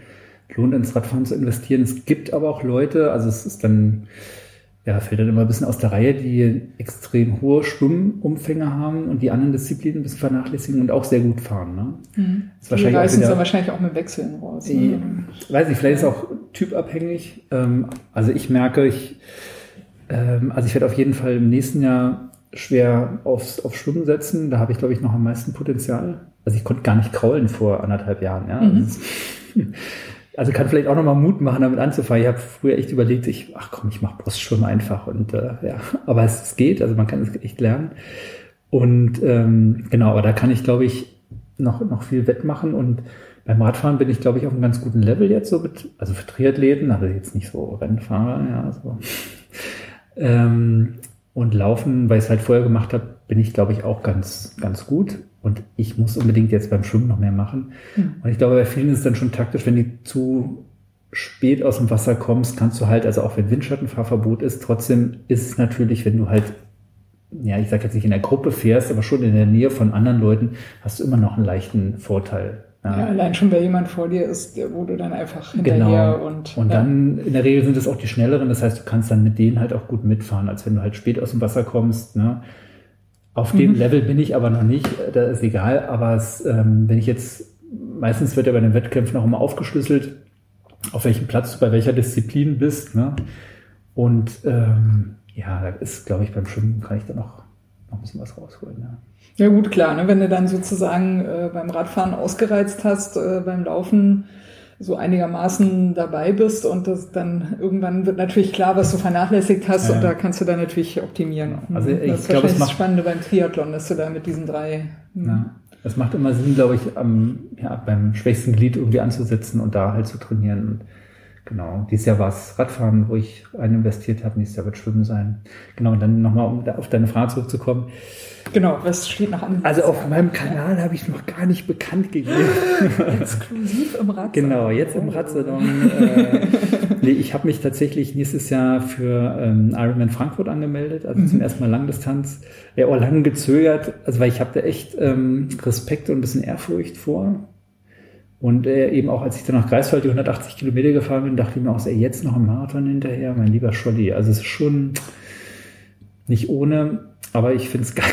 lohnt, ins Radfahren zu investieren. Es gibt aber auch Leute, also es ist dann, fällt dann immer ein bisschen aus der Reihe, die extrem hohe Schwimmumfänge haben und die anderen Disziplinen ein bisschen vernachlässigen und auch sehr gut fahren. Ne? Mhm. Die reißen es dann wahrscheinlich auch mit Wechseln raus. Ne? Weiß nicht, vielleicht ist es auch typabhängig. Also ich merke, ich werde auf jeden Fall im nächsten Jahr schwer auf Schwimmen setzen. Da habe ich, glaube ich, noch am meisten Potenzial. Also ich konnte gar nicht kraulen vor 1,5 Jahren. Ja? Mhm. Also kann vielleicht auch nochmal Mut machen, damit anzufangen. Ich habe früher echt überlegt, ich mache Brustschwimmen einfach. Und aber es geht, also man kann es echt lernen. Und aber da kann ich, glaube ich, noch viel wettmachen. Und beim Radfahren bin ich, glaube ich, auf einem ganz guten Level jetzt. So also für Triathleten, also jetzt nicht so Rennfahrer, so. Und Laufen, weil ich es halt vorher gemacht habe, bin ich, glaube ich, auch ganz, ganz gut. Und ich muss unbedingt jetzt beim Schwimmen noch mehr machen. Mhm. Und ich glaube, bei vielen ist es dann schon taktisch, wenn du zu spät aus dem Wasser kommst, kannst du halt, also auch wenn Windschattenfahrverbot ist, trotzdem ist es natürlich, wenn du halt, ich sage jetzt nicht in der Gruppe fährst, aber schon in der Nähe von anderen Leuten, hast du immer noch einen leichten Vorteil. Ja, allein schon, wer jemand vor dir ist, wo du dann einfach hinterher und dann in der Regel sind es auch die Schnelleren, das heißt, du kannst dann mit denen halt auch gut mitfahren, als wenn du halt spät aus dem Wasser kommst, ne? Auf dem Level bin ich aber noch nicht, da ist egal, aber wenn ich jetzt, meistens wird ja bei den Wettkämpfen auch immer aufgeschlüsselt, auf welchem Platz du bei welcher Disziplin bist, ne? Und das ist, glaube ich, beim Schwimmen kann ich da noch ein bisschen was rausholen, ja. Ja gut, klar, ne? Wenn du dann sozusagen beim Radfahren ausgereizt hast, beim Laufen so einigermaßen dabei bist und das dann irgendwann wird natürlich klar, was du vernachlässigt hast und da kannst du dann natürlich optimieren. Also das ist wahrscheinlich das Spannende beim Triathlon, dass du da mit diesen drei... Das macht immer Sinn, glaube ich, beim schwächsten Glied irgendwie anzusetzen und da halt zu trainieren. Und genau, dieses Jahr war es Radfahren, wo ich rein investiert habe, nächstes Jahr wird Schwimmen sein. Genau, und dann nochmal, um auf deine Frage zurückzukommen. Genau, was steht noch an? Also auf meinem Kanal habe ich noch gar nicht bekannt gegeben. Exklusiv im Radsalon. Genau, jetzt im Radsalon. Ich habe mich tatsächlich nächstes Jahr für Ironman Frankfurt angemeldet, also zum ersten Mal Langdistanz. Ja, lang gezögert, also weil ich habe da echt Respekt und ein bisschen Ehrfurcht vor. Und eben auch, als ich dann nach Greifswald die 180 Kilometer gefahren bin, dachte ich mir auch, jetzt noch ein Marathon hinterher, mein lieber Scholli. Also es ist schon nicht ohne, aber ich finde es geil.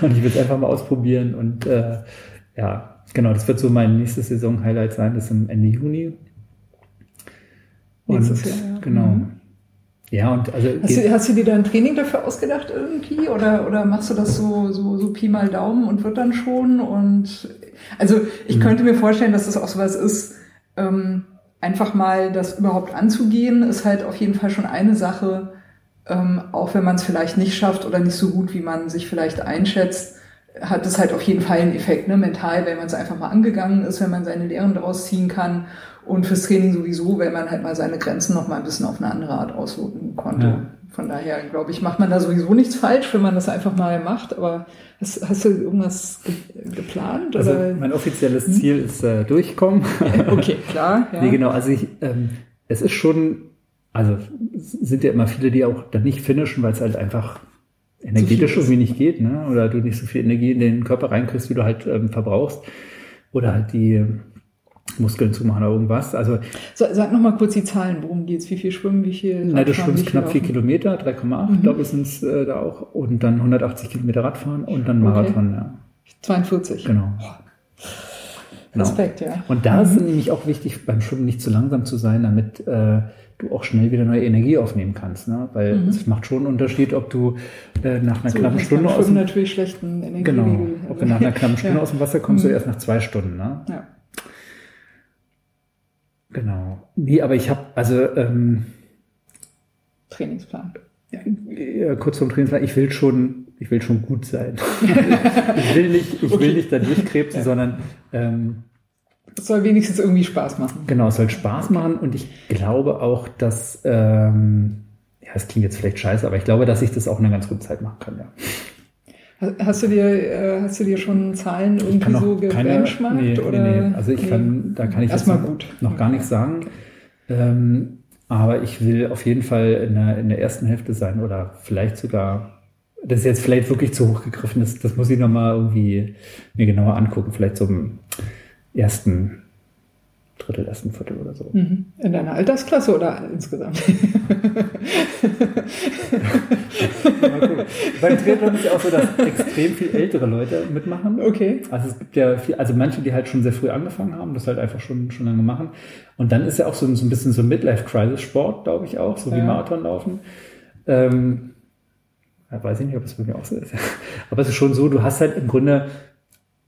Und ich will es einfach mal ausprobieren. Und das wird so mein nächstes Saison-Highlight sein, das ist am Ende Juni. Und genau. Ja, und also hast du dir da ein Training dafür ausgedacht irgendwie? Oder machst du das so Pi mal Daumen und wird dann schon? Und also ich könnte mir vorstellen, dass das auch sowas ist, einfach mal das überhaupt anzugehen, ist halt auf jeden Fall schon eine Sache, auch wenn man es vielleicht nicht schafft oder nicht so gut, wie man sich vielleicht einschätzt, hat es halt auf jeden Fall einen Effekt, ne, mental, wenn man es einfach mal angegangen ist, wenn man seine Lehren daraus ziehen kann, und fürs Training sowieso, wenn man halt mal seine Grenzen noch mal ein bisschen auf eine andere Art ausloten konnte. Ja. Von daher, glaube ich, macht man da sowieso nichts falsch, wenn man das einfach mal macht. Aber hast du irgendwas geplant? Also oder? Mein offizielles Ziel ist durchkommen. Okay, klar. Ja. Nee, genau, also es ist schon, also sind ja immer viele, die auch dann nicht finishen, weil es halt einfach energetisch irgendwie nicht geht, ne? Oder du nicht so viel Energie in den Körper reinkriegst, wie du halt verbrauchst. Oder halt die Muskeln zu machen oder irgendwas. Also so, sag nochmal kurz die Zahlen, worum geht's? Wie viel schwimmen, wie viel Radfahren? Na, du schwimmst knapp 4 Kilometer, 3,8, glaube ich, sind's da auch. Und dann 180 Kilometer Radfahren und dann Marathon, ja. 42. Genau. Respekt, genau. Ja. Und da ist nämlich auch wichtig, beim Schwimmen nicht zu langsam zu sein, damit du auch schnell wieder neue Energie aufnehmen kannst, ne? Weil es macht schon einen Unterschied, ob du nach einer knappen Stunde aus dem ob du nach einer knappen Stunde aus dem Wasser kommst oder erst nach 2 Stunden, ne? Ja. Genau. Nee, aber ich habe, also Trainingsplan. Ja, kurz vorm Trainingsplan, ich will schon gut sein. ich will nicht da durchkrebsen, sondern es soll wenigstens irgendwie Spaß machen. Genau, es soll Spaß machen, und ich glaube auch, dass es klingt jetzt vielleicht scheiße, aber ich glaube, dass ich das auch in einer ganz guten Zeit machen kann, ja. Hast du dir schon Zahlen irgendwie so gebenchmarkt? Nee. Also da kann ich erstmal noch gar nichts sagen. Aber ich will auf jeden Fall in der ersten Hälfte sein, oder vielleicht sogar, das ist jetzt vielleicht wirklich zu hoch gegriffen, das muss ich nochmal irgendwie mir genauer angucken, vielleicht so im ersten Drittel, ersten Viertel oder so. Mhm. In deiner Altersklasse oder insgesamt? Cool. Beim Triathlon ist ja auch so, dass extrem viel ältere Leute mitmachen. Okay. Also es gibt ja manche, die halt schon sehr früh angefangen haben, das halt einfach schon lange machen. Und dann ist ja auch so ein bisschen so ein Midlife-Crisis-Sport, glaube ich auch, so wie Marathonlaufen. Weiß ich nicht, ob es bei mir auch so ist. Aber es ist schon so, du hast halt im Grunde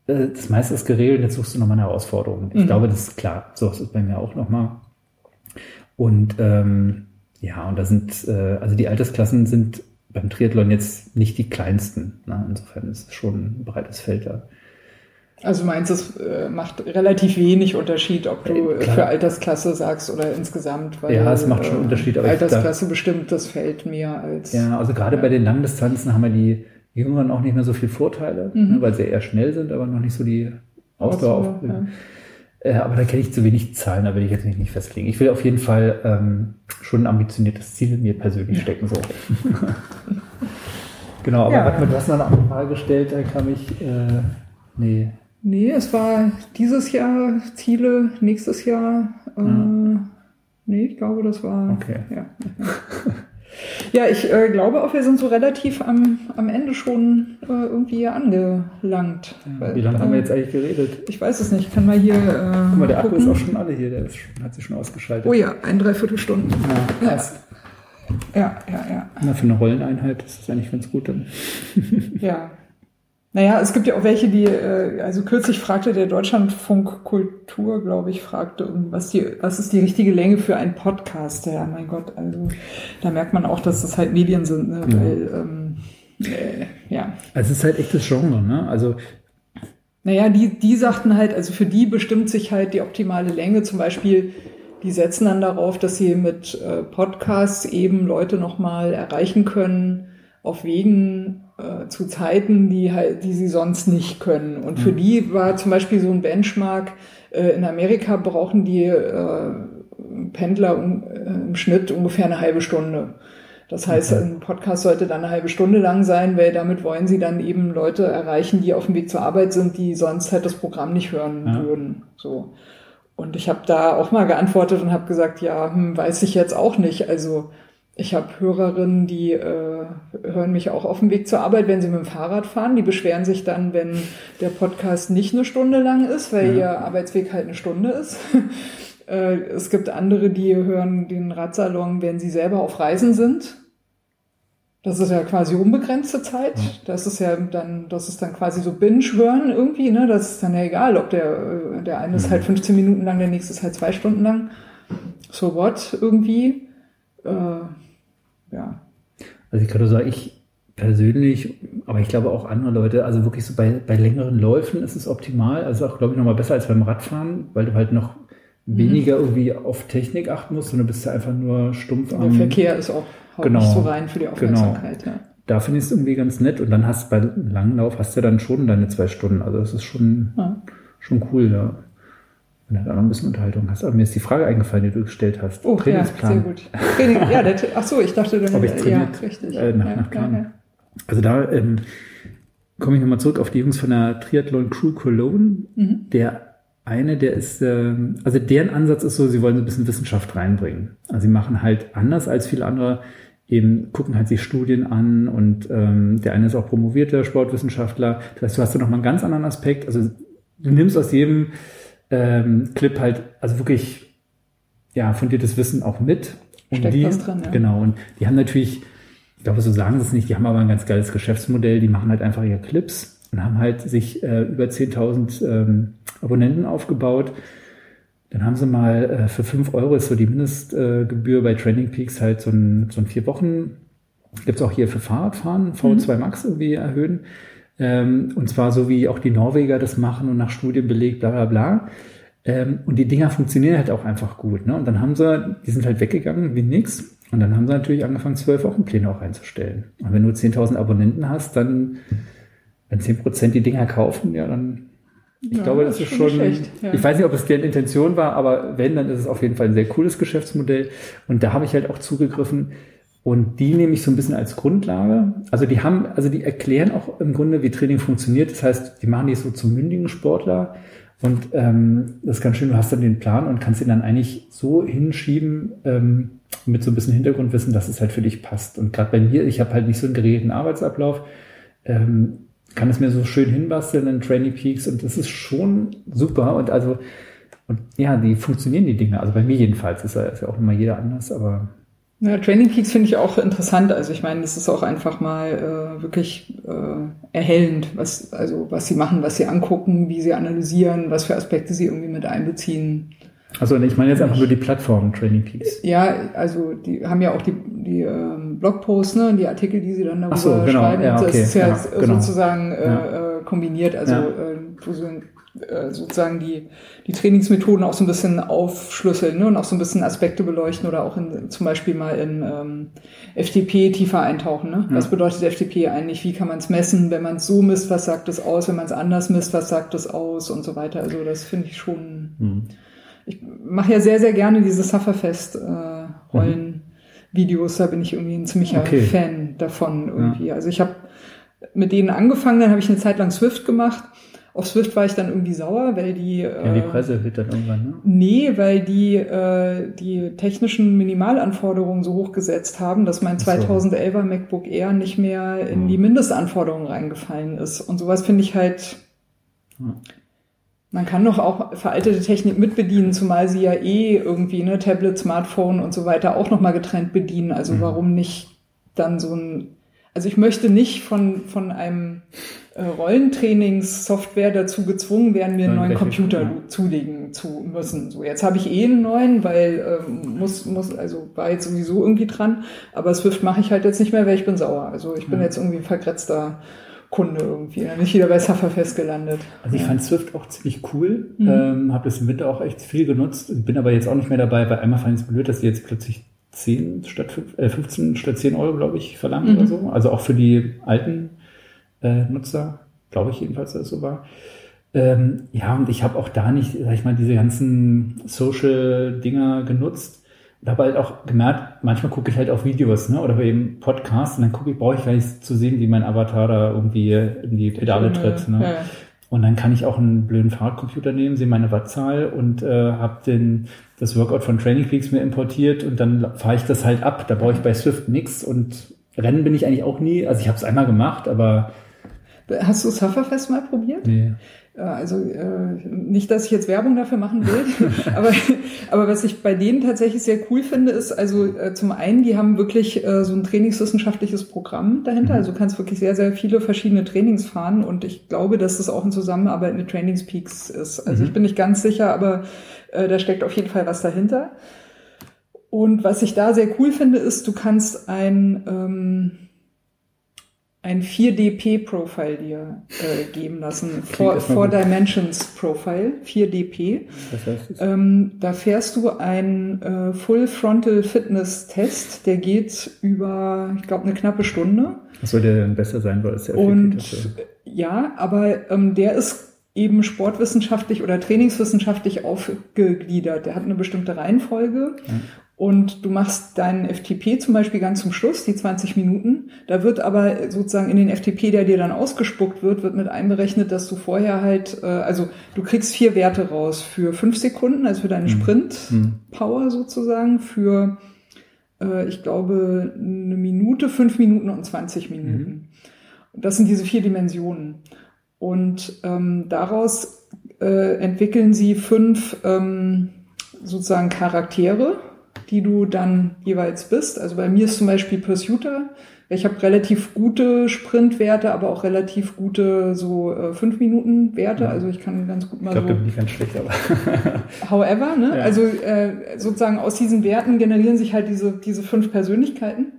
das meiste ist geregelt, jetzt suchst du nochmal eine Herausforderung. Ich glaube, das ist klar. So, das ist bei mir auch nochmal. Und und da sind, also die Altersklassen sind beim Triathlon jetzt nicht die kleinsten. Ne? Insofern ist es schon ein breites Feld da. Also meinst du, es macht relativ wenig Unterschied, ob du für Altersklasse sagst oder insgesamt? Weil ja, es macht schon einen Unterschied. Aber Altersklasse bestimmt das Feld mehr als... Ja, also gerade bei den Langdistanzen haben wir die Jüngeren auch nicht mehr so viel Vorteile, ne, weil sie eher schnell sind, aber noch nicht so die Ausdauer aufbringen. Ja. Aber da kenne ich zu wenig Zahlen, da will ich jetzt nicht festlegen. Ich will auf jeden Fall schon ein ambitioniertes Ziel in mir persönlich stecken. So. Genau, aber warte mal, du hast noch eine Frage gestellt, da kam ich... Nee, es war dieses Jahr Ziele, nächstes Jahr... Nee, ich glaube, das war... Okay. Ja. Ja, ich glaube auch, wir sind so relativ am Ende schon irgendwie angelangt. Ja, wie lange haben wir jetzt eigentlich geredet? Ich weiß es nicht, ich kann mal hier guck mal, der Akku ist auch schon alle hier, hat sich schon ausgeschaltet. Oh ja, 3/4 Stunden. Ja, krass. Ja. Na, für eine Rolleneinheit ist das eigentlich ganz gut dann. Ja. Naja, es gibt ja auch welche, die, also kürzlich fragte der Deutschlandfunk Kultur, glaube ich, was ist die richtige Länge für einen Podcast? Ja, mein Gott, also da merkt man auch, dass das halt Medien sind, ne? Ja. Weil, Also es ist halt echt das Genre, ne? Also naja, die sagten halt, also für die bestimmt sich halt die optimale Länge, zum Beispiel. Die setzen dann darauf, dass sie mit Podcasts eben Leute nochmal erreichen können, auf Wegen, zu Zeiten, die sie sonst nicht können. Und für die war zum Beispiel so ein Benchmark, in Amerika brauchen die Pendler im Schnitt ungefähr 1/2 Stunde. Das heißt, ein Podcast sollte dann 1/2 Stunde lang sein, weil damit wollen sie dann eben Leute erreichen, die auf dem Weg zur Arbeit sind, die sonst halt das Programm nicht hören würden. So. Und ich habe da auch mal geantwortet und habe gesagt, weiß ich jetzt auch nicht. Also ich habe Hörerinnen, die hören mich auch auf dem Weg zur Arbeit, wenn sie mit dem Fahrrad fahren. Die beschweren sich dann, wenn der Podcast nicht 1 Stunde lang ist, weil ihr Arbeitsweg halt 1 Stunde ist. Es gibt andere, die hören den Radsalon, wenn sie selber auf Reisen sind. Das ist ja quasi unbegrenzte Zeit. Das ist ja dann, quasi so Binge-Hören irgendwie, ne? Das ist dann ja egal, ob der eine ist halt 15 Minuten lang, der nächste ist halt 2 Stunden lang. So what, irgendwie. Ja. Also ich kann nur sagen, ich persönlich, aber ich glaube auch andere Leute, also wirklich so bei längeren Läufen ist es optimal. Also auch, glaube ich, nochmal besser als beim Radfahren, weil du halt noch weniger irgendwie auf Technik achten musst, sondern bist du einfach nur stumpf am... Der Verkehr ist auch nicht so rein für die Aufmerksamkeit. Genau. Ja. Da finde ich es irgendwie ganz nett. Und dann hast du bei langen Lauf hast du dann schon deine 2 Stunden. Also das ist schon cool, ja. Wenn du da noch ein bisschen Unterhaltung hast. Aber mir ist die Frage eingefallen, die du gestellt hast. Oh, Trainingsplan. Ja, sehr gut. Ich dachte, du hättest... Ja, richtig. Nach Plan. Ja. Also da komme ich nochmal zurück auf die Jungs von der Triathlon Crew Cologne. Mhm. Also deren Ansatz ist so, sie wollen so ein bisschen Wissenschaft reinbringen. Also sie machen halt anders als viele andere, eben gucken halt sich Studien an und der eine ist auch promovierter Sportwissenschaftler. Das heißt, du hast da nochmal einen ganz anderen Aspekt. Also du nimmst aus jedem Clip halt, also wirklich, ja, fundiertes Wissen auch mit. Steckt was drin, ja. Genau, und die haben natürlich, ich glaube, so sagen sie es nicht, die haben aber ein ganz geiles Geschäftsmodell, die machen halt einfach ihre Clips und haben halt sich über 10.000 Abonnenten aufgebaut. Dann haben sie mal für 5 Euro ist so die Mindestgebühr bei Training Peaks halt so ein 4 Wochen. Gibt es auch hier für Fahrradfahren, V2 Max irgendwie erhöhen. Und zwar so wie auch die Norweger das machen und nach Studien belegt, bla bla bla. Und die Dinger funktionieren halt auch einfach gut. Ne? Und dann haben sie, die sind halt weggegangen wie nix. Und dann haben sie natürlich angefangen, 12-Wochen-Pläne auch einzustellen. Und wenn du 10.000 Abonnenten hast, dann, wenn 10% die Dinger kaufen, ja dann... Ich glaube, das ist schon schlecht, ja. Ich weiß nicht, ob es deren Intention war, aber wenn, dann ist es auf jeden Fall ein sehr cooles Geschäftsmodell. Und da habe ich halt auch zugegriffen. Und die nehme ich so ein bisschen als Grundlage. Also die erklären auch im Grunde, wie Training funktioniert. Das heißt, die machen dich so zum mündigen Sportler. Und das ist ganz schön, du hast dann den Plan und kannst ihn dann eigentlich so hinschieben, mit so ein bisschen Hintergrundwissen, dass es halt für dich passt. Und gerade bei mir, ich habe halt nicht so einen geregelten Arbeitsablauf, kann es mir so schön hinbasteln in Training Peaks und das ist schon super und also, und ja, die funktionieren die Dinge, also bei mir jedenfalls, ist ja auch immer jeder anders, aber... Ja, Training Peaks finde ich auch interessant, also ich meine, das ist auch einfach mal wirklich erhellend, was sie machen, was sie angucken, wie sie analysieren, was für Aspekte sie irgendwie mit einbeziehen. Also ich meine jetzt einfach nur die Plattform Training Peaks. Ja, also die haben ja auch die Blogposts, ne, die Artikel, die sie dann darüber schreiben. Ja, okay. Das ist ja sozusagen kombiniert, also wo sie sozusagen die Trainingsmethoden auch so ein bisschen aufschlüsseln, ne, und auch so ein bisschen Aspekte beleuchten oder auch zum Beispiel mal in FTP tiefer eintauchen. Ne? Ja. Was bedeutet FTP eigentlich? Wie kann man es messen? Wenn man es so misst, was sagt es aus? Wenn man es anders misst, was sagt es aus? Und so weiter. Also das finde ich schon... Ich mache ja sehr, sehr gerne diese Sufferfest-Rollen-Videos. Da bin ich irgendwie ein ziemlicher Fan davon irgendwie. Ja. Also ich habe mit denen angefangen, dann habe ich eine Zeit lang Swift gemacht. Auf Swift war ich dann irgendwie sauer, weil die... die Presse wird dann irgendwann, ne? Nee, weil die die technischen Minimalanforderungen so hoch gesetzt haben, dass mein 2011er MacBook Air nicht mehr in die Mindestanforderungen reingefallen ist. Und sowas finde ich halt... Ja. Man kann doch auch veraltete Technik mitbedienen, zumal sie ja irgendwie, ne, Tablet, Smartphone und so weiter auch nochmal getrennt bedienen. Also warum nicht dann so ein... Also ich möchte nicht von einem Rollentrainingssoftware dazu gezwungen werden, mir einen neuen Computer zulegen zu müssen. So, jetzt habe ich einen neuen, weil war jetzt sowieso irgendwie dran. Aber Swift mache ich halt jetzt nicht mehr, weil ich bin sauer. Also ich bin jetzt irgendwie ein verkratzter Kunde irgendwie, dann bin ich wieder bei Sufferfest gelandet. Also ich fand Swift auch ziemlich cool, habe das im Winter auch echt viel genutzt, bin aber jetzt auch nicht mehr dabei, weil einmal fand ich es blöd, dass die jetzt plötzlich 10 statt 15 statt 10 Euro, glaube ich, verlangen oder so. Also auch für die alten Nutzer, glaube ich jedenfalls, dass es so war. Ja, und ich habe auch da nicht, sag ich mal, diese ganzen Social-Dinger genutzt. Da habe halt auch gemerkt, manchmal gucke ich halt auch Videos, ne, oder bei eben Podcasts, und dann brauche ich gar nicht zu sehen, wie mein Avatar da irgendwie in die Pedale tritt. Ne? Ja. Und dann kann ich auch einen blöden Fahrradcomputer nehmen, sehe meine Wattzahl und habe das Workout von Training Peaks mir importiert und dann fahre ich das halt ab. Da brauche ich bei Swift nichts und Rennen bin ich eigentlich auch nie. Also ich habe es einmal gemacht, aber... Hast du Sufferfest mal probiert? Nee. Also nicht, dass ich jetzt Werbung dafür machen will, aber was ich bei denen tatsächlich sehr cool finde, ist, also zum einen, die haben wirklich so ein trainingswissenschaftliches Programm dahinter, also du kannst wirklich sehr, sehr viele verschiedene Trainings fahren und ich glaube, dass das auch in Zusammenarbeit mit Training Peaks ist. Also ich bin nicht ganz sicher, aber da steckt auf jeden Fall was dahinter. Und was ich da sehr cool finde, ist, du kannst ein... ein 4DP-Profil dir geben lassen. Four Dimensions Profile, 4DP. Was heißt das? Da fährst du einen Full Frontal Fitness Test, der geht über, ich glaube, eine knappe Stunde. Das soll der dann besser sein, weil es ja und ja, aber der ist eben sportwissenschaftlich oder trainingswissenschaftlich aufgegliedert. Der hat eine bestimmte Reihenfolge. Ja. Und du machst deinen FTP zum Beispiel ganz zum Schluss, die 20 Minuten. Da wird aber sozusagen in den FTP, der dir dann ausgespuckt wird, wird mit einberechnet, dass du vorher halt, also du kriegst 4 Werte raus für 5 Sekunden, also für deine Sprint-Power sozusagen, für, ich glaube, 1 Minute, 5 Minuten und 20 Minuten. Mhm. Das sind diese 4 Dimensionen. Und daraus entwickeln sie 5 sozusagen Charaktere, die du dann jeweils bist. Also bei mir ist zum Beispiel Pursuiter. Ich habe relativ gute Sprintwerte, aber auch relativ gute so 5-Minuten-Werte. Ja. Also ich kann ganz gut mal ich glaub, so... Ich glaube, ich bin nicht ganz schlecht, aber... However, ne? Ja. Also sozusagen aus diesen Werten generieren sich halt diese 5 Persönlichkeiten.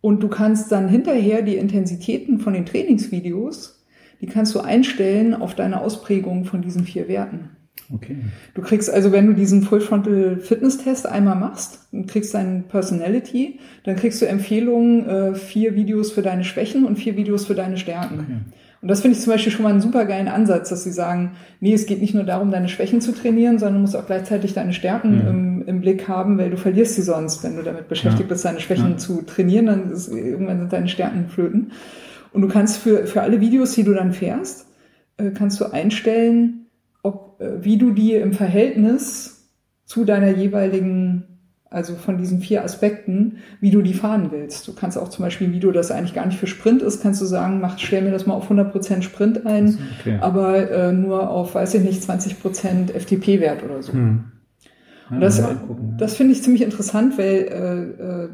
Und du kannst dann hinterher die Intensitäten von den Trainingsvideos, die kannst du einstellen auf deine Ausprägung von diesen 4 Werten. Okay. Du kriegst also, wenn du diesen Full Frontal Fitness Test einmal machst und kriegst deinen Personality, dann kriegst du Empfehlungen, 4 Videos für deine Schwächen und 4 Videos für deine Stärken. Okay. Und das finde ich zum Beispiel schon mal einen super geilen Ansatz, dass sie sagen, nee, es geht nicht nur darum, deine Schwächen zu trainieren, sondern du musst auch gleichzeitig deine Stärken im Blick haben, weil du verlierst sie sonst. Wenn du damit beschäftigt bist, deine Schwächen zu trainieren, dann ist, irgendwann sind deine Stärken flöten. Und du kannst für alle Videos, die du dann fährst, kannst du einstellen, wie du die im Verhältnis zu deiner jeweiligen, also von diesen 4 Aspekten, wie du die fahren willst. Du kannst auch zum Beispiel, wie du das eigentlich gar nicht für Sprint ist, kannst du sagen, stell mir das mal auf 100% Sprint ein, okay, aber nur auf, weiß ich nicht, 20% FTP-Wert oder so. Ja, und das finde ich ziemlich interessant, weil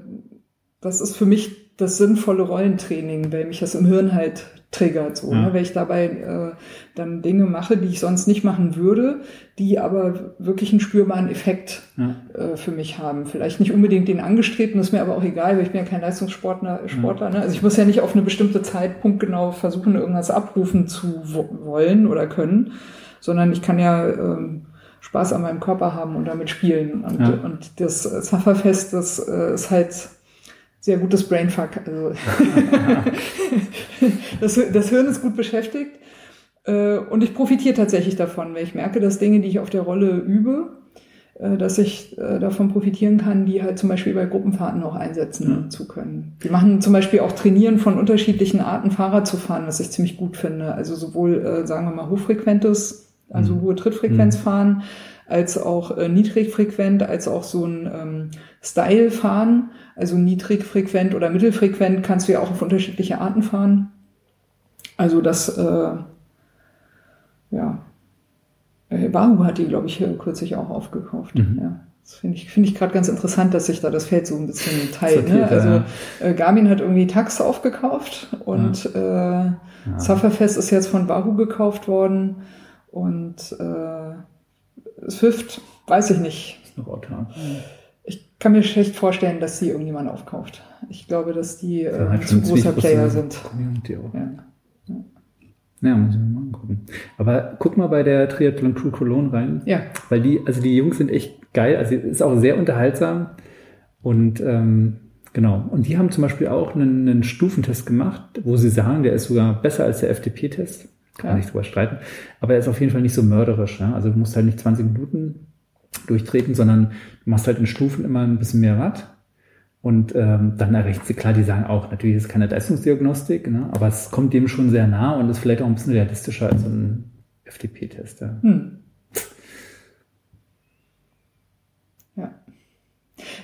das ist für mich das sinnvolle Rollentraining, weil mich das im Hirn halt triggert, so, ne? Weil ich dabei dann Dinge mache, die ich sonst nicht machen würde, die aber wirklich einen spürbaren Effekt für mich haben. Vielleicht nicht unbedingt den angestrebten, ist mir aber auch egal, weil ich bin ja kein Leistungssportler, ne? Also ich muss ja nicht auf eine bestimmte Zeitpunkt genau versuchen, irgendwas abrufen zu wollen oder können, sondern ich kann ja Spaß an meinem Körper haben und damit spielen. Und das Sufferfest, das ist halt sehr gutes Brainfuck. Also das Hirn ist gut beschäftigt. Und ich profitiere tatsächlich davon, weil ich merke, dass Dinge, die ich auf der Rolle übe, dass ich davon profitieren kann, die halt zum Beispiel bei Gruppenfahrten auch einsetzen zu können. Die machen zum Beispiel auch Trainieren von unterschiedlichen Arten, Fahrrad zu fahren, was ich ziemlich gut finde. Also sowohl, sagen wir mal, hochfrequentes, also hohe Trittfrequenz fahren, als auch niedrigfrequent, als auch so ein Style fahren. Also niedrigfrequent oder mittelfrequent kannst du ja auch auf unterschiedliche Arten fahren. Also das, Wahoo hat die, glaube ich, kürzlich auch aufgekauft. Ja. Das finde ich gerade ganz interessant, dass sich da das Feld so ein bisschen teilt. Ne? Also Garmin hat irgendwie Tacx aufgekauft und Sufferfest ist jetzt von Wahoo gekauft worden und Swift, weiß ich nicht. Ist noch autark. Ich kann mir schlecht vorstellen, dass sie irgendjemand aufkauft. Ich glaube, dass die halt zu großer Player sind. Ja, muss ich mir mal angucken. Aber guck mal bei der Triathlon Crew Cologne rein. Ja. Weil die Jungs sind echt geil. Also ist auch sehr unterhaltsam. Und genau. Und die haben zum Beispiel auch einen Stufentest gemacht, wo sie sagen, der ist sogar besser als der FTP-Test. Kann man nicht drüber streiten. Aber er ist auf jeden Fall nicht so mörderisch. Ja? Also du musst halt nicht 20 Minuten durchtreten, sondern du machst halt in Stufen immer ein bisschen mehr Watt. Und dann erreicht sie, klar, die sagen auch, natürlich ist es keine Leistungsdiagnostik, ne? Aber es kommt dem schon sehr nah und ist vielleicht auch ein bisschen realistischer als ein FTP-Test. Ja.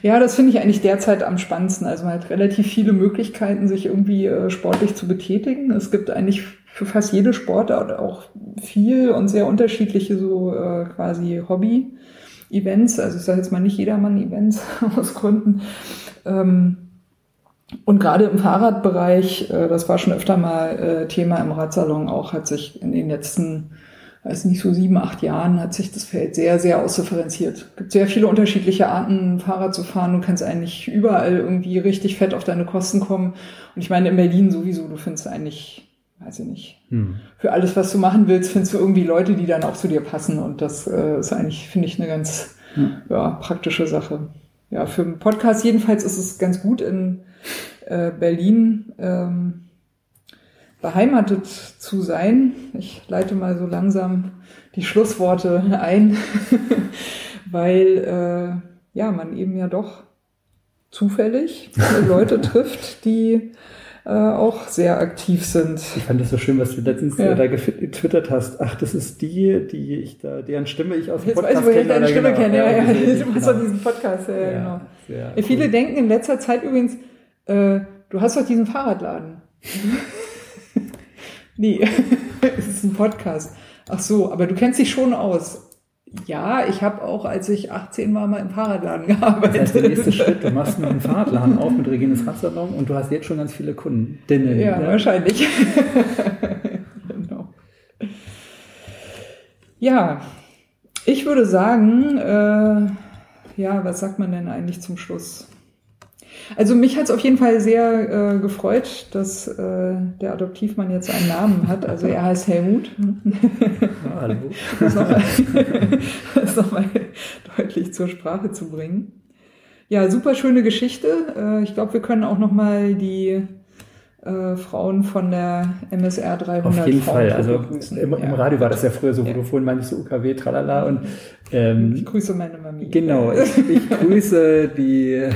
Ja, das finde ich eigentlich derzeit am spannendsten. Also man hat relativ viele Möglichkeiten, sich irgendwie sportlich zu betätigen. Es gibt eigentlich für fast jede Sportart auch viel und sehr unterschiedliche so quasi Hobby-Events. Also ich sage jetzt mal nicht Jedermann-Events aus Gründen. Und gerade im Fahrradbereich, das war schon öfter mal Thema im Radsalon auch, hat sich in den letzten weiß nicht, so 7, 8 Jahren hat sich das Feld sehr, sehr ausdifferenziert. Es gibt sehr viele unterschiedliche Arten, Fahrrad zu fahren. Du kannst eigentlich überall irgendwie richtig fett auf deine Kosten kommen. Und ich meine, in Berlin sowieso, du findest eigentlich, weiß ich nicht, für alles, was du machen willst, findest du irgendwie Leute, die dann auch zu dir passen. Und das ist eigentlich, finde ich, eine ganz praktische Sache. Ja, für einen Podcast jedenfalls ist es ganz gut in Berlin beheimatet zu sein. Ich leite mal so langsam die Schlussworte ein, weil man eben ja doch zufällig Leute trifft, die auch sehr aktiv sind. Ich fand das so schön, was du letztens da getwittert hast. Ach, das ist die ich da, deren Stimme ich aus dem Podcast kenne. Jetzt weiß ich, woher ich deine Stimme kenne. Ja, du machst doch diesen Podcast. Ja, genau. Viele denken in letzter Zeit übrigens, du hast doch diesen Fahrradladen. Nee, es ist ein Podcast. Ach so, aber du kennst dich schon aus. Ja, ich habe auch, als ich 18 war, mal im Fahrradladen gearbeitet. Das heißt, der nächste Schritt, du machst einen Fahrradladen auf mit Regines Radsalon und du hast jetzt schon ganz viele Kunden. Ja, wahrscheinlich. Genau. Ja, ich würde sagen, was sagt man denn eigentlich zum Schluss? Also mich hat es auf jeden Fall sehr gefreut, dass der Adoptivmann jetzt einen Namen hat. Also er heißt Helmut. Hallo. Das nochmal deutlich zur Sprache zu bringen. Ja, super schöne Geschichte. Ich glaube, wir können auch nochmal die Frauen von der MSR 300 auf jeden Fall. Also im Radio war das ja früher so, wo du vorhin meintest, so UKW, tralala. Und, ich grüße meine Mami. Genau, ich grüße die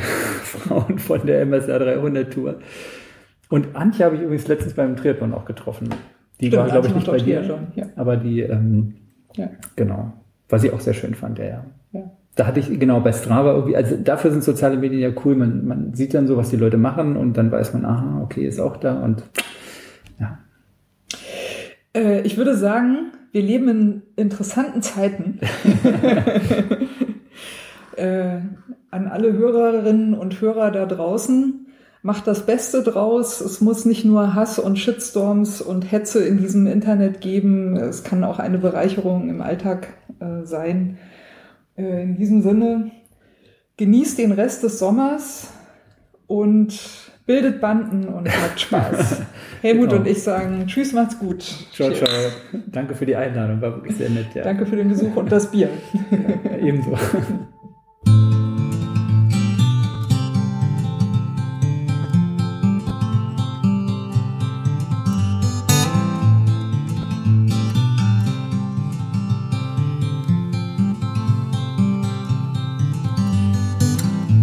Frauen von der MSR 300 Tour. Und Antje habe ich übrigens letztens beim Triathlon auch getroffen. Die war, glaube ich, nicht bei dir. Ja. Aber die, genau, was ich auch sehr schön fand, ja. Da hatte ich bei Strava irgendwie, also dafür sind soziale Medien ja cool, man sieht dann so, was die Leute machen und dann weiß man, aha, okay, ist auch da und ja. Ich würde sagen, wir leben in interessanten Zeiten. An alle Hörerinnen und Hörer da draußen, macht das Beste draus. Es muss nicht nur Hass und Shitstorms und Hetze in diesem Internet geben. Es kann auch eine Bereicherung im Alltag sein. In diesem Sinne, genießt den Rest des Sommers und bildet Banden und habt Spaß. Helmut und ich sagen tschüss, macht's gut. Ciao, ciao. Danke für die Einladung, war wirklich sehr nett. Ja. Danke für den Besuch und das Bier. Ja, ebenso.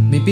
Maybe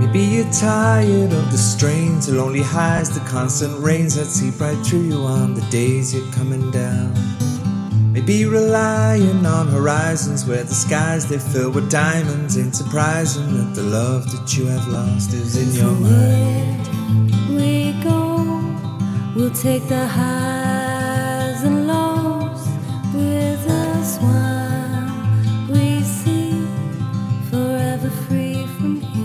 Maybe you're tired of the strains, the lonely highs, the constant rains that seep right through you on the days you're coming down. Maybe relying on horizons where the skies they fill with diamonds. Ain't surprising that the love that you have lost is in your mind. Where we go, we'll take the highs and lows with us while we see forever free from here.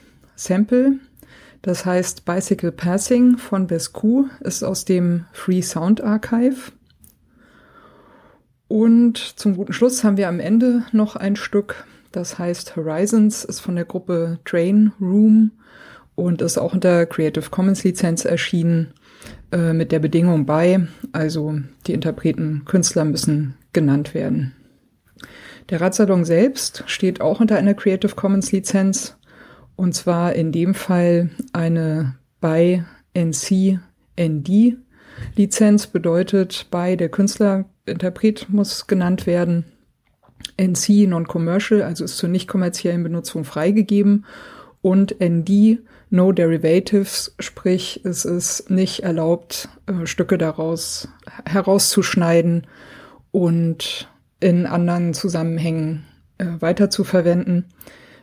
Sample, das heißt Bicycle Passing von Bescu, ist aus dem Free Sound Archive. Und zum guten Schluss haben wir am Ende noch ein Stück, das heißt Horizons, ist von der Gruppe Train Room und ist auch unter Creative Commons Lizenz erschienen, mit der Bedingung bei, also die Interpreten, Künstler müssen genannt werden. Der Radsalon selbst steht auch unter einer Creative Commons Lizenz, und zwar in dem Fall eine BY NC ND Lizenz, bedeutet BY, der Künstler, Interpret muss genannt werden, NC Non-Commercial, also ist zur nicht kommerziellen Benutzung freigegeben, und ND No Derivatives, sprich es ist nicht erlaubt, Stücke daraus herauszuschneiden und in anderen Zusammenhängen weiter zu verwenden.